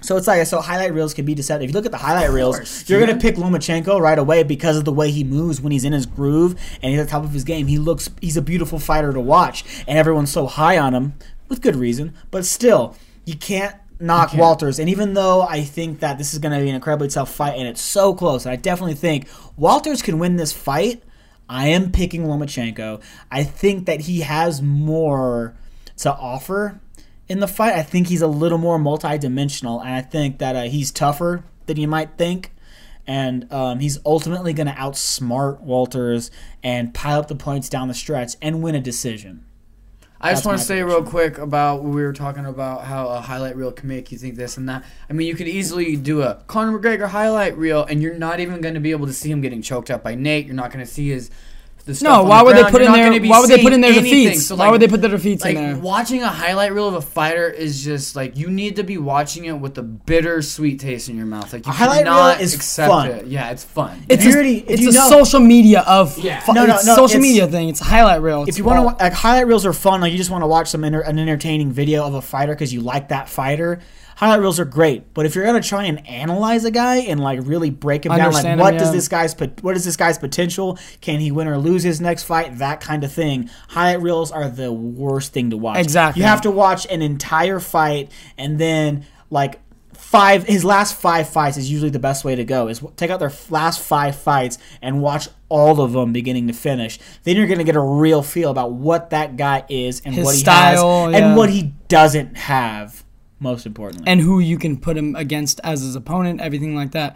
So it's like so highlight reels can be deceptive. If you look at the highlight reels, course, you're yeah. gonna pick Lomachenko right away because of the way he moves when he's in his groove and he's at the top of his game. He looks he's a beautiful fighter to watch, and everyone's so high on him with good reason, but still. You can't knock you can't. Walters. And even though I think that this is going to be an incredibly tough fight, and it's so close, and I definitely think Walters can win this fight, I am picking Lomachenko. I think that he has more to offer in the fight. I think he's a little more multidimensional, and I think that uh, he's tougher than you might think. And um, he's ultimately going to outsmart Walters and pile up the points down the stretch and win a decision. I That's just want to say prediction. real quick about what we were talking about, how a highlight reel can make you think this and that. I mean, you could easily do a Conor McGregor highlight reel, and you're not even going to be able to see him getting choked up by Nate. You're not going to see his the stuff. No, why on the would ground. they put you're in there? Why would they put in their defeats? So like, why would they put their defeats like, in there? Watching a highlight reel of a fighter is just like you need to be watching it with a bittersweet taste in your mouth. Like you a highlight reel is accept fun. It. Yeah, it's fun. It's a, it's it's a know, social media of yeah. fu- no, no, no, it's social it's, media thing. It's a highlight reel. If you want to like highlight reels are fun. Like you just want to watch some inter- an entertaining video of a fighter because you like that fighter. Highlight reels are great, but if you're gonna try and analyze a guy and like really break him Understand down, like what him, yeah. does this guy's what is this guy's potential? Can he win or lose his next fight? That kind of thing. Highlight reels are the worst thing to watch. Exactly. You have to watch an entire fight and then like five. His last five fights is usually the best way to go. Is take out their last five fights and watch all of them beginning to finish. Then you're gonna get a real feel about what that guy is and his what he style, has yeah. and what he doesn't have. Most importantly. And who you can put him against as his opponent, everything like that.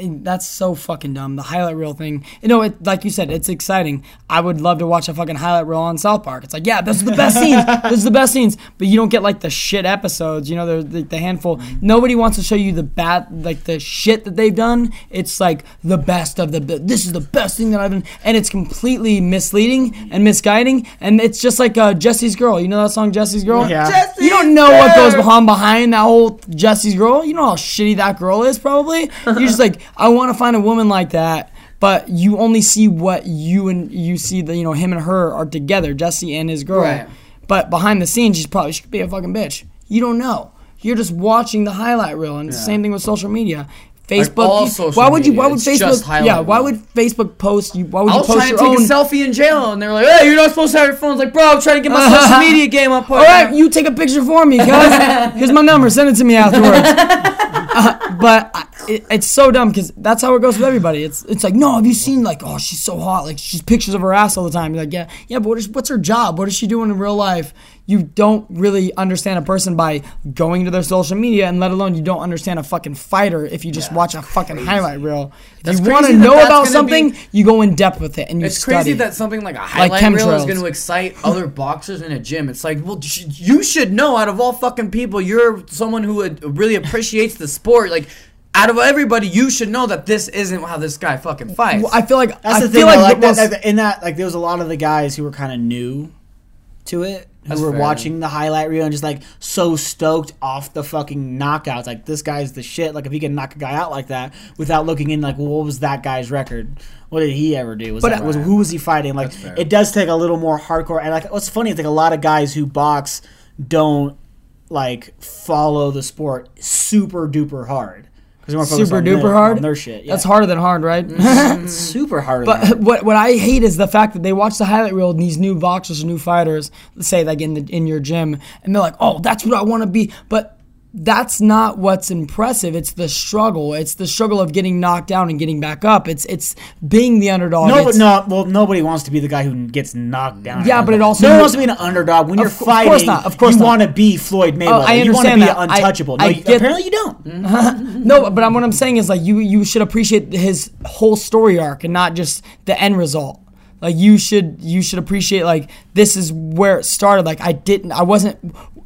That's so fucking dumb. The highlight reel thing. You know, it, like you said, it's exciting. I would love to watch a fucking highlight reel on South Park. It's like, yeah, those are the best scenes. Those are the best scenes. But you don't get, like, the shit episodes. You know, the, the handful. Nobody wants to show you the bad, like, the shit that they've done. It's, like, the best of the best. This is the best thing that I've done. And it's completely misleading and misguiding. And it's just like uh, Jesse's Girl. You know that song, Jesse's Girl? Yeah. Jesse's you don't know what goes behind, behind that whole Jesse's Girl. You know how shitty that girl is, probably. You're just like, like I want to find a woman like that, but you only see what you and you see that you know him and her are together, Jesse and his girl. Right. But behind the scenes, she's probably she could be a fucking bitch. You don't know. You're just watching the highlight reel, and yeah. it's the same thing with social media. Facebook. Like all you, social why would you? Why would media, Facebook? Yeah. Why would Facebook post you? Why would you post your own? I was trying to take own? a selfie in jail, and they were like, "Hey, you're not supposed to have your phone." I was like, "Bro, I'm trying to get my uh-huh. social media game up." All right, you take a picture for me, guys. Here's my number. Send it to me afterwards. Uh, but I, it, it's so dumb because that's how it goes with everybody. It's it's like, no, have you seen like, oh, she's so hot. Like, she's pictures of her ass all the time. You're like, yeah, yeah, but what is, what's her job? What is she doing in real life? You don't really understand a person by going to their social media, and let alone you don't understand a fucking fighter if you just yeah, watch a fucking crazy. highlight reel. If that's you want to know that about something, be, you go in depth with it and you it's study. It's crazy that something like a highlight like reel is going to excite other boxers in a gym. It's like, well, you should know out of all fucking people, you're someone who really appreciates the sport. Like, out of everybody, you should know that this isn't how this guy fucking fights. Well, I feel like that's I the feel thing. Like, like that, was, that, in that, like, there was a lot of the guys who were kind of new to it, who were fair. watching the highlight reel and just like so stoked off the fucking knockouts. Like, this guy's the shit. Like, if he can knock a guy out like that without looking in, like, well, what was that guy's record? What did he ever do? Was but that, was, who was he fighting? Like, it does take a little more hardcore. And like, what's funny is like a lot of guys who box don't like follow the sport super duper hard. Super duper their, hard. Their shit. Yeah. That's harder than hard, right? It's super hard. But than what what I hate is the fact that they watch the highlight reel and these new boxers, new fighters, say like in the in your gym, and they're like, oh, that's what I want to be, but. That's not what's impressive. It's the struggle. It's the struggle of getting knocked down and getting back up. It's it's being the underdog. No, but no. Well, nobody wants to be the guy who gets knocked down. Yeah, but it also no one wants to be an underdog when you're co- fighting. Of course not. Of course you not. You want to be Floyd Mayweather. Oh, I understand you want to be that. untouchable. I, no, I you, get, apparently you don't. No, but I'm, what I'm saying is like you you should appreciate his whole story arc and not just the end result. Like you should you should appreciate like this is where it started. Like I didn't. I wasn't.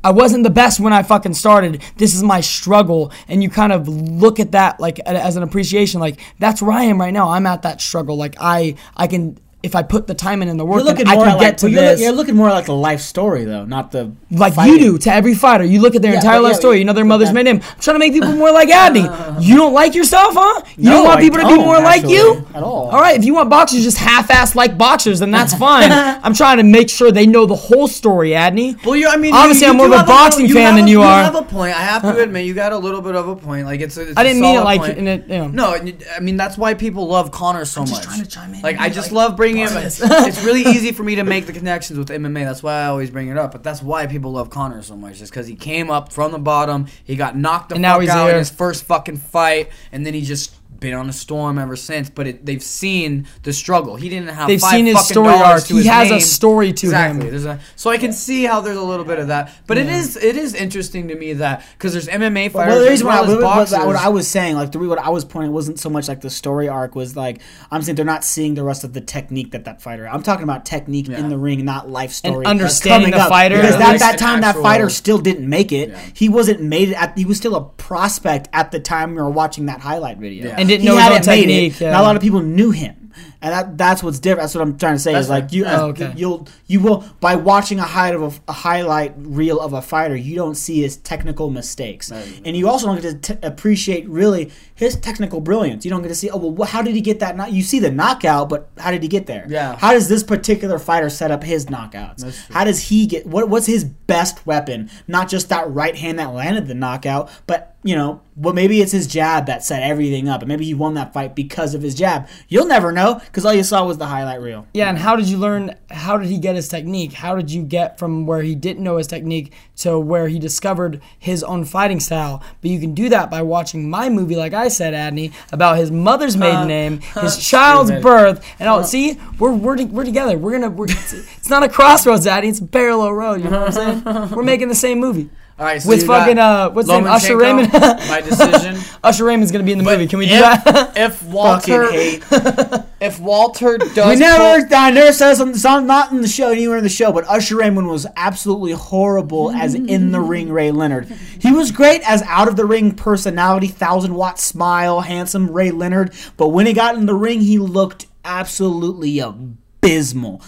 I wasn't the best when I fucking started. This is my struggle. And you kind of look at that like as an appreciation. Like, that's where I am right now. I'm at that struggle. Like, I I can, if I put the time in and the work, I can like, get to you're this. Look, you're looking more like a life story, though, not the Like fighting. You do to every fighter. You look at their yeah, entire yeah, life yeah, story. You know their mother's yeah. made him. I'm trying to make people more like Abney. You don't like yourself, huh? You no, don't want I people don't, to be more actually, like you? At all. All right, if you want boxers just half-ass like boxers, then that's fine. I'm trying to make sure they know the whole story, Abney. Well, you're, I mean, obviously, you, you I'm more of a boxing a, fan than a, you, you are. You have a point. I have to admit, you got a little bit of a point. Like it's. I didn't mean it like. No, I mean, that's why people love Conor so much. I'm just trying to chime in. Like, I just love bringing it's really easy for me to make the connections with M M A. That's why I always bring it up. But that's why people love Conor so much, is because he came up from the bottom. He got knocked the and fuck out here. in his first fucking fight, and then he just been on a storm ever since. But it, they've seen the struggle. He didn't have they've five seen his fucking story dollars arc. To he his has name. a story to exactly. him. Exactly. So I can see how there's a little bit of that. But yeah. it is it is interesting to me that because there's M M A fighters. Well, well, the reason well, what, boxers, what I was saying, like the what I was pointing, wasn't so much like the story arc. Was like I'm saying they're not seeing the rest of the technique that that fighter. I'm talking about technique yeah. in the ring, not life story. And understanding the up. fighter because yeah, at that time that fighter still didn't make it. Yeah. He wasn't made it. At, he was still a prospect at the time we were watching that highlight video. Yeah. And Didn't he know had his own it technique. Made it. Yeah. Not a lot of people knew him, and that, that's what's different. That's what I'm trying to say. That's is right. like you, oh, okay. you'll, you will by watching a highlight of a, a highlight reel of a fighter, you don't see his technical mistakes, right. and you also don't get to t- appreciate really his technical brilliance. You don't get to see, oh well, how did he get that? Knock-? You see the knockout, but how did he get there? Yeah. How does this particular fighter set up his knockouts? How does he get? What what's his best weapon? Not just that right hand that landed the knockout, but you know, well, maybe it's his jab that set everything up, and maybe he won that fight because of his jab. You'll never know because all you saw was the highlight reel. Yeah, and how did you learn? How did he get his technique? How did you get from where he didn't know his technique to where he discovered his own fighting style? But you can do that by watching my movie, like I said, Adney, about his mother's maiden uh, name, uh, his child's birth, and all. Uh, see, we're we're we're together. We're gonna. We're, it's not a crossroads, Adney. It's a parallel road. You know what I'm saying? We're making the same movie. All right, so with fucking uh, what's his name? Usher Raymond. My decision. Usher Raymond's gonna be in the but movie. Can we do if, that? If Walter, hate. if Walter does, we never. Pull, I never said something. So not in the show, anywhere in the show. But Usher Raymond was absolutely horrible as in the ring Ray Leonard. He was great as out of the ring personality, thousand watt smile, handsome Ray Leonard. But when he got in the ring, he looked absolutely abysmal.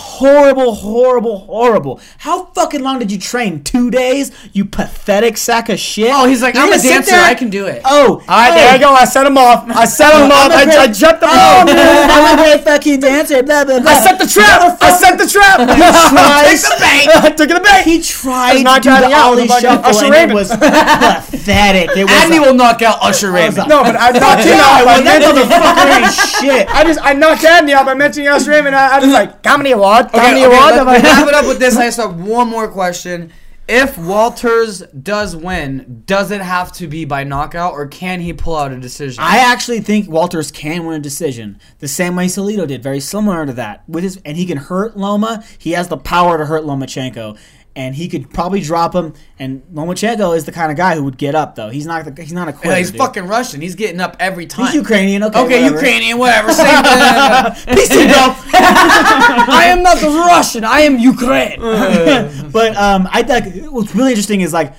Horrible, horrible, horrible. How fucking long did you train? Two days? You pathetic sack of shit. Oh, he's like, You're I'm a dancer. I can do it. Oh. All right, hey. there I go. I set him off. I set him off. I, great, I jumped him off. I'm a great fucking dancer. Blah, blah, blah. I set the trap. I set the trap. He tried. Took the bait. I took the bait. He tried to do the ollie shuffle, and Raymond. It was pathetic. It was Andy a, will knock out Usher Raymond. No, but I knocked him out. Like, that motherfucker ain't shit. I just, I knocked Andy out by mentioning Usher Raymond. I was like, how many Okay, okay, let, let wrap it up with this. I just have one more question. If Walters does win, does it have to be by knockout, or can he pull out a decision? I actually think Walters can win a decision, the same way Salido did, very similar to that. With his, and he can hurt Loma. He has the power to hurt Lomachenko. And he could probably drop him. And Lomachenko is the kind of guy who would get up, though. He's not. The, he's not a quitter. Yeah, he's dude. fucking Russian. He's getting up every time. He's Ukrainian. Okay, okay whatever. Ukrainian. Whatever. Same thing. Peace to you, bro. I am not Russian. I am Ukraine. But um, I think what's really interesting is like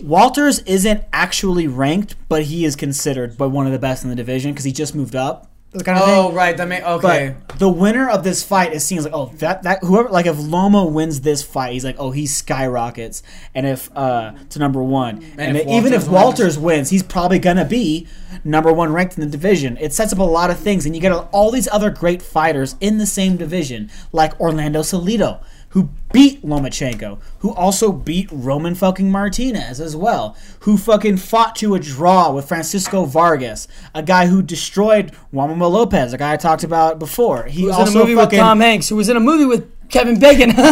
Walters isn't actually ranked, but he is considered by one of the best in the division because he just moved up. Kind of oh thing. right, that may okay. But the winner of this fight is seen as like oh that that whoever like if Loma wins this fight he's like oh he skyrockets and if uh to number one Man, and if it, even if Walters wins. wins he's probably gonna be number one ranked in the division. It sets up a lot of things and you get all these other great fighters in the same division like Orlando Salido. who beat Lomachenko, who also beat Roman fucking Martinez as well, who fucking fought to a draw with Francisco Vargas, a guy who destroyed Wamama Lopez, a guy I talked about before. He who was also in a movie fucking, with Tom Hanks, who was in a movie with Kevin Bacon, who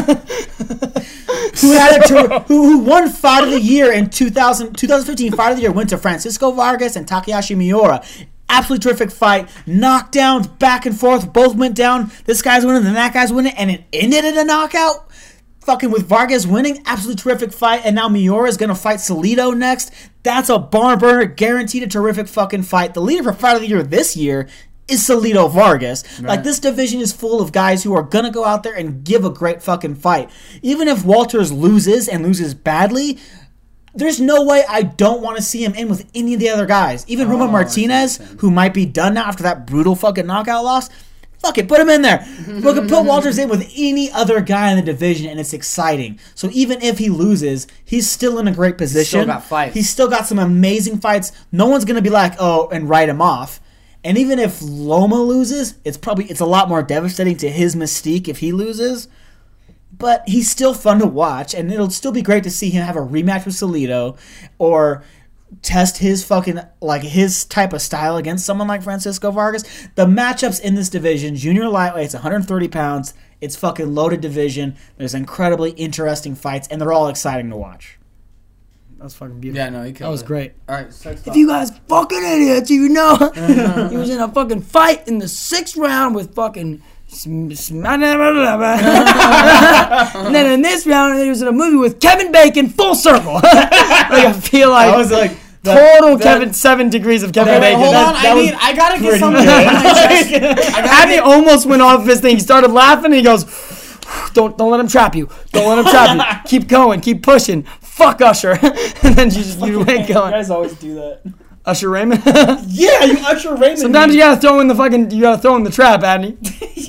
had a tour, who, who won Fight of the Year in two thousand, twenty fifteen Fight of the Year, went to Francisco Vargas and Takahashi Miura. Absolutely terrific fight. Knockdowns, back and forth. Both went down. This guy's winning, then that guy's winning, and it ended in a knockout. Fucking with Vargas winning, absolutely terrific fight. And now Miura is going to fight Salido next. That's a barn burner, guaranteed a terrific fucking fight. The leader for Fight of the Year this year is Salido Vargas. Right. Like, this division is full of guys who are going to go out there and give a great fucking fight. Even if Walters loses and loses badly, there's no way I don't want to see him in with any of the other guys. Even oh, Roman Martinez, who might be done now after that brutal fucking knockout loss, fuck it, put him in there. Look, put Walters in with any other guy in the division, and it's exciting. So even if he loses, he's still in a great position. He's still got fights. He's still got some amazing fights. No one's going to be like, oh, and write him off. And even if Loma loses, it's probably it's a lot more devastating to his mystique if he loses. But he's still fun to watch, and it'll still be great to see him have a rematch with Salido or test his fucking, like, his type of style against someone like Francisco Vargas. The matchups in this division, junior lightweight's one hundred thirty pounds, it's fucking loaded division, there's incredibly interesting fights, and they're all exciting to watch. That's fucking beautiful. Yeah, no, he killed That was it. Great. All right, sex talk. If you guys fucking idiots, you know, he was in a fucking fight in the sixth round with fucking... and then in this round, he was in a movie with Kevin Bacon, full circle. Like, I feel like I was like that, total that, Kevin, seven degrees of Kevin okay, Bacon. Hold that, on, that I mean, I gotta get something. Abby get... almost went off his thing. He started laughing, and he goes, "Don't, don't let him trap you. Don't let him trap you. Keep going, keep pushing. Fuck Usher." And then you just you went going. You guys always do that. Usher Raymond? Yeah, you Usher Raymond. Sometimes me. You gotta throw in the fucking, you gotta throw in the trap, Adney.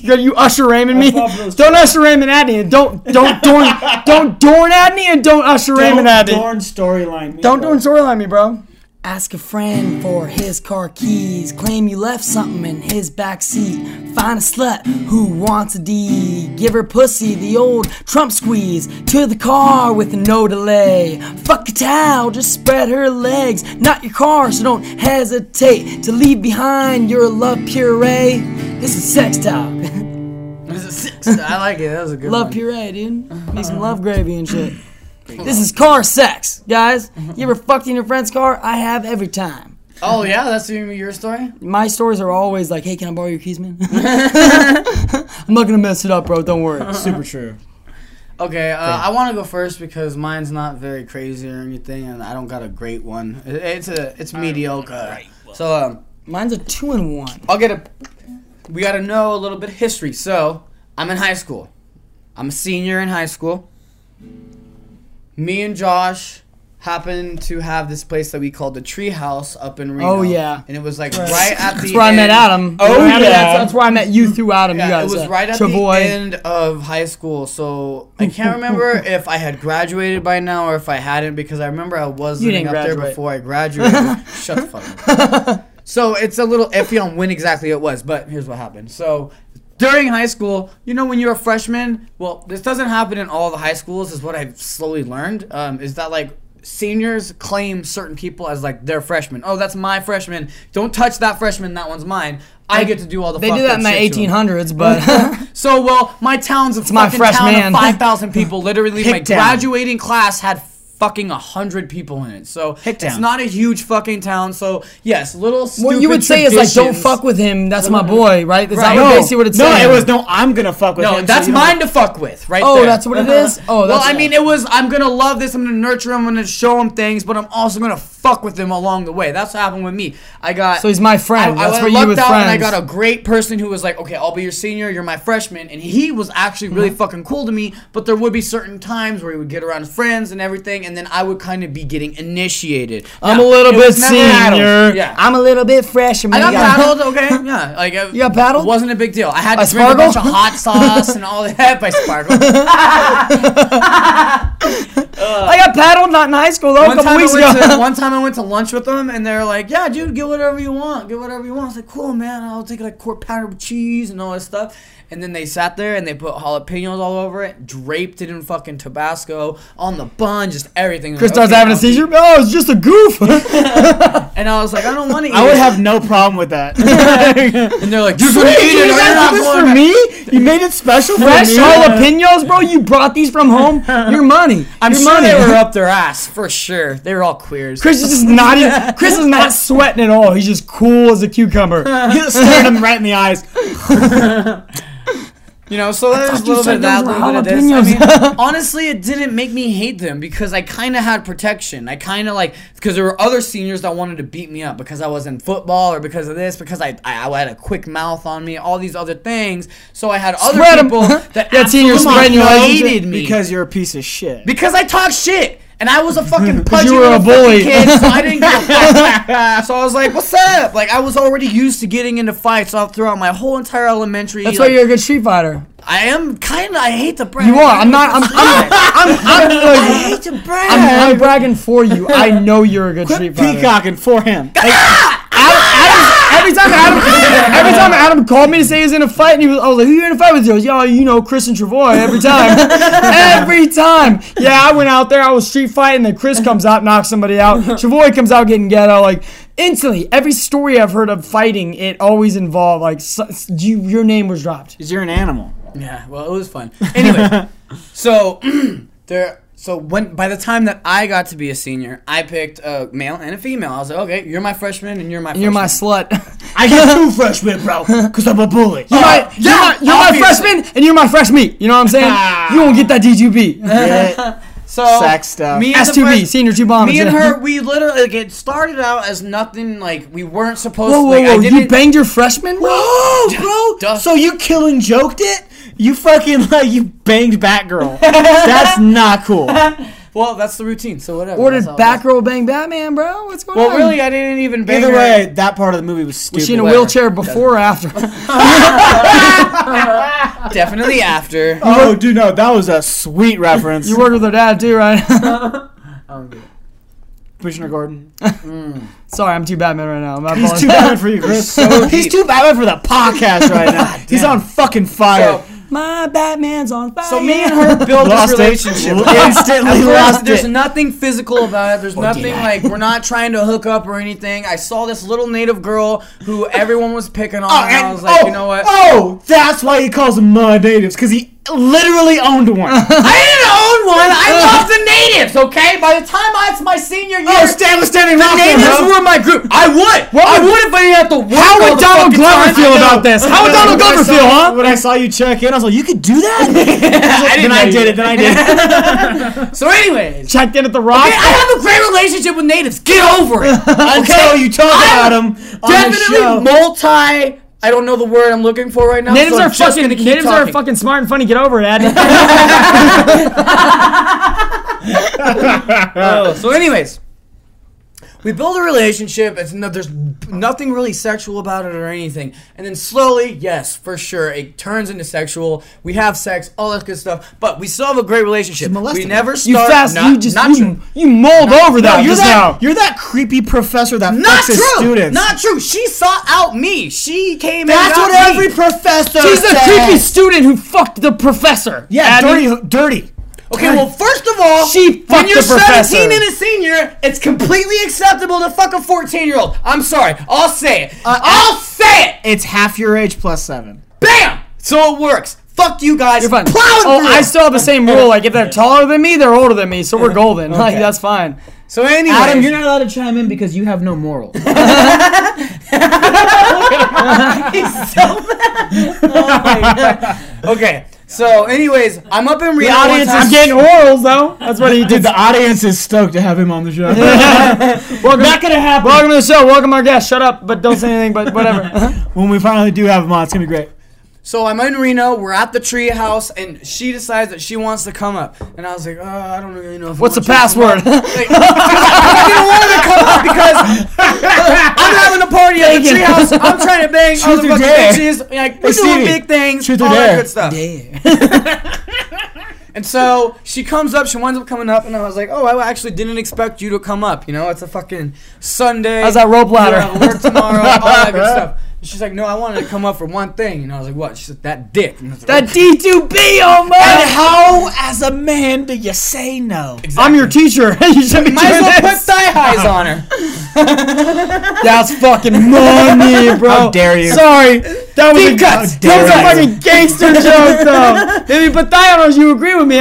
You gotta you Usher Raymond me. Don't Usher Raymond Adney, and don't don't Dorn don't Dorn Adney, and don't Usher don't Raymond Adney. Don't Dorn storyline me. Don't bro. Dorn storyline me, bro. Ask a friend for his car keys. Claim you left something in his backseat. Find a slut who wants a D. Give her pussy the old Trump squeeze. To the car with no delay. Fuck a towel, just spread her legs. Not your car, so don't hesitate to leave behind your love puree. This is sex talk. This is sex talk. I like it. That was a good love one. Love puree, dude. Make some love gravy and shit. This is car sex, guys. You ever fucked in your friend's car? I have every time. Oh, yeah? That's your story? My stories are always like, hey, can I borrow your keys, man? I'm not going to mess it up, bro. Don't worry. Super true. Okay, uh, I want to go first because mine's not very crazy or anything, and I don't got a great one. It's a it's mediocre. So um, mine's a two and one. I'll get a... We got to know a little bit of history. So I'm in high school. I'm a senior in high school. Me and Josh happened to have this place that we called the Tree House up in Reno. Oh, yeah. And it was, like, right, right at the end. That's where I met Adam. Oh, yeah. That's where I met you through Adam, yeah, you guys. It was uh, right at Travoy. The end of high school. So I can't remember if I had graduated by now or if I hadn't, because I remember I was living up graduate. There before I graduated. Shut the fuck up. So it's a little iffy on when exactly it was, but here's what happened. So... during high school, you know, when you're a freshman, well, this doesn't happen in all the high schools, is what I've slowly learned, um, is that, like, seniors claim certain people as, like, their freshmen. Oh, that's my freshman. Don't touch that freshman. That one's mine. I get to do all the fucking shit. They did that in the eighteen hundreds, but... so, well, my town's a it's fucking my town of five thousand people. Literally, Hick my town. Graduating class had fucking one hundred people in it. So it's not a huge fucking town. So, yes, little stupid what you would say is, like, don't fuck with him. That's my boy, right? Is right. That no. Basically what it's no, saying? No, it was, no, I'm going to fuck with no, him. No, that's so mine know. To fuck with, right oh, there. Oh, that's what it is? Oh, that's well, I mean, it was, I'm going to love this. I'm going to nurture him. I'm going to show him things, but I'm also going to fuck with him along the way. That's what happened with me. I got... So he's my friend. I, that's I, I lucked you with out friends. And I got a great person who was like, okay, I'll be your senior. You're my freshman. And he was actually really mm-hmm. fucking cool to me, but there would be certain times where he would get around his friends and everything, and then I would kind of be getting initiated. I'm now, a little bit senior. Yeah. I'm a little bit fresh. I got paddled, okay? Yeah. Like, I, you got paddled? It wasn't a big deal. I had to I drink sparkle? A bunch of hot sauce and all that by Sparkle. uh, I got paddled I'm not in high school though. One, a couple weeks ago. To, one time I went to lunch with them and they're like, yeah, dude, get whatever you want. Get whatever you want. I was like, cool, man. I'll take like quarter pounder with cheese and all that stuff. And then they sat there and they put jalapenos all over it, draped it in fucking Tabasco on the bun, just everything. Chris starts like, okay, having I'll a seizure? No, oh, it's just a goof. And I was like, I don't want to eat I would it. have no problem with that. And they're like, you're going to eat it. You guys did this for me? You made it special for me? Fresh jalapenos, bro? You brought these from home? Your money. I'm Your sure money. They were up their ass, for sure. They were all queers. Chris is just not even, Chris is not sweating at all. He's just cool as a cucumber. He's staring him right in the eyes. You know, so there's a little bit of that, a little bit of this. I mean, honestly, it didn't make me hate them because I kind of had protection. I kind of like, because there were other seniors that wanted to beat me up because I was in football or because of this, because I I, I had a quick mouth on me, all these other things. So I had other spread people up. that yeah, absolutely hated me. Because you're a piece of shit. Because I talk shit. And I was a fucking pudgy you were a bully. Kid, so I didn't give a fuck. So I was like, what's up? Like, I was already used to getting into fights all throughout my whole entire elementary. That's like, why you're a good street fighter. I am kind of. I hate to brag. You are. I'm not. I'm. I'm. I'm. I'm, I'm like, I hate to brag. I'm, I'm bragging for you. I know you're a good Quit street fighter. Peacocking for him. Like, Every time Adam, every time Adam called me to say he was in a fight, and he was, I was like, "Who you in a fight with?" He was, "Yo, you know, Chris and Travoy." Every time, every time. Yeah, I went out there, I was street fighting, then Chris comes out, knocks somebody out. Travoy comes out getting ghetto, like instantly. Every story I've heard of fighting, it always involved like you, your name was dropped. 'Cause you're an animal. Yeah, well, it was fun. Anyway, so there. So when by the time that I got to be a senior, I picked a male and a female. I was like, okay, you're my freshman and you're my and freshman. You're my slut. I got two freshmen, bro, because I'm a bully. You're, uh, my, you're, yeah, my, you're my freshman and you're my fresh meat. You know what I'm saying? You won't get that D two B. Yeah. So sex stuff. Me and S two B, senior two bombers. Me and her, we literally, like, it started out as nothing, like, we weren't supposed whoa, to. Whoa, like, whoa, whoa, you banged your freshman? Whoa, bro. So you killing joked it? You fucking, like, you banged Batgirl. That's not cool. Well, that's the routine, so whatever. Or did Batgirl bang Batman, bro? What's going well, on? Well, really, I didn't even bang Either her. Either way, that part of the movie was stupid. Was she in a whatever. wheelchair before or after? Definitely after. Oh, dude, no, that was a sweet reference. You worked with her dad, too, right? I'm good. Commissioner Gordon. Mm. Sorry, I'm too Batman right now. I'm He's too Batman for you, Chris. So He's too Batman for the podcast right now. He's on fucking fire. So, my Batman's on fire. So me and her built lost this relationship. Instantly lost There's it. nothing physical about it. There's oh, nothing yeah. like we're not trying to hook up or anything. I saw this little native girl who everyone was picking on, oh, and, and I was like, oh, you know what? Oh, that's why he calls them my natives, because he literally owned one. I didn't own one. I love the natives, okay? By the time I, it's my senior year, oh, Stan was standing the natives him, were my group. I would. Well, I would if I didn't have to work. How would Donald Glover feel about this? How would Donald Glover feel, huh? When I saw you check in, I was like, you could do that? I then I did it. Then I did it. So anyways. Checked in at the Rock. Okay, I have a great relationship with natives. Get over it. Until you talk about them on the show. Definitely multi- I don't know the word I'm looking for right now. Natives so are fucking natives talking. are fucking smart and funny. Get over it, Ad. oh, so, anyways, we build a relationship. It's no, there's nothing really sexual about it or anything. And then slowly, yes, for sure, it turns into sexual. We have sex, all that good stuff. But we still have a great relationship. We never start. You fast. Not, you just not you, true. you mold not, over that no, you're just that, now. You're that creepy professor that not fucks true. his students. Not true. She sought out me. She came. That's and what every me. professor. She's says. a creepy student who fucked the professor. Yeah, Abby. dirty, dirty. Okay, well, first of all, she when you're seventeen and a senior, it's completely acceptable to fuck a fourteen-year-old. I'm sorry. I'll say it. Uh, I'll say it. It's half your age plus seven. Bam! So it works. Fuck you guys. You're fine. Oh, I still have the same rule. Like, if they're taller than me, they're older than me, so we're golden. Okay. Like, that's fine. So anyway, Adam, you're not allowed to chime in because you have no morals. He's so mad. Oh, my God. Okay. So, anyways, I'm up in reality. I'm getting orals, though. That's what he did. The audience is stoked to have him on the show. Welcome, not going to happen. Welcome to the show. Welcome our guest. Shut up, but don't say anything, but whatever. When we finally do have him on, it's going to be great. So, I'm in Reno. We're at the tree house, and she decides that she wants to come up. And I was like, oh, I don't really know. If What's the password? Like, I didn't want her to come up because I'm having a party at the tree house. I'm trying to bang all the fucking bitches. Like, we're doing big things. All that good stuff. Yeah. And so she comes up, she winds up coming up, and I was like, oh, I actually didn't expect you to come up. You know, it's a fucking Sunday. How's that rope ladder? You know, work tomorrow, all that good stuff. And she's like, no, I wanted to come up for one thing. And I was like, what? She said, that dick. And like, that okay. D two B, oh man. And how, as a man, do you say no? Exactly. I'm your teacher. You should be might as well this. Put thigh highs on her. That's fucking money, bro. How dare you? Sorry. That was, a, cuts. That was a fucking gangster joke, though. Maybe Pathionos, you agree with me.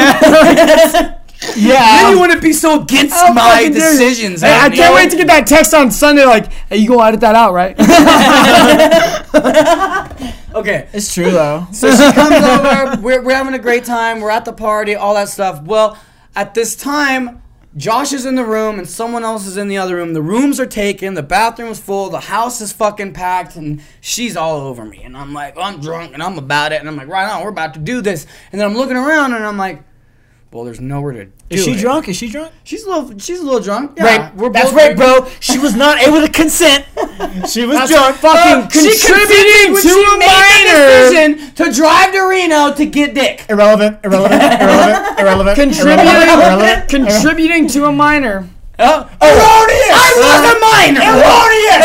Yeah. Then you wouldn't be so against oh, my decisions. Hey, I can't wait to get that text on Sunday like, hey, you gonna edit that out, right? Okay. It's true, though. So she comes over. We're, we're having a great time. We're at the party, all that stuff. Well, at this time, Josh is in the room and someone else is in the other room. The rooms are taken. The bathroom's full. The house is fucking packed. And she's all over me. And I'm like, I'm drunk and I'm about it. And I'm like, right on, we're about to do this. And then I'm looking around and I'm like, well, there's nowhere to do Is she it. drunk? Is she drunk? She's a little, she's a little drunk. Yeah. Right. We're That's right, bro. She was not able to consent. She was That's drunk. Fucking uh, contributing to a minor. Decision to drive to Reno to get dick. Irrelevant. Irrelevant. Irrelevant. Irrelevant. Contributing, irrelevant, contributing to a minor. Oh. Oh. Erroneous! I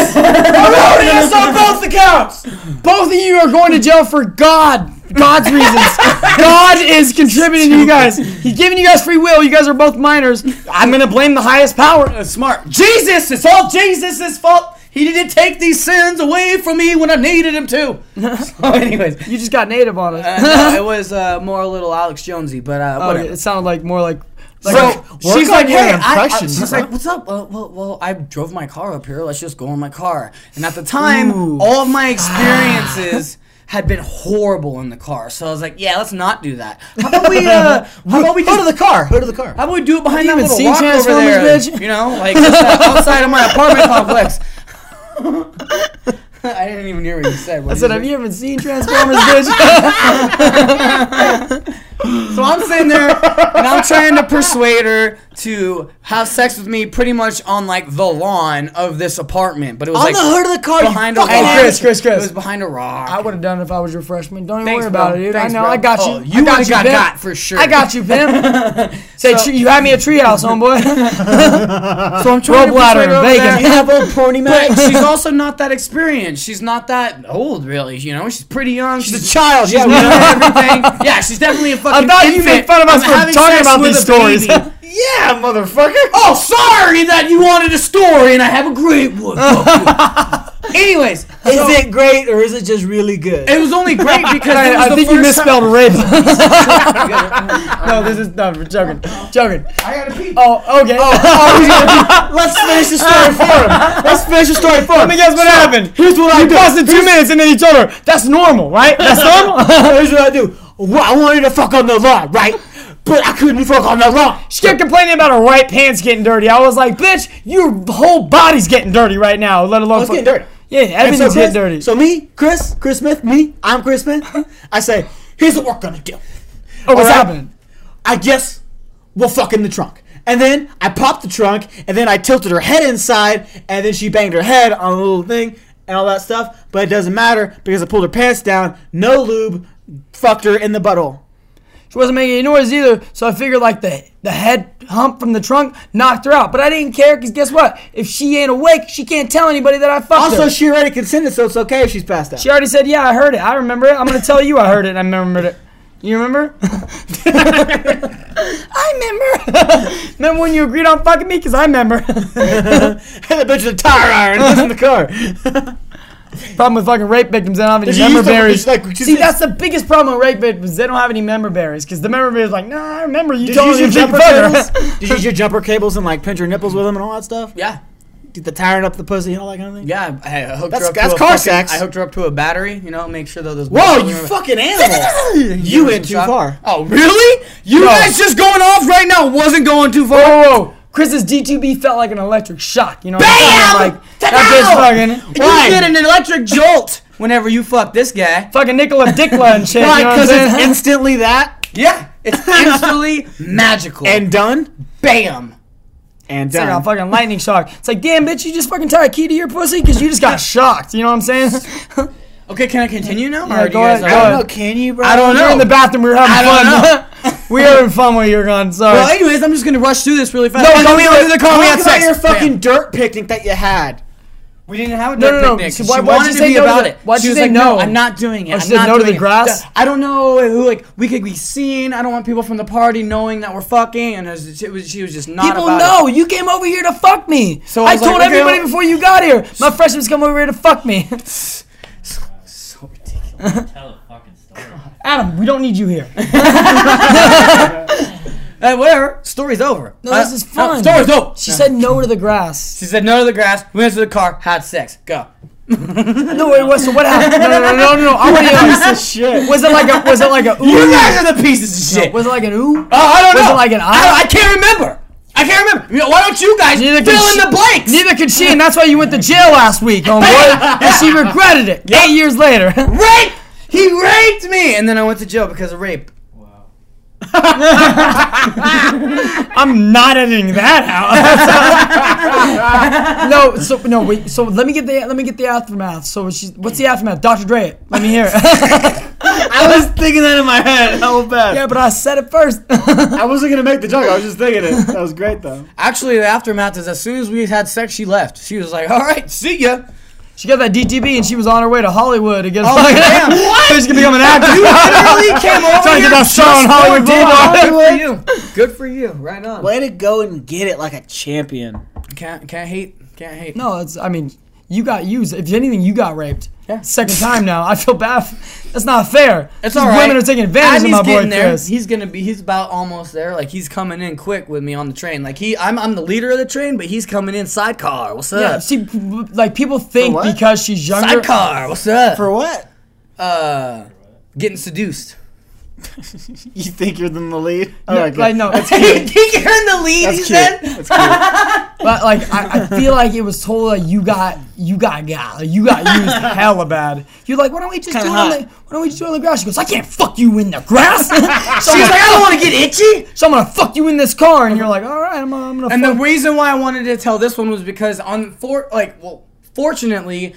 was a minor! Erroneous! Erroneous on both accounts! Both of you are going to jail for God. God's reasons. God is contributing Stupid. to you guys. He's giving you guys free will. You guys are both minors. I'm going to blame the highest power. That's smart. Jesus! It's all Jesus' fault. He didn't take these sins away from me when I needed him to. So anyways. You just got native on us. Uh, no, it was uh, more a little Alex Jonesy, but uh, oh, whatever. It sounded like more like... Like, so she's like, hey, I, I, she's like, what's up? Uh, well, well, I drove my car up here. Let's just go in my car. And at the time, Ooh. all of my experiences had been horrible in the car. So I was like, yeah, let's not do that. How about we, uh, how about we go to the car? Go to the car. How about we do it behind that little walk over there? Bitch? You know, like outside of my apartment complex. I didn't even hear what you said. What I said, have you ever seen Transformers, bitch? So I'm sitting there, and I'm trying to persuade her to have sex with me pretty much on, like, the lawn of this apartment. But it was, on like, the hood of the car, behind a rock. Hey, Chris, Chris, Chris. It was behind a rock. I would have done it if I was your freshman. Don't even Thanks, worry bro. about it, dude. Thanks, I know. Bro. I got you. Oh, you I got you, got, got for sure. I got you, pimp. Say, so, you had me a treehouse, homeboy. So I'm trying Rope to persuade her bacon. Apple, pony mac. But she's also not that experienced. She's not that old, really. You know, she's pretty young. She's, she's a child. She's yeah, everything. Yeah, she's definitely a fucking. I thought infant. you made fun of us I'm for talking about these stories. Yeah, motherfucker. Oh, sorry that you wanted a story, and I have a great one. Anyways, so, is it great or is it just really good? It was only great because I, was I the think first you misspelled rape. No, this is done. We're joking. Joking. I gotta pee. Oh, okay. Oh, oh he's gonna pee. Let's finish the story for him. Let's finish the story for him. Let me guess what so, happened. Here's what I do. We busted two minutes and then each other. That's normal, right? That's normal. Here's what I do. I wanted to fuck on the lawn, right? But I couldn't fuck on that lawn. She kept complaining about her right pants getting dirty. I was like, bitch, your whole body's getting dirty right now, let alone... Oh, it's getting dirty. Yeah, everything's so getting dirty. So me, Chris, Chris Smith, me, I'm Chris Smith. I say, here's what we're going to do. Oh, what's happening? I guess we'll fuck in the trunk. And then I popped the trunk, and then I tilted her head inside, and then she banged her head on a little thing and all that stuff. But it doesn't matter because I pulled her pants down, no lube, fucked her in the butthole. She wasn't making any noise either, so I figured like the the head hump from the trunk knocked her out. But I didn't care because guess what? If she ain't awake, she can't tell anybody that I fucked also, her. Also, she already consented, so it's okay if she's passed out. She already said, yeah, I heard it. I remember it. I'm going to tell you I heard it and I remembered it. You remember? I remember. Remember when you agreed on fucking me? Because I remember. And the bitch with a tire iron was in the car. Problem with fucking rape victims, they don't have any member berries. Like, see, that's the biggest problem with rape victims. They don't have any member berries because the member berries like, nah, I remember you. Did you use your jumper cables? Did you use your jumper cables and like pinch your nipples with them and all that stuff? Yeah. Did the tiring up the pussy and all that kind of thing? Yeah, I, I hooked that's, her up. That's to car a fucking, sex. I hooked her up to a battery. You know, make sure that those. Whoa, you remember. Fucking animal! You went too far. Oh, really? You no. guys just going off right now? Wasn't going too far. Whoa. whoa. Chris's D two B felt like an electric shock, you know what I'm saying? Like, that bitch fucking... Why? You get an electric jolt whenever you fuck this guy. Fucking Nikola Dickla and shit, Why? You know because it's instantly that? Yeah. It's instantly magical. And done? Bam. And it's done. It's like a fucking lightning shock. It's like, damn, bitch, you just fucking tie a key to your pussy because you just got shocked, you know what I'm saying? Okay, can I continue now? Yeah, or go ahead. I don't know. Can you, bro? I don't know. You're in the bathroom. We were having I fun. We were having fun while you were gone. Sorry. Well, anyways, I'm just going to rush through this really fast. No, no, we went to the car. We had sex. Your fucking Bam. dirt picnic that you had. We didn't have a dirt no, no, no. picnic. So why, she wanted to be no about to the, it. Why'd she you was say like, no? no, I'm not doing it. Or she said no to the grass? It. I don't know who, like, we could be seen. I don't want people from the party knowing that we're fucking. And it was, it was, she was just not people about know. it. People know. You came over here to fuck me. So I, I told like, okay, everybody well, before you got here. My freshman's come over here to fuck me. so, so ridiculous. Tell a fucking story. Adam, we don't need you here. Hey, whatever. Story's over. No, this is fun. Uh, story's over. She said no to the grass. She said no to the grass. We went to the car. Had sex. Go. No, wait, what? So what happened? No, no, no, no, no. I want to know. Piece of shit. Was it like a? Was it like a? Ooh? You guys are the pieces of shit. No, was it like an ooh? Oh, I don't was know. Was it like an I? I, I can't remember. I can't remember. You know, why don't you guys neither fill in she, the blanks? Neither could she, and that's why you went to jail last week, homeboy. And she regretted it. Yep. Eight years later. Rape. He raped me, and then I went to jail because of rape. I'm not editing that out. no, so no wait. So let me get the let me get the aftermath. So she's, what's the aftermath? Doctor Dre. Let me hear it. I was thinking that in my head. How bad? Yeah, but I said it first. I wasn't gonna make the joke. I was just thinking it. That was great though. Actually, the aftermath is as soon as we had sex, she left. She was like, "All right, see ya." She got that D T B and she was on her way to Hollywood to get. Oh like, damn! What? She's gonna become an actor. You literally came over trying to get that show on Hollywood. Hollywood. Good for you. Good for you. Right on. Way to go and get it like a champion. Can't can't hate. Can't hate. No, it's. I mean, you got used. If anything, you got raped. Yeah. Second time now. I feel bad. That's not fair. It's all right. Women are taking advantage of my boy Chris. He's gonna be. He's about almost there. Like he's coming in quick with me on the train. Like he, I'm, I'm the leader of the train, but he's coming in sidecar. What's up? Yeah. See, like people think because she's younger. Sidecar. What's up? For what? Uh, getting seduced. You think you're in the lead? Oh, no, like no, it's you think you're in the lead? That's he cute. said. That's cute. But like, I, I feel like it was told like you got, you got, got, you got used hella bad. You're like, why don't we just Kinda do it hot. on the, why don't we just do it on the grass? She goes, I can't fuck you in the grass. so She's like, I don't want to get itchy, so I'm gonna fuck you in this car. And you're like, all right, I'm, I'm gonna. And fuck. The reason why I wanted to tell this one was because on for like, well, fortunately,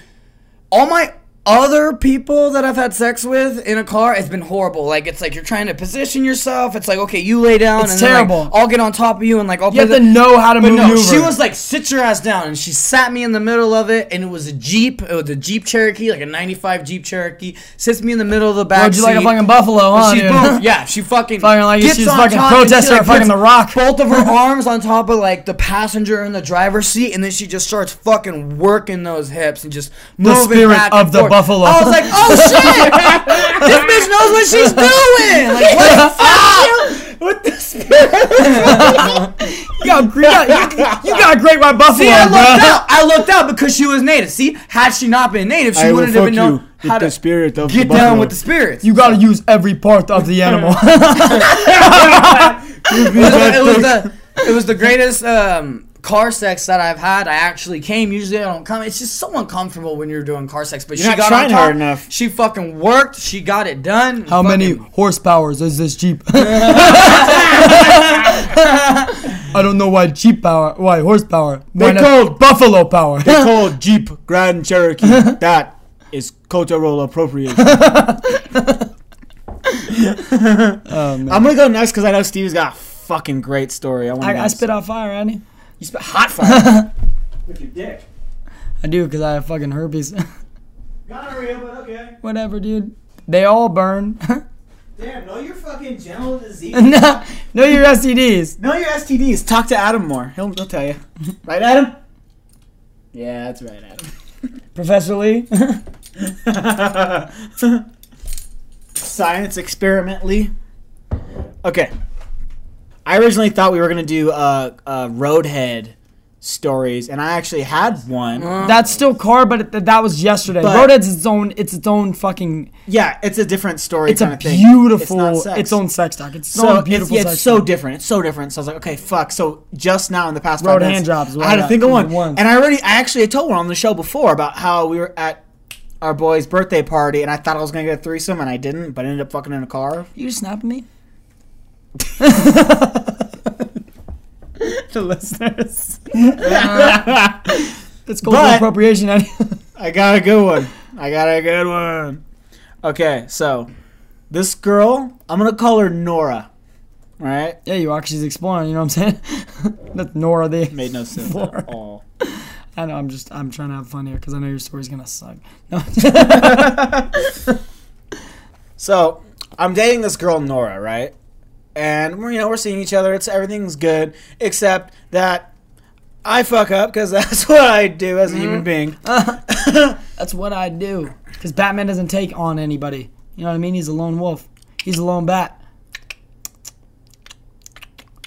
all my. Other people that I've had sex with in a car, it's been horrible. Like, it's like you're trying to position yourself. It's like, okay, you lay down. It's and terrible. Like, I'll get on top of you and, like, I'll... You have the, to know how to but maneuver. No, she was like, sit your ass down. And she sat me in the middle of it, and it was a Jeep. It was a Jeep Cherokee, like a ninety-five Jeep Cherokee. Sits me in the middle of the back seat. Would you like a fucking buffalo, huh? She, boom, yeah, she fucking... fucking like gets she's on fucking protesting like, fucking The Rock. Both of her arms on top of, like, the passenger and the driver's seat, and then she just starts fucking working those hips and just the moving back and of the forth. Buffalo. I was like, oh shit! This bitch knows what she's doing! Like, what the fuck? What the spirit? you, got, you, got, you, you got a great white buffalo. See, I looked bro. out. I looked out because she was native. See, had she not been native, she I wouldn't have been known how to spirit of get down with the spirits. You gotta use every part of the animal. it, was, it, was the, it was the greatest. Um, Car sex that I've had, I actually came. Usually I don't come. It's just so uncomfortable when you're doing car sex. But you're she not got trying on top. Hard enough. She fucking worked. She got it done. How many horsepowers is this Jeep? I don't know why Jeep power. Why horsepower? They called Buffalo power. They called Jeep Grand Cherokee. That is cultural appropriation. Oh, man. I'm gonna go next because I know Steve's got a fucking great story. I want. I, I spit out fire, Andy. You spit hot fire with your dick. I do, because I have fucking herpes. Gonorrhea, but okay. Whatever, dude. They all burn. Damn, know your fucking general disease. no, know your S T Ds. Know your S T Ds. Talk to Adam more. He'll, he'll tell you. Right, Adam? Yeah, that's right, Adam. Professor Lee? Science experiment Lee. Okay. I originally thought we were going to do uh, uh, Roadhead stories, and I actually had one. That's still car, but it, that was yesterday. But Roadhead's its own its its own fucking... Yeah, it's a different story kind of thing. It's a beautiful... It's, its own sex talk. It's so beautiful it's, yeah, it's so talk. different. It's so different. So I was like, okay, fuck. So just now in the past five Road minutes, handjobs, I had to think of one. one. And I already, I actually told one on the show before about how we were at our boy's birthday party, and I thought I was going to get a threesome, and I didn't, but I ended up fucking in a car. You snapping me? The listeners. It's cultural appropriation. I got a good one. I got a good one. Okay, so this girl, I'm going to call her Nora. All right? Yeah, you are, because she's exploring, you know what I'm saying? That's Nora the Made no sense explorer. At all. I know, I'm just, I'm trying to have fun here, because I know your story's going to suck. No. So, I'm dating this girl, Nora, right? And, we're, you know, we're seeing each other. It's everything's good, except that I fuck up, because that's what I do as a mm. human being. Uh, that's what I do. Because Batman doesn't take on anybody. You know what I mean? He's a lone wolf. He's a lone bat.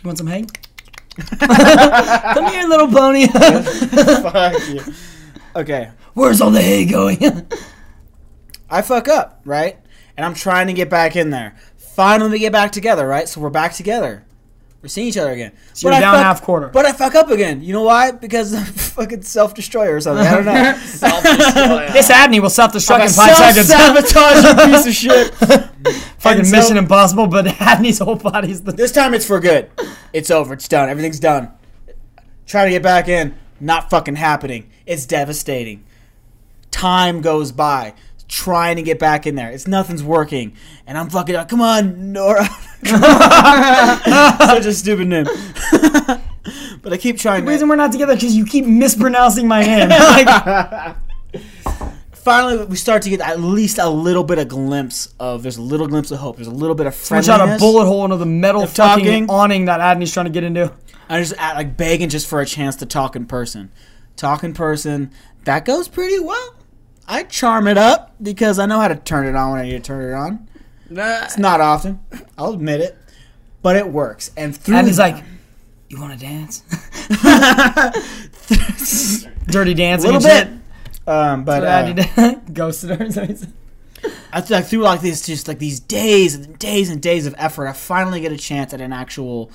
You want some hay? Come here, little pony. Fuck you. Okay. Where's all the hay going? I fuck up, right? And I'm trying to get back in there. Finally, we get back together, right? So we're back together. We're seeing each other again. So but you're I down fuck, half quarter. But I fuck up again. You know why? Because I'm fucking self-destroyer or something. I don't know. Self-destroyer. This Abney will self-destruct in five seconds. Self-sabotage, you piece of shit. Fucking so, Mission Impossible, but Abney's whole body's the... This time it's for good. It's over. It's done. Everything's done. Try to get back in. Not fucking happening. It's devastating. Time goes by. Trying to get back in there. It's nothing's working. And I'm fucking up. Come on, Nora. Such a stupid name. But I keep trying. The reason we're not together because you keep mispronouncing my name. Like, finally, we start to get at least a little bit of glimpse of, there's a little glimpse of hope. There's a little bit of friendliness. Switch out a bullet hole into the metal fucking talking. Awning that Adney's trying to get into. I'm just at, like, begging just for a chance to talk in person. Talk in person. That goes pretty well. I charm it up because I know how to turn it on when I need to turn it on. Nah. It's not often. I'll admit it. But it works. And through and he's like, you want to dance? Dirty dancing. A little bit. Um, but uh, ghosted her. I, th- I threw like these, just like these days and days and days of effort. I finally get a chance at an actual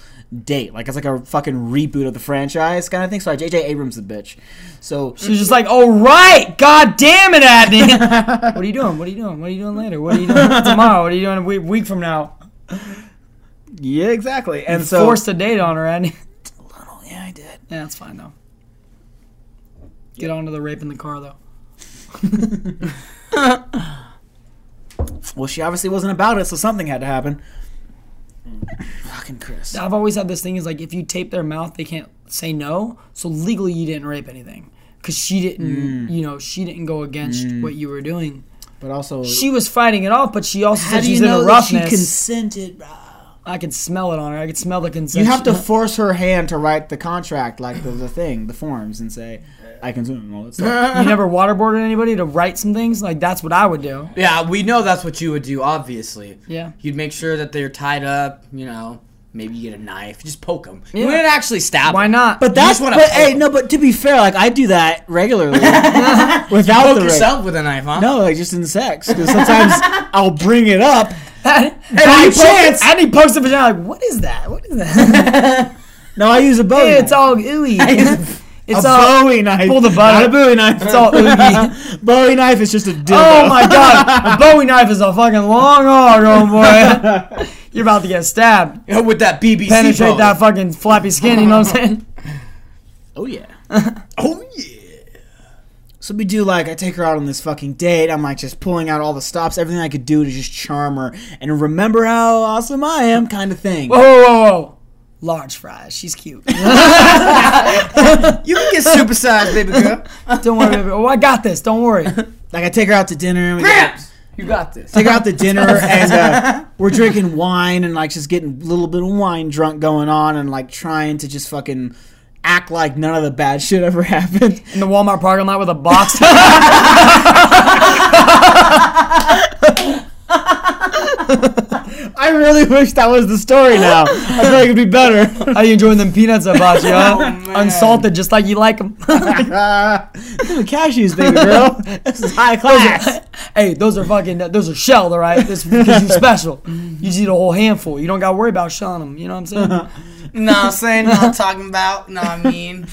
date. Like, it's like a fucking reboot of the franchise kind of thing. So I J J Abrams the bitch. So she's just like, all right, god damn it, Adney. What are you doing? What are you doing? What are you doing later? What are you doing tomorrow? What are you doing a week, week from now? Yeah, exactly. And you so forced a date on her, Adney. A little, yeah, I did. Yeah, that's fine though. Get on to the rape in the car though. Well, she obviously wasn't about it, so something had to happen. Fucking Chris. I've always had this thing is like, if you tape their mouth, they can't say no. So legally, you didn't rape anything because she didn't, mm. you know, she didn't go against mm. what you were doing. But also, she was fighting it off. But she also said she's in a roughness. How do you know that she consented, bro? I could smell it on her. I could smell the consent. You have to force her hand to write the contract, like the, the thing, the forms, and say, I consume all that stuff. You never waterboarded anybody to write some things? Like, that's what I would do. Yeah, we know that's what you would do, obviously. Yeah. You'd make sure that they're tied up, you know. Maybe you get a knife. Just poke them. Yeah. You wouldn't actually stab them. Why not? But that's what. But hey, no. But to be fair, like I do that regularly. Without you poke the yourself ra- with a knife, huh? No, like just in sex. Because sometimes I'll bring it up. And I chance. And he pokes the vagina. Like, what is that? What is that? No, I use a bowie. Yeah, it's all ooey. It's a all, Bowie knife. Pull the button. Not a Bowie knife. It's all ooey. Bowie knife is just a dildo. Oh my god! A Bowie knife is a fucking long arm, oh boy. You're about to get stabbed. Yo, with that B B C penetrate bow. That fucking flappy skin. You know what I'm saying? Oh yeah. Oh yeah. So we do like I take her out on this fucking date. I'm like just pulling out all the stops, everything I could do to just charm her and remember how awesome I am, kind of thing. Whoa, whoa, whoa. Large fries. She's cute. You can get super sized, baby girl. Don't worry, baby. Oh, I got this. Don't worry. Like, I take her out to dinner. And we get, you got this. Take her out to dinner, and uh, we're drinking wine and, like, just getting a little bit of wine drunk going on and, like, trying to just fucking act like none of the bad shit ever happened. In the Walmart parking lot with a box. I really wish that was the story now. I feel like it'd be better. How you enjoying them peanuts I bought you, huh? Oh, unsalted, just like you like them. Cashews, baby girl. This is high class. Those are, hey, those are fucking, those are shelled, all right? This because you're special. You just eat a whole handful. You don't got to worry about shelling them. You know what I'm saying? No, I'm saying, no, I'm talking about, no, I mean.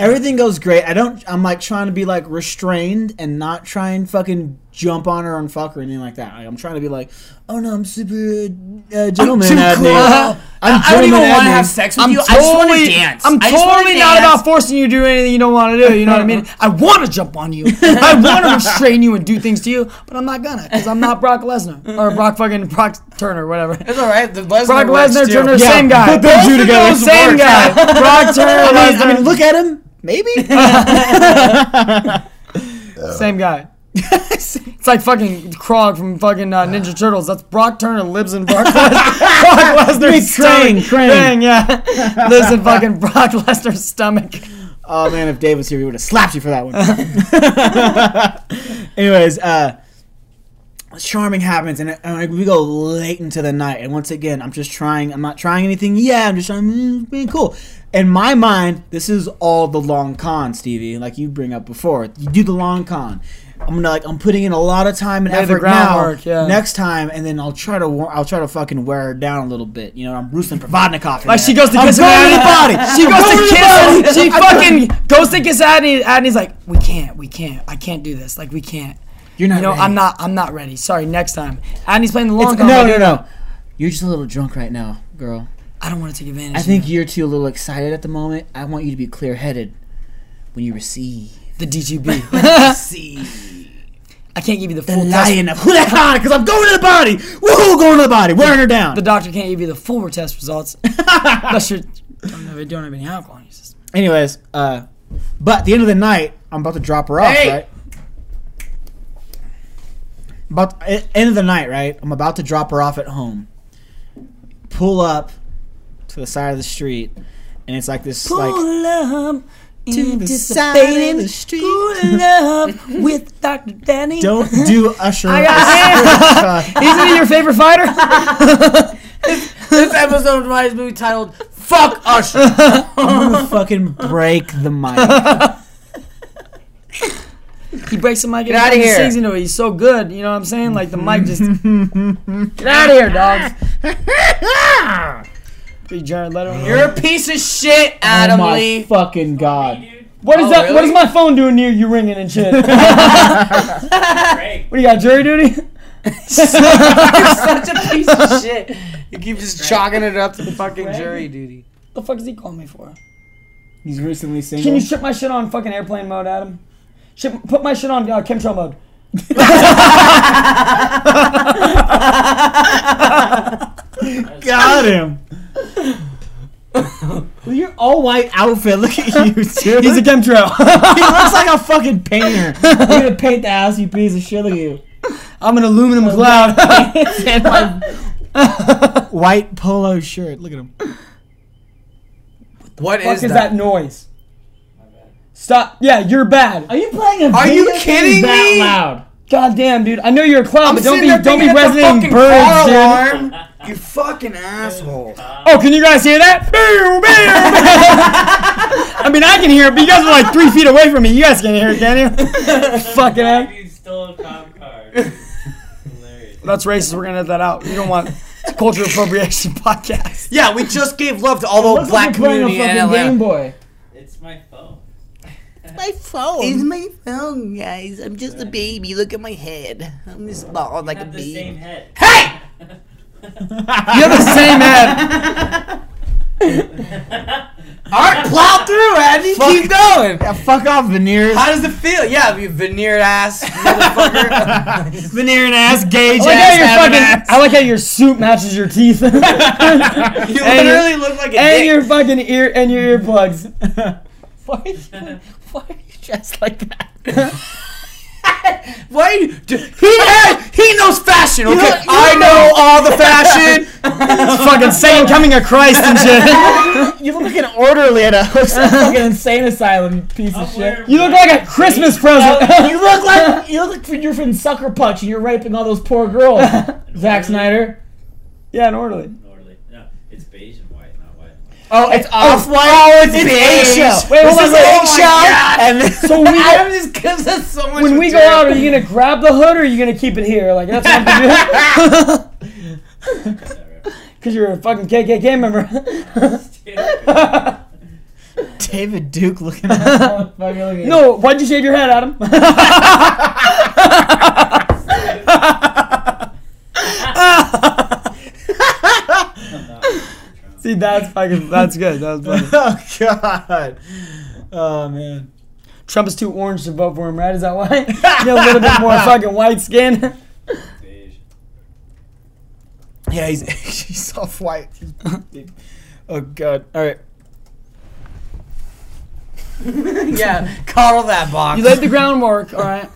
Everything goes great. I don't. I'm like trying to be like restrained and not try and fucking jump on her and fuck her or anything like that. Like, I'm trying to be like, oh no, I'm super uh, gentleman. I'm too cool. I'm I don't even want to have sex with I'm you. Totally, I just want to dance. I'm totally dance. not about forcing you to do anything you don't want to do. You know what I mean? I want to jump on you. I want to restrain you and do things to you, but I'm not gonna because I'm not Brock Lesnar or Brock fucking Brock Turner, whatever. It's all right. The Lesnar Brock Lesnar, Turner, yeah. same guy. Put those two together. Same works. guy. Brock Turner. I mean, I mean, look at him. Maybe. Same guy. It's like fucking Krog from fucking uh, Ninja Turtles. That's Brock Turner lives in Brock Lesnar. Brock Lesnar's Crane, Crane. Crane, yeah. Lives in fucking Brock Lesnar's stomach. Oh, man, if Dave was here, we would have slapped you for that one. Anyways, uh, charming happens, and, and like, we go late into the night. And once again, I'm just trying. I'm not trying anything. Yeah, I'm just trying being cool. In my mind, this is all the long con, Stevie, like you bring up before. You do the long con. I'm gonna like I'm putting in a lot of time and Lay effort now. Work, yeah. Next time, and then I'll try to I'll try to fucking wear her down a little bit. You know, I'm Ruslan Provodnikov. Like man. She goes to kiss Adney. She goes to kiss. She fucking goes to kiss Adney. Adney's like, we can't, we can't, I can't do this. Like we can't. You're not. You know, ready. I'm not. I'm not ready. Sorry. Next time. Adney's playing the long game. No, no, no. You're just a little drunk right now, girl. I don't want to take advantage. I think you're too a little excited at the moment. I want you to be clear-headed when you receive. The D G B. See, I can't give you the full. The lion test. Of who that high because I'm going to the body. Woohoo, going to the body, wearing her down. The doctor can't give you the full test results. Unless you don't, don't have any alcohol in your system. Anyways, uh, but at the end of the night, I'm about to drop her off, hey. right? About the end of the night, right? I'm about to drop her off at home. Pull up to the side of the street, and it's like this, Pull like. Pull up. To the side of the street. Cool up with Doctor Danny. Don't do Usher. I got him. Isn't he your favorite fighter? this, this episode reminds me titled Fuck Usher. I'm going to fucking break the mic. He breaks the mic. Get out of here. He sings into it. He's so good. You know what I'm saying? Like the mic just. Get out of here, dogs. Jared Leto. You're a piece of shit, Adam oh my Lee. Fucking god! What is oh, that? Really? What is my phone doing near you ringing and shit? What do you got, jury duty? You're such a piece of shit. You keep just chalking it up to the fucking Ray? Jury duty. What the fuck is he calling me for? He's recently single. Can you ship my shit on fucking airplane mode, Adam? Ship, put my shit on uh, chemtrail mode. Got him. Well, your all white outfit. Look at you, dude. He's a chemtrail. He looks like a fucking painter. You're gonna paint the house, you piece of shit. Look at you. I'm an aluminum cloud. White polo shirt. Look at him. What the what fuck is, is that? that noise? My bad. Stop. Yeah, you're bad. Are you playing a Are you kidding that me? Loud. God damn, dude. I know you're a clown, I'm but don't be don't be resonating birds, dude. You fucking asshole. Oh, can you guys hear that? I mean, I can hear it, but you guys are like three feet away from me. You guys can hear it, can't you? Fucking ass. You stole a cop car. Hilarious. That's racist. We're going to edit that out. We don't want cultural appropriation podcast. Yeah, we just gave love to all the black community in Atlanta. Game Boy. It's my phone. It's my phone. It's my phone, guys. I'm just a baby. Look at my head. I'm just bald like a baby. You have the same head. Hey! You have the same head. Art, plow through, Andy. Fuck. Keep going. Yeah, fuck off, veneers. How does it feel? Yeah, you veneered ass motherfucker. Veneered ass, gauge I like ass, how fucking, ass. I like how your suit matches your teeth. You literally look like a and dick. And your fucking ear and your earplugs. Why are you, why are you dressed like that? Why you, he had, he knows fashion, okay? You know, you I know, know all the fashion. Fucking saying coming of Christ and shit. You look like an orderly at a fucking insane asylum, piece of shit. You look like a Christmas present. Uh, you look like you look like you're from Sucker Punch and you're raping all those poor girls. Zack Snyder. Yeah, an orderly. An orderly. No, it's beige. Oh, it's off-white. Oh, it's, it's eggshell. Wait, hold on. This is eggshell. So we Adam just gives us so much. When we go out, are you gonna grab the hood or are you gonna keep it here? Like that's what I'm gonna do. Because you're a fucking K K K member. David Duke looking at that motherfucker. No, why'd you shave your head, Adam? Dude, that's fucking. That's good. That was funny. Oh God. Oh man. Trump is too orange to vote for him, right? Is that why? You know, a little bit more fucking white skin. Beige. Yeah, he's he's off white. Oh God. All right. Yeah, coddle that box. You laid the groundwork. All right.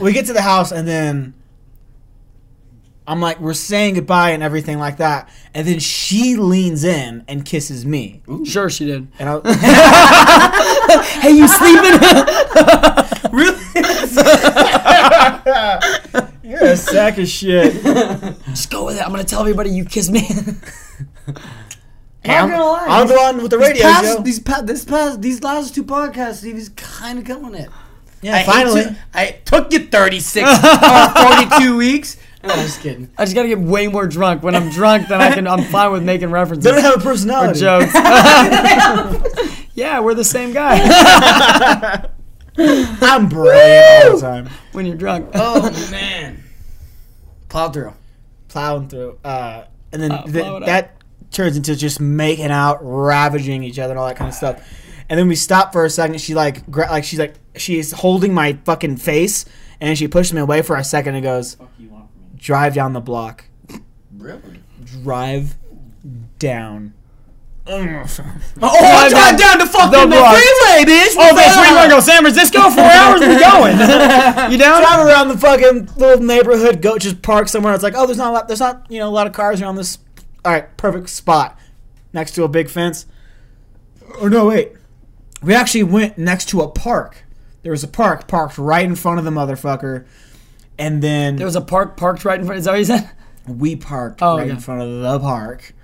We get to the house and then I'm like, we're saying goodbye and everything like that, and then she leans in and kisses me. Ooh. Sure she did. And I hey, you sleeping? Really? You're a sack of shit. Just go with it. I'm gonna tell everybody you kissed me. I'm, I'm gonna lie. I'm the one with the radio. Past, these past, this past, these last two podcasts, he was kind of killing it. Yeah, I finally. To, I took you thirty-six or forty-two weeks. No, I'm just kidding. I just gotta get way more drunk. When I'm drunk, then I can. I'm fine with making references. They don't have a personality. Or jokes. Yeah, we're the same guy. I'm brave all the time. When you're drunk. Oh man. Plow through. Plowing through. Uh, and then uh, th- that turns into just making out, ravaging each other, and all that kind of stuff. And then we stop for a second. She like, gra- like she's like, she's holding my fucking face, and she pushed me away for a second and goes, "Fuck you want from me?" Drive down the block. Really? Drive down. Oh, I drive down the fucking the freeway, bitch. Oh, that's where you want to go, San Francisco? Four hours, we're going. You down? Drive around the fucking little neighborhood. Go, just park somewhere. It's like, oh, there's not, a lot, there's not, you know, a lot of cars around this. All right, perfect spot next to a big fence. Oh no, wait. We actually went next to a park. There was a park parked right in front of the motherfucker. And then... There was a park parked right in front... Is that what you said? We parked oh, right yeah. in front of the park.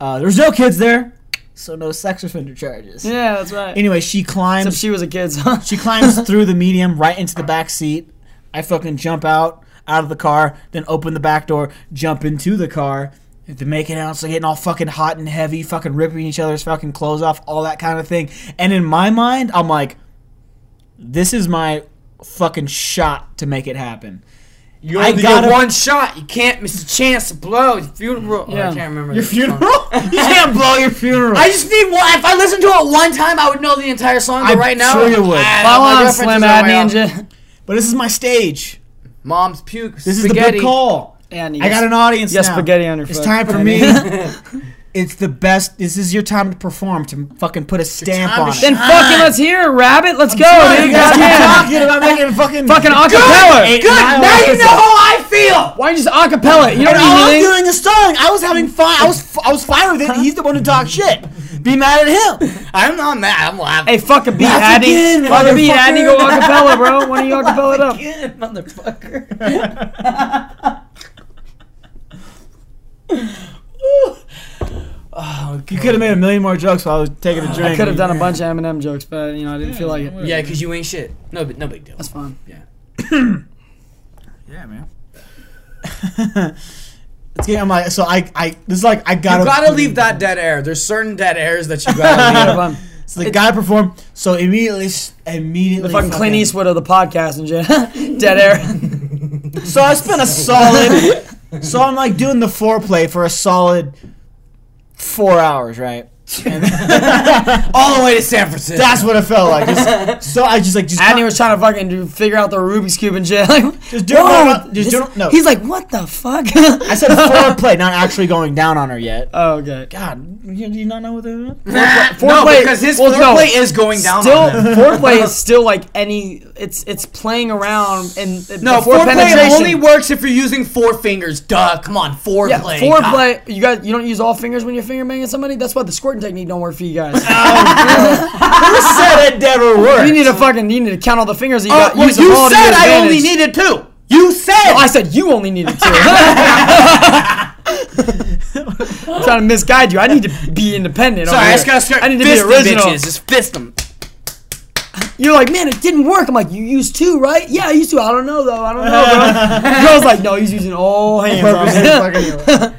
Uh, there was no kids there, so no sex offender charges. Yeah, that's right. Anyway, she climbs... Except she was a kid, so... She climbs through the medium right into the back seat. I fucking jump out, out of the car, then open the back door, jump into the car. They're making out, so getting all fucking hot and heavy, fucking ripping each other's fucking clothes off, all that kind of thing. And in my mind, I'm like, this is my fucking shot to make it happen. You only get one shot. You can't miss a chance to blow your funeral. Yeah. Oh, I can't remember. Your funeral? You can't blow your funeral. I just need one. If I listened to it one time, I would know the entire song. But I'm right now, sure you would. Follow on, Slim Ad Ninja. But this is my stage. Mom's puke. This spaghetti. Is the big call. And I got an audience now. You got spaghetti on your foot. It's time for me. It's the best. This is your time to perform, to fucking put a stamp on it. Then fucking let's hear it, Rabbit. Let's I'm go. Sorry, you guys keep talking about making fucking... Fucking acapella. Good. Good. Now you know how I feel. Why don't you just acapella it? You don't need anything. I was doing the song. I was having fun. I was I was fine with it. He's the one who talks shit. Be mad at him. I'm not mad. I'm laughing. Hey, fuck a beat, Addy. Fuck a beat, Addy. Go acapella, bro. Why don't you acapella it up? Again, motherfucker. Oh, you could have made a million more jokes while I was taking a drink. I could have done a bunch of Eminem jokes, but you know I didn't yeah, feel like it. Yeah, because you ain't shit. No, no big deal. That's fine. Yeah. Yeah, man. It's getting, I'm like, so I, I, this is like I gotta. You gotta leave that dead air. There's certain dead airs that you gotta leave. So the guy performed. So immediately, immediately, the fucking, fucking Clint Eastwood of the podcast and shit. Dead air. So I spent a solid. So I'm like doing the foreplay for a solid four hours, right? All the way to San Francisco. That's what it felt like. Just, so I just like just. Andy was trying to fucking do, figure out the Rubik's Cube and shit. Like, just doing it. Just doing no. He's like, what the fuck? I said foreplay, not actually going down on her yet. Oh, okay. God, do you, you not know what that is? Foreplay, no, play, because his well, foreplay no, is going down. Still, on them. Foreplay is still like any. It's it's playing around and no foreplay only works if you're using four fingers. Duh, come on, foreplay. Yeah, foreplay. God. You guys, you don't use all fingers when you're finger banging somebody. That's why the squirt technique don't work for you guys. Oh, you said it never worked. You need to fucking you need to count all the fingers that you uh, got. Well, you said I advantage. Only needed two. You said. No, I said you only needed two. I'm trying to misguide you. I need to be independent. Sorry, I just gotta start. I need to be original. Bitches. Just fist them. You're like, man, it didn't work. I'm like, you used two, right? Yeah, I used two. I don't know though. I don't know, bro. The girl's like, no, he's using all hands. Purpose.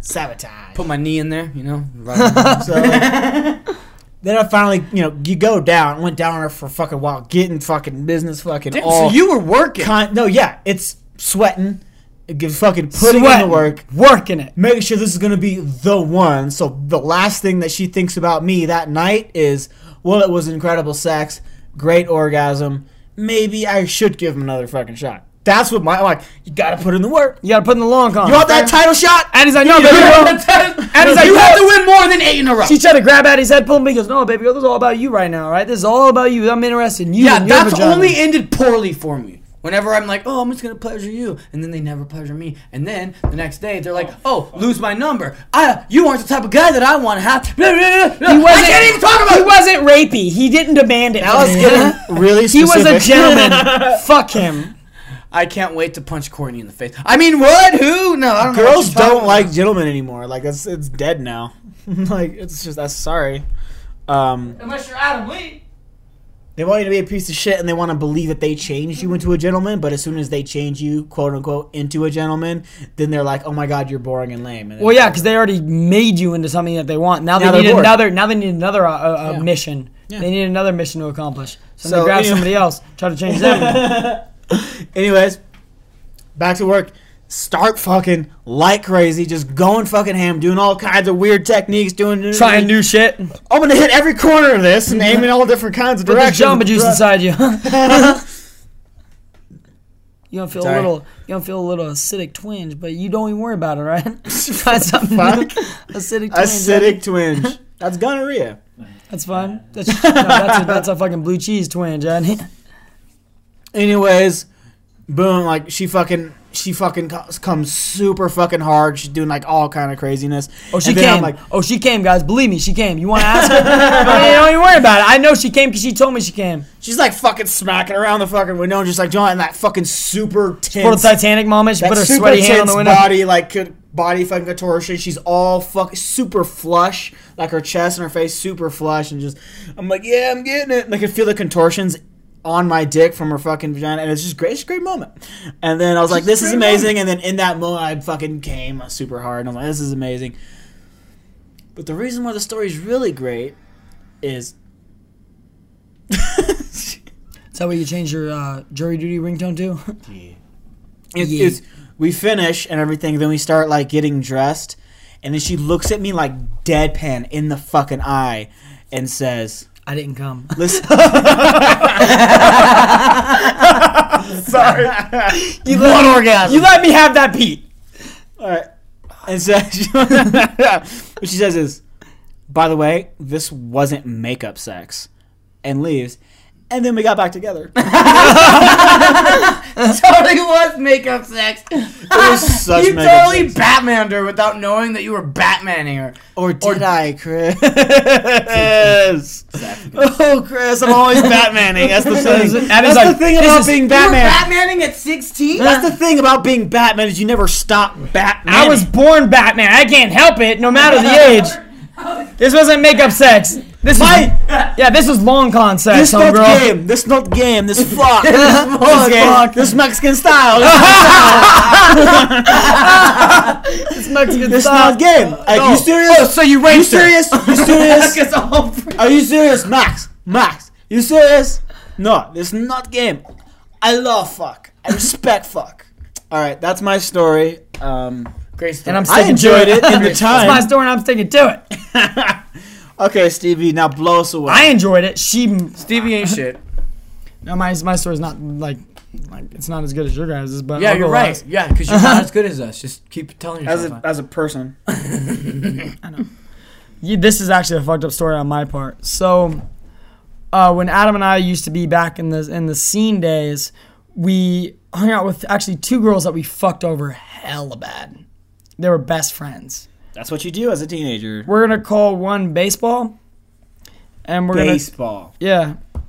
Sabotage. Put my knee in there, you know. Right. So then I finally, you know, you go down. Went down on her for a fucking while, getting fucking business, fucking. Damn, all so you were working? Con- no, yeah, it's sweating, Give fucking putting Sweating, in the work, working it, making sure this is gonna be the one. So the last thing that she thinks about me that night is, well, it was incredible sex, great orgasm. Maybe I should give him another fucking shot. That's what my like. You gotta put in the work. You gotta put in the long con. You want that title shot? Addie's like, no, baby girl. Addie's like, you have to win more than eight in a row. She tried to grab Addie's head, pull him. He goes, no, baby girl, this is all about you right now, right? This is all about you. I'm interested in you. Yeah, and your that's vagina. Only ended poorly for me. Whenever I'm like, oh, I'm just going to pleasure you. And then they never pleasure me. And then the next day, they're like, oh, lose my number. I, you aren't the type of guy that I want to have. He wasn't, I can't even talk about it. He wasn't rapey. He didn't demand it. That was getting really specific. He was a gentleman. Fuck him. I can't wait to punch Courtney in the face. I mean, what? Who? No, I don't know. Girls don't like gentlemen anymore. Like, it's, it's dead now. Like, it's just, that's sorry. Um, Unless you're Adam Lee. They want you to be a piece of shit, and they want to believe that they changed you into a gentleman, but as soon as they change you, quote-unquote, into a gentleman, then they're like, oh, my God, you're boring and lame. And well, yeah, because they already made you into something that they want. Now, now they need bored. another Now they need another uh, uh, yeah. mission. Yeah. They need another mission to accomplish. So, so they grab anyway. somebody else, try to change them. Anyways, back to work. Start fucking like crazy, just going fucking ham, doing all kinds of weird techniques, doing new trying things. new shit. I'm gonna hit every corner of this and aim in all different kinds of directions. Put the Jamba Juice inside you. you don't feel Sorry. a little, you don't feel a little acidic twinge, but you don't even worry about it, right? Try something new. Acidic twinge. Acidic twinge. That's gonorrhea. That's fine. That's no, that's, a, that's a fucking blue cheese twinge. Right? Anyways, boom, like she fucking. She fucking comes super fucking hard. She's doing, like, all kind of craziness. Oh, she came. I'm like, oh, she came, guys. Believe me, she came. You want to ask her? I mean, don't even worry about it. I know she came because she told me she came. She's, like, fucking smacking around the fucking window and just, like, doing that fucking super tense. For the Titanic moment, she put her sweaty hand on the window. Body, like, body fucking contortion. She's all fucking super flush. Like, her chest and her face super flush. And just, I'm like, yeah, I'm getting it. And I can feel the contortions on my dick from her fucking vagina, and it's just great. It's a great moment. And then I was like, this is amazing. And then in that moment, I fucking came super hard, and I was like, this is amazing. But the reason why the story's really great is... Is that what you changed your uh, jury duty ringtone to? Yeah. It's, yeah. It's, we finish and everything, then we start, like, getting dressed, and then she looks at me, like, deadpan in the fucking eye and says... I didn't come. Listen. Sorry. You One me, orgasm. You let me have that Pete. All right. And so she, what she says is, by the way, this wasn't makeup sex. And leaves. And then we got back together. Totally was makeup sex. It was such you makeup totally sex. Batmaned her without knowing that you were Batmaning her. Or did or, I, Chris? Oh, Chris, I'm always Batmaning. That's the thing. That is That's like, the thing about being Batman. You were Batmaning at sixteen? That's the thing about being Batman is you never stop Batmaning. I was born Batman. I can't help it, no matter the age. This wasn't makeup sex. This Mike. Is, yeah, this is long con sex, This not girl. game. This not game. This fuck. This, this fuck. Game. This Mexican style. This Mexican this style. This not game. Are no. you serious? Oh, so you raped her. You serious? You serious? Are you serious? Max. Max. You serious? No, this is not game. I love fuck. I respect fuck. All right, that's my story. Um, Great story. And I'm I enjoyed it in the time. That's my story, and I'm sticking to it. Okay, Stevie, now blow us away. I enjoyed it. She Stevie ain't shit. No, my my story's not like, like it's not as good as your guys', but yeah, you're right. Us. Yeah, because you're not as good as us. Just keep telling yourself. As a, as a person, I know. You, this is actually a fucked up story on my part. So, uh, when Adam and I used to be back in the in the scene days, we hung out with actually two girls that we fucked over hella bad. They were best friends. That's what you do as a teenager. We're going to call one baseball. And we're baseball. Gonna, yeah.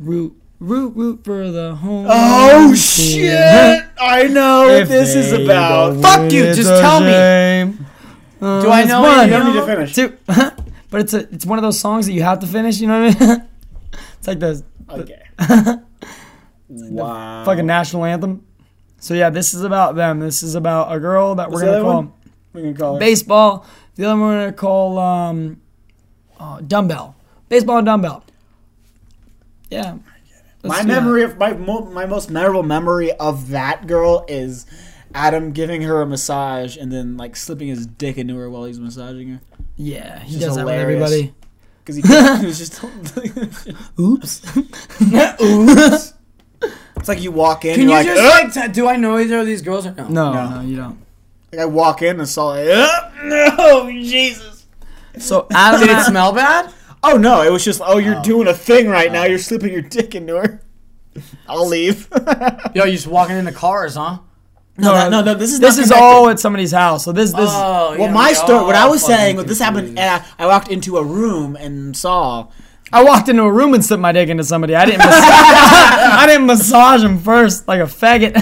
Root, root, root for the home. Oh, shit. Team. I know if what this is about. Fuck you. Just tell game. me. Uh, do I know it? You don't need to finish. Two. But it's a, it's one of those songs that you have to finish. You know what I mean? It's like those. Okay. The, wow. The fucking national anthem. So, yeah, this is about them. This is about a girl that What's we're going to call one? We can call it baseball. The other one we're gonna call um, oh, dumbbell. Baseball and dumbbell. Yeah. My memory that. of my mo- my most memorable memory of that girl is Adam giving her a massage and then like slipping his dick into her while he's massaging her. Yeah, he does that with everybody. Because he, he was just... Oops. Oops. It's like you walk in, Can you're you like, just, like t- do I know either of these girls? Or no? No, no, no, you don't. Like I walk in and saw like, oh, no, Jesus. So Adam, did it smell bad? Oh, no, it was just, oh, you're oh. doing a thing right oh. now. You're slipping your dick into her. I'll leave. Yo, you're just walking into cars, huh? No, no, no, no, this is this not is all at somebody's house. So this, this. Oh, well, yeah, my story. What I was saying, what this happened, and I, I walked into a room and saw. I walked into a room and slipped my dick into somebody. I didn't. Mas- I didn't massage him first like a faggot.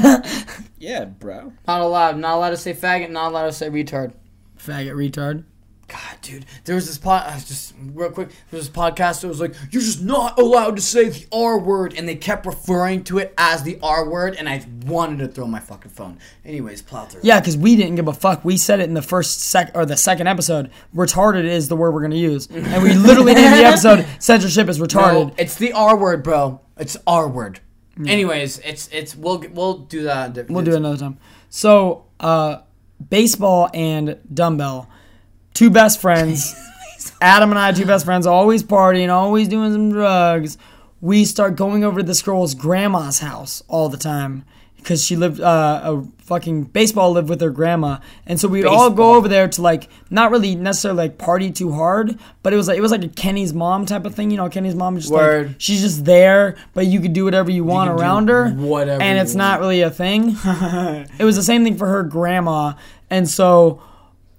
Yeah, bro. Not allowed. Not allowed to say faggot. Not allowed to say retard. Faggot, retard. God, dude, there was this pod. I was just real quick. There was this podcast that was like, "You're just not allowed to say the R word," and they kept referring to it as the R word, and I wanted to throw my fucking phone. Anyways, plow through. Yeah, because we didn't give a fuck. We said it in the first sec or the second episode. Retarded is the word we're gonna use, and we literally named the episode "Censorship is Retarded." No, it's the R word, bro. It's R word. Yeah. Anyways, it's it's we'll we'll do that. We'll do it another time. So, uh, baseball and dumbbell. Two best friends, Adam and I, two best friends, always partying, always doing some drugs. We start going over to this girl's grandma's house all the time because she lived, uh, a fucking baseball lived with her grandma. And so we'd baseball. all go over there to like, not really necessarily like party too hard, but it was like, it was like a Kenny's mom type of thing. You know, Kenny's mom is just Word. like, she's just there, but you could do whatever you want you around her. Whatever. And it's want. not really a thing. It was the same thing for her grandma. And so...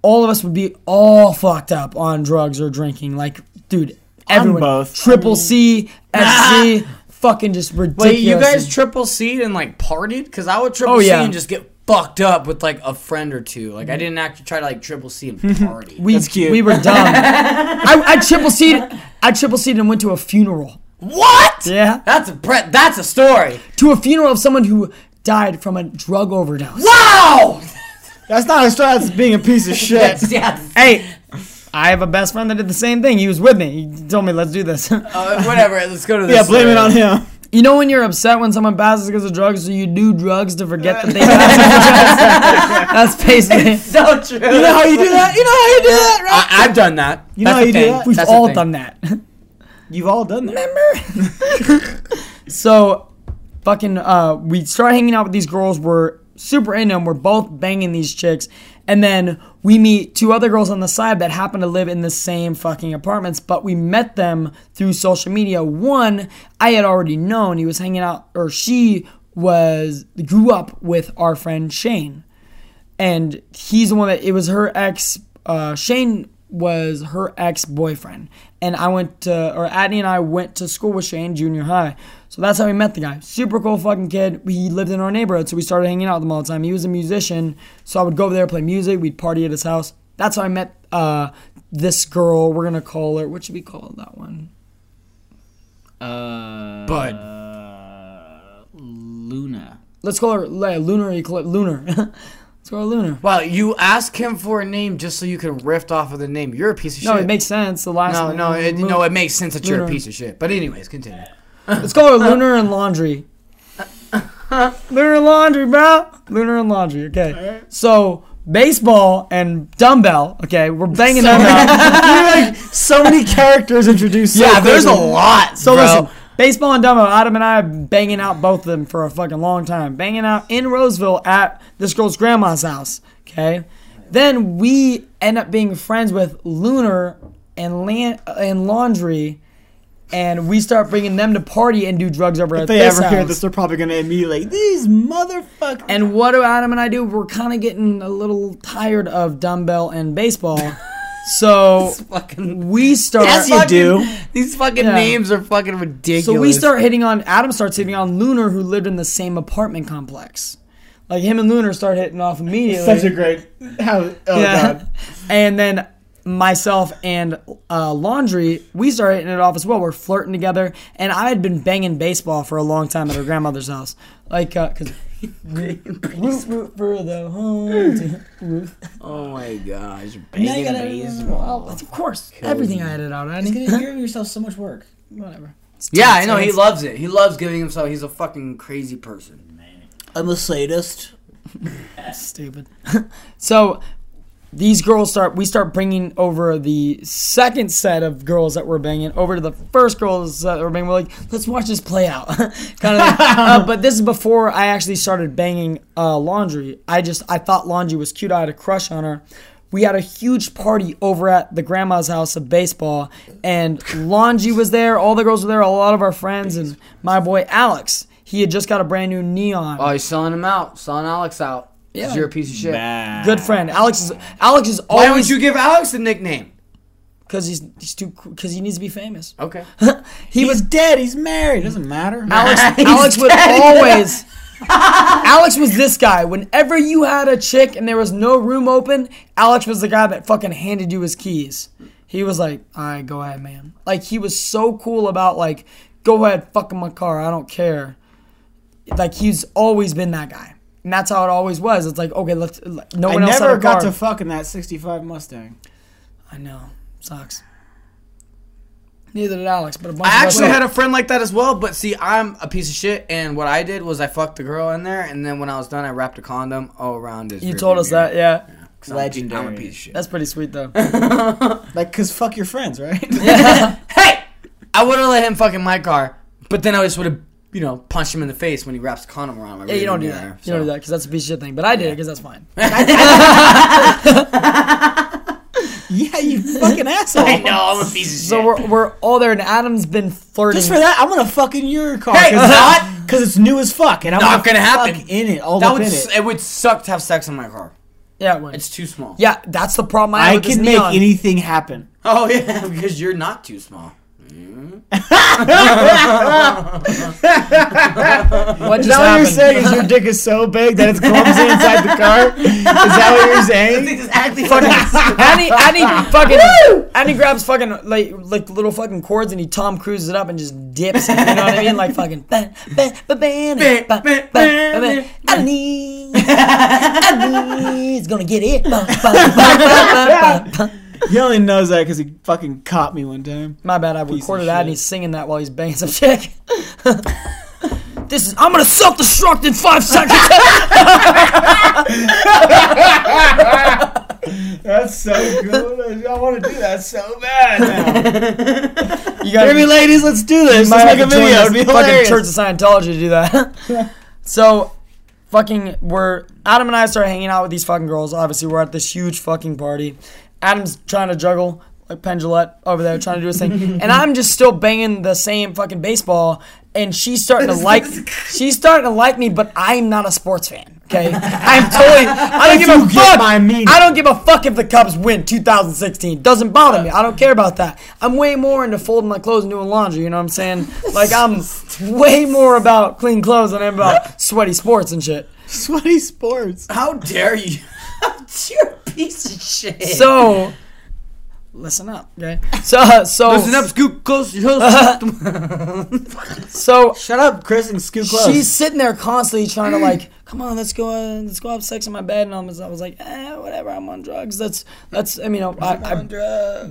all of us would be all fucked up on drugs or drinking. Like, dude, everyone. Both. Triple C, F C, fucking just ridiculous. Wait, you guys triple C'd and, like, partied? Because I would triple oh, yeah. C and just get fucked up with, like, a friend or two. Like, I didn't actually try to, like, triple C and party. we, That's cute. We were dumb. I, I triple C'd I triple C'd and went to a funeral. What? Yeah. That's a pre- That's a story. To a funeral of someone who died from a drug overdose. Wow! That's not a story. That's being a piece of shit. Yes. Hey, I have a best friend that did the same thing. He was with me. He told me, let's do this. uh, whatever. Let's go to this. Yeah, blame story. it on him. You know when you're upset when someone passes because of drugs, so you do drugs to forget that they passed. That's basically it's so true. You know how you do that? You know how you do that, right? I, I've done that. You That's know how you thing. do that? We've That's all done that. You've all done that. Remember? So, fucking, uh, we start hanging out with these girls. We're super into them. We're both banging these chicks. And then we meet two other girls on the side that happen to live in the same fucking apartments, but we met them through social media. One, I had already known. He was hanging out, or she was, grew up with our friend Shane. And he's the one that, it was her ex, uh, Shane was her ex-boyfriend. And I went to, or Adney and I went to school with Shane, junior high. So that's how we met the guy. Super cool fucking kid. He lived in our neighborhood, so we started hanging out with him all the time. He was a musician, so I would go over there, play music. We'd party at his house. That's how I met uh, this girl. We're going to call her. What should we call that one? Uh, Bud. Uh, Luna. Let's call her like, Lunar Eclipse. Lunar. Let's call her Lunar. Wow, you asked him for a name just so you could riff off of the name. You're a piece of no, shit. No, it makes sense. The last No, no it, no, it makes sense that Lunar. You're a piece of shit. But anyways, continue. Let's call her Lunar and Laundry. Lunar and Laundry, bro. Lunar and Laundry, okay. Right. So, baseball and dumbbell, okay, we're banging so them out. You're like, so many characters introduced. So yeah, quickly. There's a lot, So bro. listen, baseball and dumbbell, Adam and I are banging out both of them for a fucking long time. Banging out in Roseville at this girl's grandma's house, okay. Then we end up being friends with Lunar and, Lan- and Laundry. And we start bringing them to party and do drugs over at this house. If they ever hear this, they're probably going to immediately like, these motherfuckers. And what do Adam and I do? We're kind of getting a little tired of dumbbell and baseball. So fucking, we start. Yes, you fucking, do. These fucking yeah. names are fucking ridiculous. So we start hitting on, Adam starts hitting on Lunar, who lived in the same apartment complex. Like him and Lunar start hitting off immediately. Such a great, how, oh yeah. God. And then myself and uh, Laundry, we started hitting it off as well. We're flirting together, and I had been banging baseball for a long time at her grandmother's house. Like, uh, cause Ruth, Ruth for the home, Ruth. Oh my gosh, banging baseball. Of course, everything I had it out. I think you're giving yourself so much work. Whatever. Yeah, I know he loves it. He loves giving himself. He's a fucking crazy person. Man. I'm a sadist. Stupid. So these girls start, we start bringing over the second set of girls that we're banging over to the first girls that we're banging. We're like, let's watch this play out. kind of thing. Uh, but this is before I actually started banging uh, Laundry. I just, I thought Laundry was cute. I had a crush on her. We had a huge party over at the grandma's house of baseball, and Laundry was there. All the girls were there, a lot of our friends, and my boy Alex. He had just got a brand new Neon. Oh, he's selling him out. Selling Alex out. Yeah. Because you're a piece of shit. Bad. Good friend. Alex is Alex is always... Why would you give Alex the nickname? Because he's, he's too... Because he needs to be famous. Okay. he he's was dead. He's married. It doesn't matter. Alex, Alex would always... Alex was this guy. Whenever you had a chick and there was no room open, Alex was the guy that fucking handed you his keys. He was like, all right, go ahead, man. Like, he was so cool about, like, go ahead, fuck in my car. I don't care. Like, he's always been that guy. And that's how it always was. It's like, okay, let's... Let, no one I else never got to fuck in that sixty-five Mustang. I know. Sucks. Neither did Alex, but a bunch I of actually had a friend like that as well, but see, I'm a piece of shit, and what I did was I fucked the girl in there, and then when I was done, I wrapped a condom all around his... You told us mirror. that, yeah. yeah Legendary. I'm a piece of shit. That's pretty sweet, though. Like, because fuck your friends, right? Yeah. Hey! I would have let him fuck in my car, but then I just would have... You know, punch him in the face when he wraps a condom around my... Yeah, you don't do that. You so. don't do that because that's a piece of shit thing. But I did yeah. it because that's fine. Yeah, you fucking asshole. I know, I'm a piece of shit. So we're, we're all there, and Adam's been flirting. Just for that, I'm going to fuck in your car. Hey, not? Because it's new as fuck, and I'm not going to happen in it all that would in it. It would suck to have sex in my car. Yeah, it would. It's too small. Yeah, that's the problem I have I with can make neon. anything happen. Oh, yeah, because you're not too small. What is that happened? What you're saying is your dick is so big that it's clumsy inside the car? Is that what you're saying? Fucking, and he grabs fucking like like little fucking cords and he Tom Cruises it up and just dips it, you know what I mean? Like fucking ba ba ba ba Ali Ali's gonna get it. Ba, ba, ba, ba, ba, ba. He only knows that because he fucking caught me one time. My bad, I Piece recorded that and he's singing that while he's banging some chick. This is, I'm gonna self-destruct in five seconds. That's so cool. I want to do that so bad now. You gotta, Baby ladies, let's do this. Let's make a video. It would be hilarious. Fucking Church of Scientology to do that. So... Fucking, we're, Adam and I start hanging out with these fucking girls. Obviously, we're at this huge fucking party. Adam's trying to juggle, like Pendulette over there, trying to do his thing. And I'm just still banging the same fucking baseball. And she's starting to like, she's starting to like me, but I'm not a sports fan, okay? I'm totally, I don't give a fuck. I don't give a fuck if the Cubs win two thousand sixteen. Doesn't bother me. I don't care about that. I'm way more into folding my clothes and doing laundry, you know what I'm saying? Like, I'm way more about clean clothes than I am about sweaty sports and shit. Sweaty sports. How dare you? You're a piece of shit. So... Listen up, okay? So, uh, so listen up, Scoop. Close your host. So shut up, Chris, and Scoop. Close. She's sitting there constantly trying to like, come on, let's go, uh, let's go have sex in my bed, and I was, I was like, eh, whatever. I'm on drugs. That's that's. I mean, you know, I, I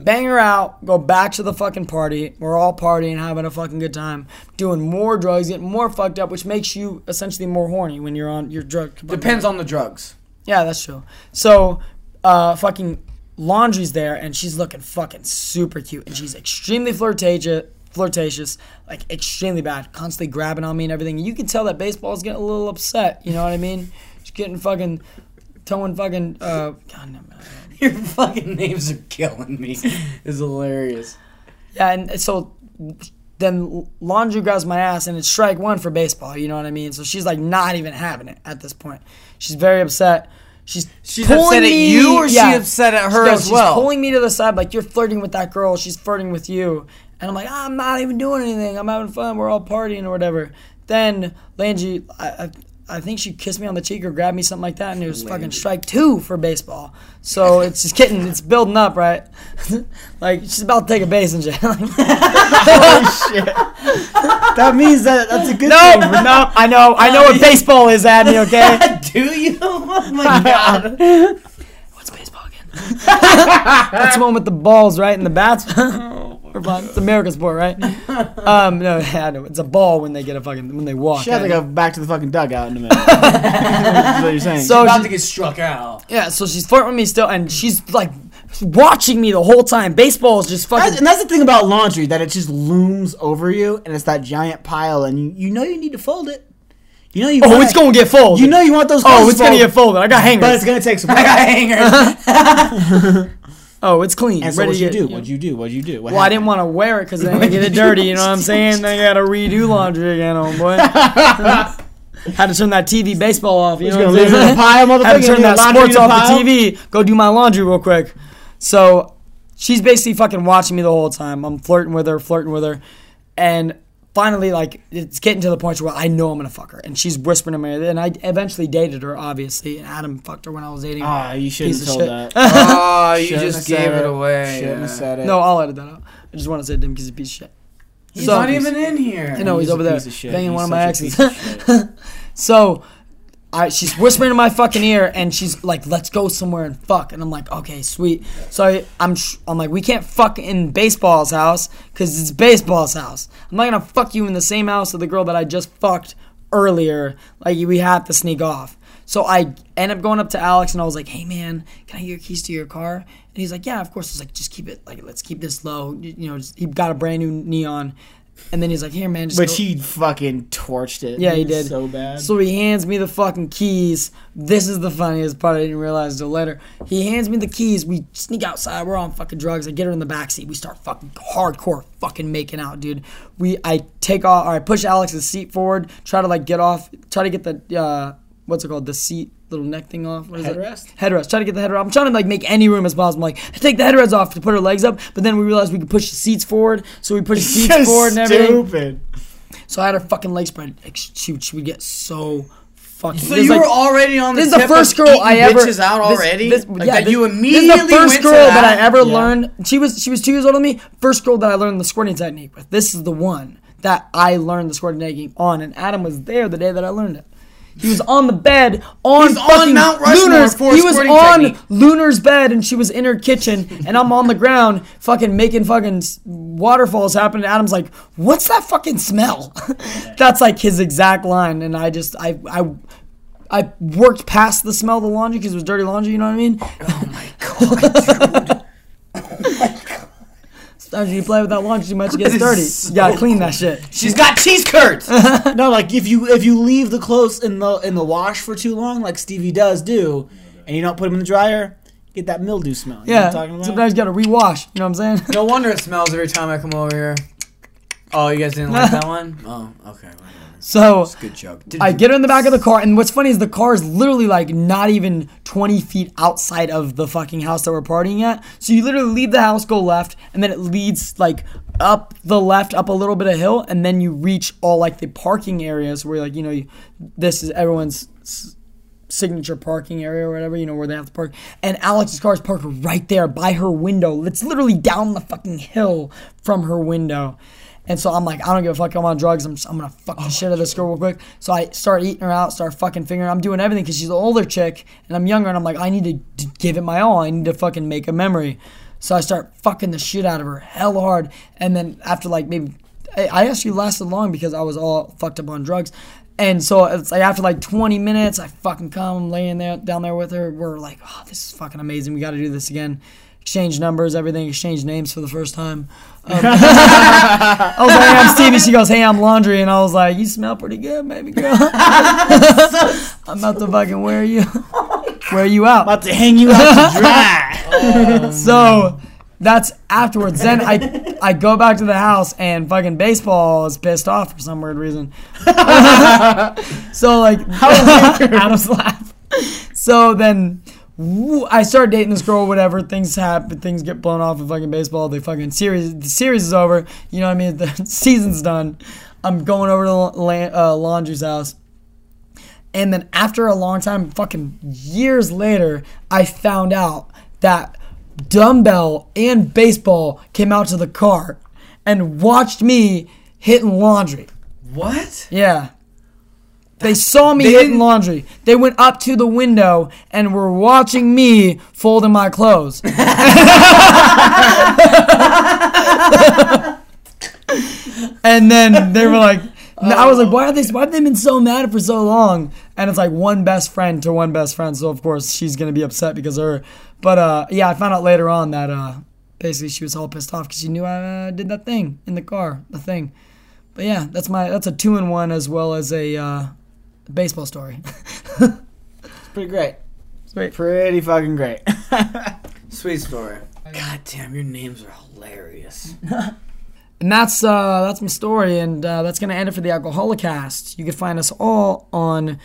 bang her out, go back to the fucking party. We're all partying, having a fucking good time, doing more drugs, getting more fucked up, which makes you essentially more horny when you're on your drug. Depends on the drugs. Yeah, that's true. So, uh, fucking. Laundry's there, and she's looking fucking super cute, and she's extremely flirtatious, flirtatious, like extremely bad, constantly grabbing on me and everything. You can tell that baseball's getting a little upset, you know what I mean? She's getting fucking, towing fucking, uh, God, no, your fucking names are killing me. It's hilarious. Yeah, and so then Laundry grabs my ass, and it's strike one for baseball, you know what I mean? So she's like not even having it at this point. She's very upset. She's, she's upset at you or yeah. she's upset at her she as she's well? She's pulling me to the side like, you're flirting with that girl. She's flirting with you. And I'm like, oh, I'm not even doing anything. I'm having fun. We're all partying or whatever. Then Langie, I, I, I think she kissed me on the cheek or grabbed me, something like that. And it was Langie. fucking strike two for baseball. So it's just getting, it's building up, right? Like, she's about to take a base and shit. Oh, shit. That means that that's a good nope, thing. No, nope, I know. I know what baseball is, Adney, okay? Do you? Oh, my God. What's baseball again? That's the one with the balls, right, and the bats. Oh, Or Von. It's America's sport, right? um, no, I know. It's a ball when they get a fucking when they walk. She had to go back to the fucking dugout in a minute. That's what you're saying. So she's about she, to get struck out. Yeah, so she's flirting with me still, and she's like watching me the whole time. Baseball is just fucking. That's, and that's the thing about laundry, that it just looms over you, and it's that giant pile, and you, you know you need to fold it. You know you. Oh, wanna, it's gonna get folded. You know you want those. Oh, it's folded. Gonna get folded. I got hangers, but it's gonna take some. I got hangers. Oh, it's clean. And so what'd you do? What'd you do? What'd you do? Well, I didn't want to wear it because then I get it dirty. You know what I'm saying? Then I gotta redo laundry again, homeboy. Had to turn that T V baseball off. You know what I'm saying? Had to turn that sports off the T V. Go do my laundry real quick. So she's basically fucking watching me the whole time. I'm flirting with her, flirting with her, and. Finally, like, it's getting to the point where I know I'm going to fuck her. And she's whispering in my ear. And I eventually dated her, obviously. And Adam fucked her when I was dating her. Ah, you shouldn't have told that. Oh, you just gave it away. Shouldn't have said it. No, I'll edit that out. I just want to say to him because he's a piece of shit. He's not even in here. I know, he's over there banging one of my exes. So, I, she's whispering in my fucking ear. And she's like, let's go somewhere and fuck. And I'm like, okay, sweet. So I, I'm I'm like, we can't fuck in baseball's house because it's baseball's house. I'm not going to fuck you in the same house as the girl that I just fucked earlier. Like, we have to sneak off. So I end up going up to Alex, and I was like, hey, man, can I get your keys to your car? And he's like, yeah, of course. I was like, just keep it. Like, let's keep this low. You know, just, he got a brand new neon. And then he's like, here, man. Just but go. He fucking torched it. Yeah, he did. So bad. So he hands me the fucking keys. This is the funniest part. I didn't realize until later. He hands me the keys. We sneak outside. We're on fucking drugs. I get her in the backseat. We start fucking hardcore fucking making out, dude. We I take off. Or I push Alex's seat forward. Try to, like, get off. Try to get the, uh, what's it called? The seat, little neck thing off. What is it? Headrest? Headrest. Try to get the headrest. I'm trying to, like, make any room as possible. I'm like, take the headrest off to put her legs up, but then we realized we could push the seats forward, so we pushed the seats so forward and everything. Stupid. So I had her fucking legs spread. Like, shoot, she would get so fucking. So this you like, were already on the. This is the first girl I ever. Bitches out already. This, this, like, yeah, that this, you immediately. This is the first girl that. that I ever yeah. learned. She was she was two years older than me. First girl that I learned the squirting technique with. This is the one that I learned the squirting technique on, and Adam was there the day that I learned it. He was on the bed on He's fucking on Lunar's. He was on technique. Lunar's bed, and she was in her kitchen, and I'm on the ground, fucking making fucking waterfalls happen. And Adam's like, "What's that fucking smell?" That's like his exact line, and I just I I I worked past the smell of the laundry because it was dirty laundry. You know what I mean? Oh my god, dude. Oh my god. Sometimes you play with that laundry too much, it gets dirty. So you gotta clean that shit. She's got cheese curds. No, like if you if you leave the clothes in the in the wash for too long, like Stevie does do, and you don't put them in the dryer, get that mildew smell. You yeah, know what I'm talking about? Sometimes you gotta rewash. You know what I'm saying? No wonder it smells every time I come over here. Oh, you guys didn't like that one? Oh, okay. Whatever. So that's a good joke. Did I you- get her in the back of the car, and what's funny is the car is literally like not even twenty feet outside of the fucking house that we're partying at. So you literally leave the house, go left, and then it leads like up the left, up a little bit of hill, and then you reach all like the parking areas where like you know you, this is everyone's s- signature parking area or whatever, you know, where they have to park. And Alex's car is parked right there by her window. It's literally down the fucking hill from her window. And so I'm like, I don't give a fuck. I'm on drugs. I'm, just, I'm going to fuck the oh, shit out of this girl real quick. So I start eating her out, start fucking fingering. I'm doing everything because she's an older chick and I'm younger. And I'm like, I need to d- give it my all. I need to fucking make a memory. So I start fucking the shit out of her hell hard. And then after like maybe, I, I actually lasted long because I was all fucked up on drugs. And so it's like after like twenty minutes, I fucking come. I'm laying there down there with her. We're like, oh, this is fucking amazing. We got to do this again. Exchange numbers, everything. Exchange names for the first time. Um, I was like, hey, I'm Stevie. She goes, hey, I'm Laundry. And I was like, you smell pretty good, baby girl. I'm about to fucking wear you. Wear you out. About to hang you out to dry. um. So that's afterwards. Then I I go back to the house, and fucking baseball is pissed off for some weird reason. So, like, Adam's laugh. So then... I start dating this girl, whatever, things happen, things get blown off of fucking baseball, the fucking series, the series is over, you know what I mean, the season's done, I'm going over to La- uh, Laundry's house, and then after a long time, fucking years later, I found out that Dumbbell and Baseball came out to the car and watched me hitting Laundry. What? Yeah. They saw me they hitting laundry. They went up to the window and were watching me folding my clothes. And then they were like, oh. I was like, why are they? Why have they been so mad for so long? And it's like one best friend to one best friend. So of course she's gonna be upset because of her. But uh, yeah, I found out later on that uh, basically she was all pissed off because she knew I uh, did that thing in the car, the thing. But yeah, that's my that's a two in one as well as a uh, baseball story. It's pretty great. Sweet. Pretty fucking great. Sweet story. God damn, your names are hilarious. And that's uh, that's my story, and uh, that's going to end it for the Alcoholicast. You can find us all on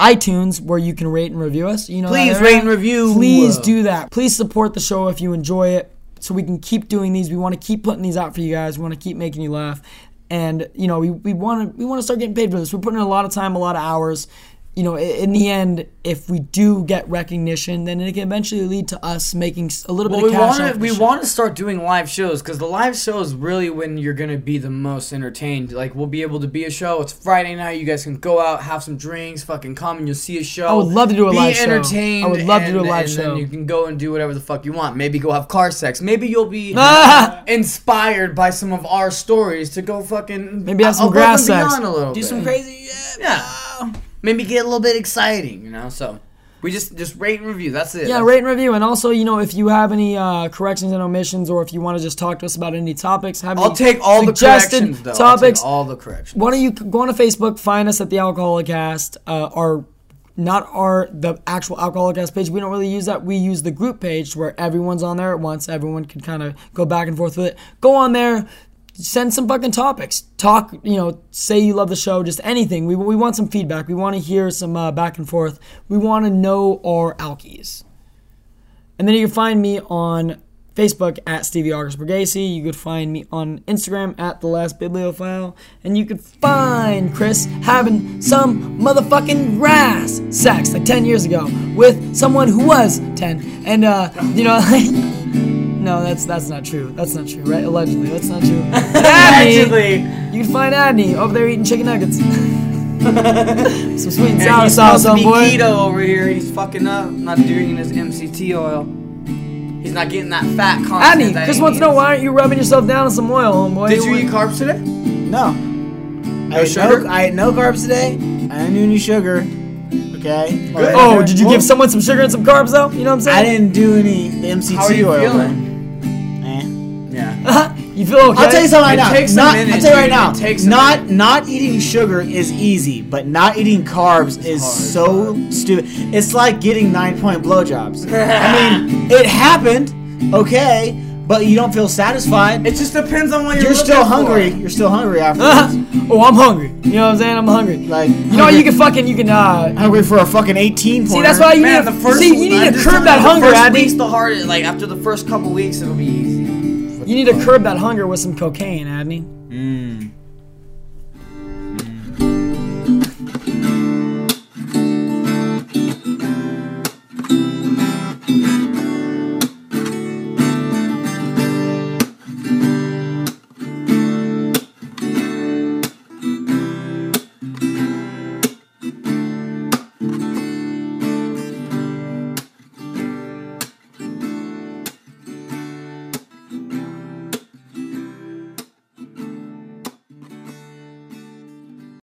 iTunes, where you can rate and review us. You know, please rate and review. Please do that. Please support the show if you enjoy it, so we can keep doing these. We want to keep putting these out for you guys. We want to keep making you laugh, and you know, we we want to we want to start getting paid for this. We're putting in a lot of time, a lot of hours. You know, in the end, if we do get recognition, then it can eventually lead to us making a little well, bit of we cash. Wanna, we show. want to start doing live shows, because the live show is really when you're going to be the most entertained. Like, we'll be able to be a show. It's Friday night. You guys can go out, have some drinks, fucking come, and you'll see a show. I would love to do a live show. Be entertained. I would love and, to do a live and show. And then you can go and do whatever the fuck you want. Maybe go have car sex. Maybe you'll be ah! inspired by some of our stories to go fucking... Maybe have some grass sex. A little do bit. Some crazy... Yeah. yeah. Maybe get a little bit exciting, you know, so we just, just rate and review, that's it. Yeah, that's rate and review, and also, you know, if you have any uh, corrections and omissions, or if you want to just talk to us about any topics, have I'll take all the corrections, though. Topics, I'll take all the corrections. Why don't you go on to Facebook, find us at the Alcoholicast, uh, our, not our, the actual Alcoholicast page, we don't really use that, we use the group page where everyone's on there at once, everyone can kind of go back and forth with it. Go on there. Send some fucking topics. Talk, you know, say you love the show, just anything. We we want some feedback. We want to hear some uh, back and forth. We want to know our alkies. And then you can find me on Facebook at Stevie August Bergesi. You could find me on Instagram at The Last Bibliophile. And you could find Chris having some motherfucking grass sex like ten years ago with someone who was ten. And, uh, you know, like... No, that's that's not true. That's not true, right? Allegedly, that's not true. Allegedly, you can find Adney over there eating chicken nuggets. Some sweet and sour sauce, on boy. He's keto over here. He's fucking up. Not doing his M C T oil. He's not getting that fat content. Adney, Chris wants to know why aren't you rubbing yourself down in some oil, homeboy? Did you eat carbs today? No. No I sugar. No, I ate no carbs today. I didn't do any sugar. Okay. Good. Oh, did you well, give someone some sugar and some carbs though? You know what I'm saying? I didn't do any M C T oil. How are you oil, feeling? Yeah. Uh-huh. You feel okay? I'll tell you something right now. Not, minute, I'll tell you right now. Not minute. Not eating sugar is easy, but not eating carbs is hard, so hard. Stupid. It's like getting nine-point blowjobs. I mean, it happened, okay, but you don't feel satisfied. It just depends on what you're, you're still hungry. For. You're still hungry afterwards. Uh-huh. Oh, I'm hungry. You know what I'm saying? I'm hungry. Like, you know, hungry. You can fucking, you can. Uh, hungry for a fucking eighteen-pointer. See, that's why you Man, need. The first, see, you need to curb that hunger. First week's the hardest. Like after the first couple weeks, it'll be easy. You need to curb that hunger with some cocaine, Adney.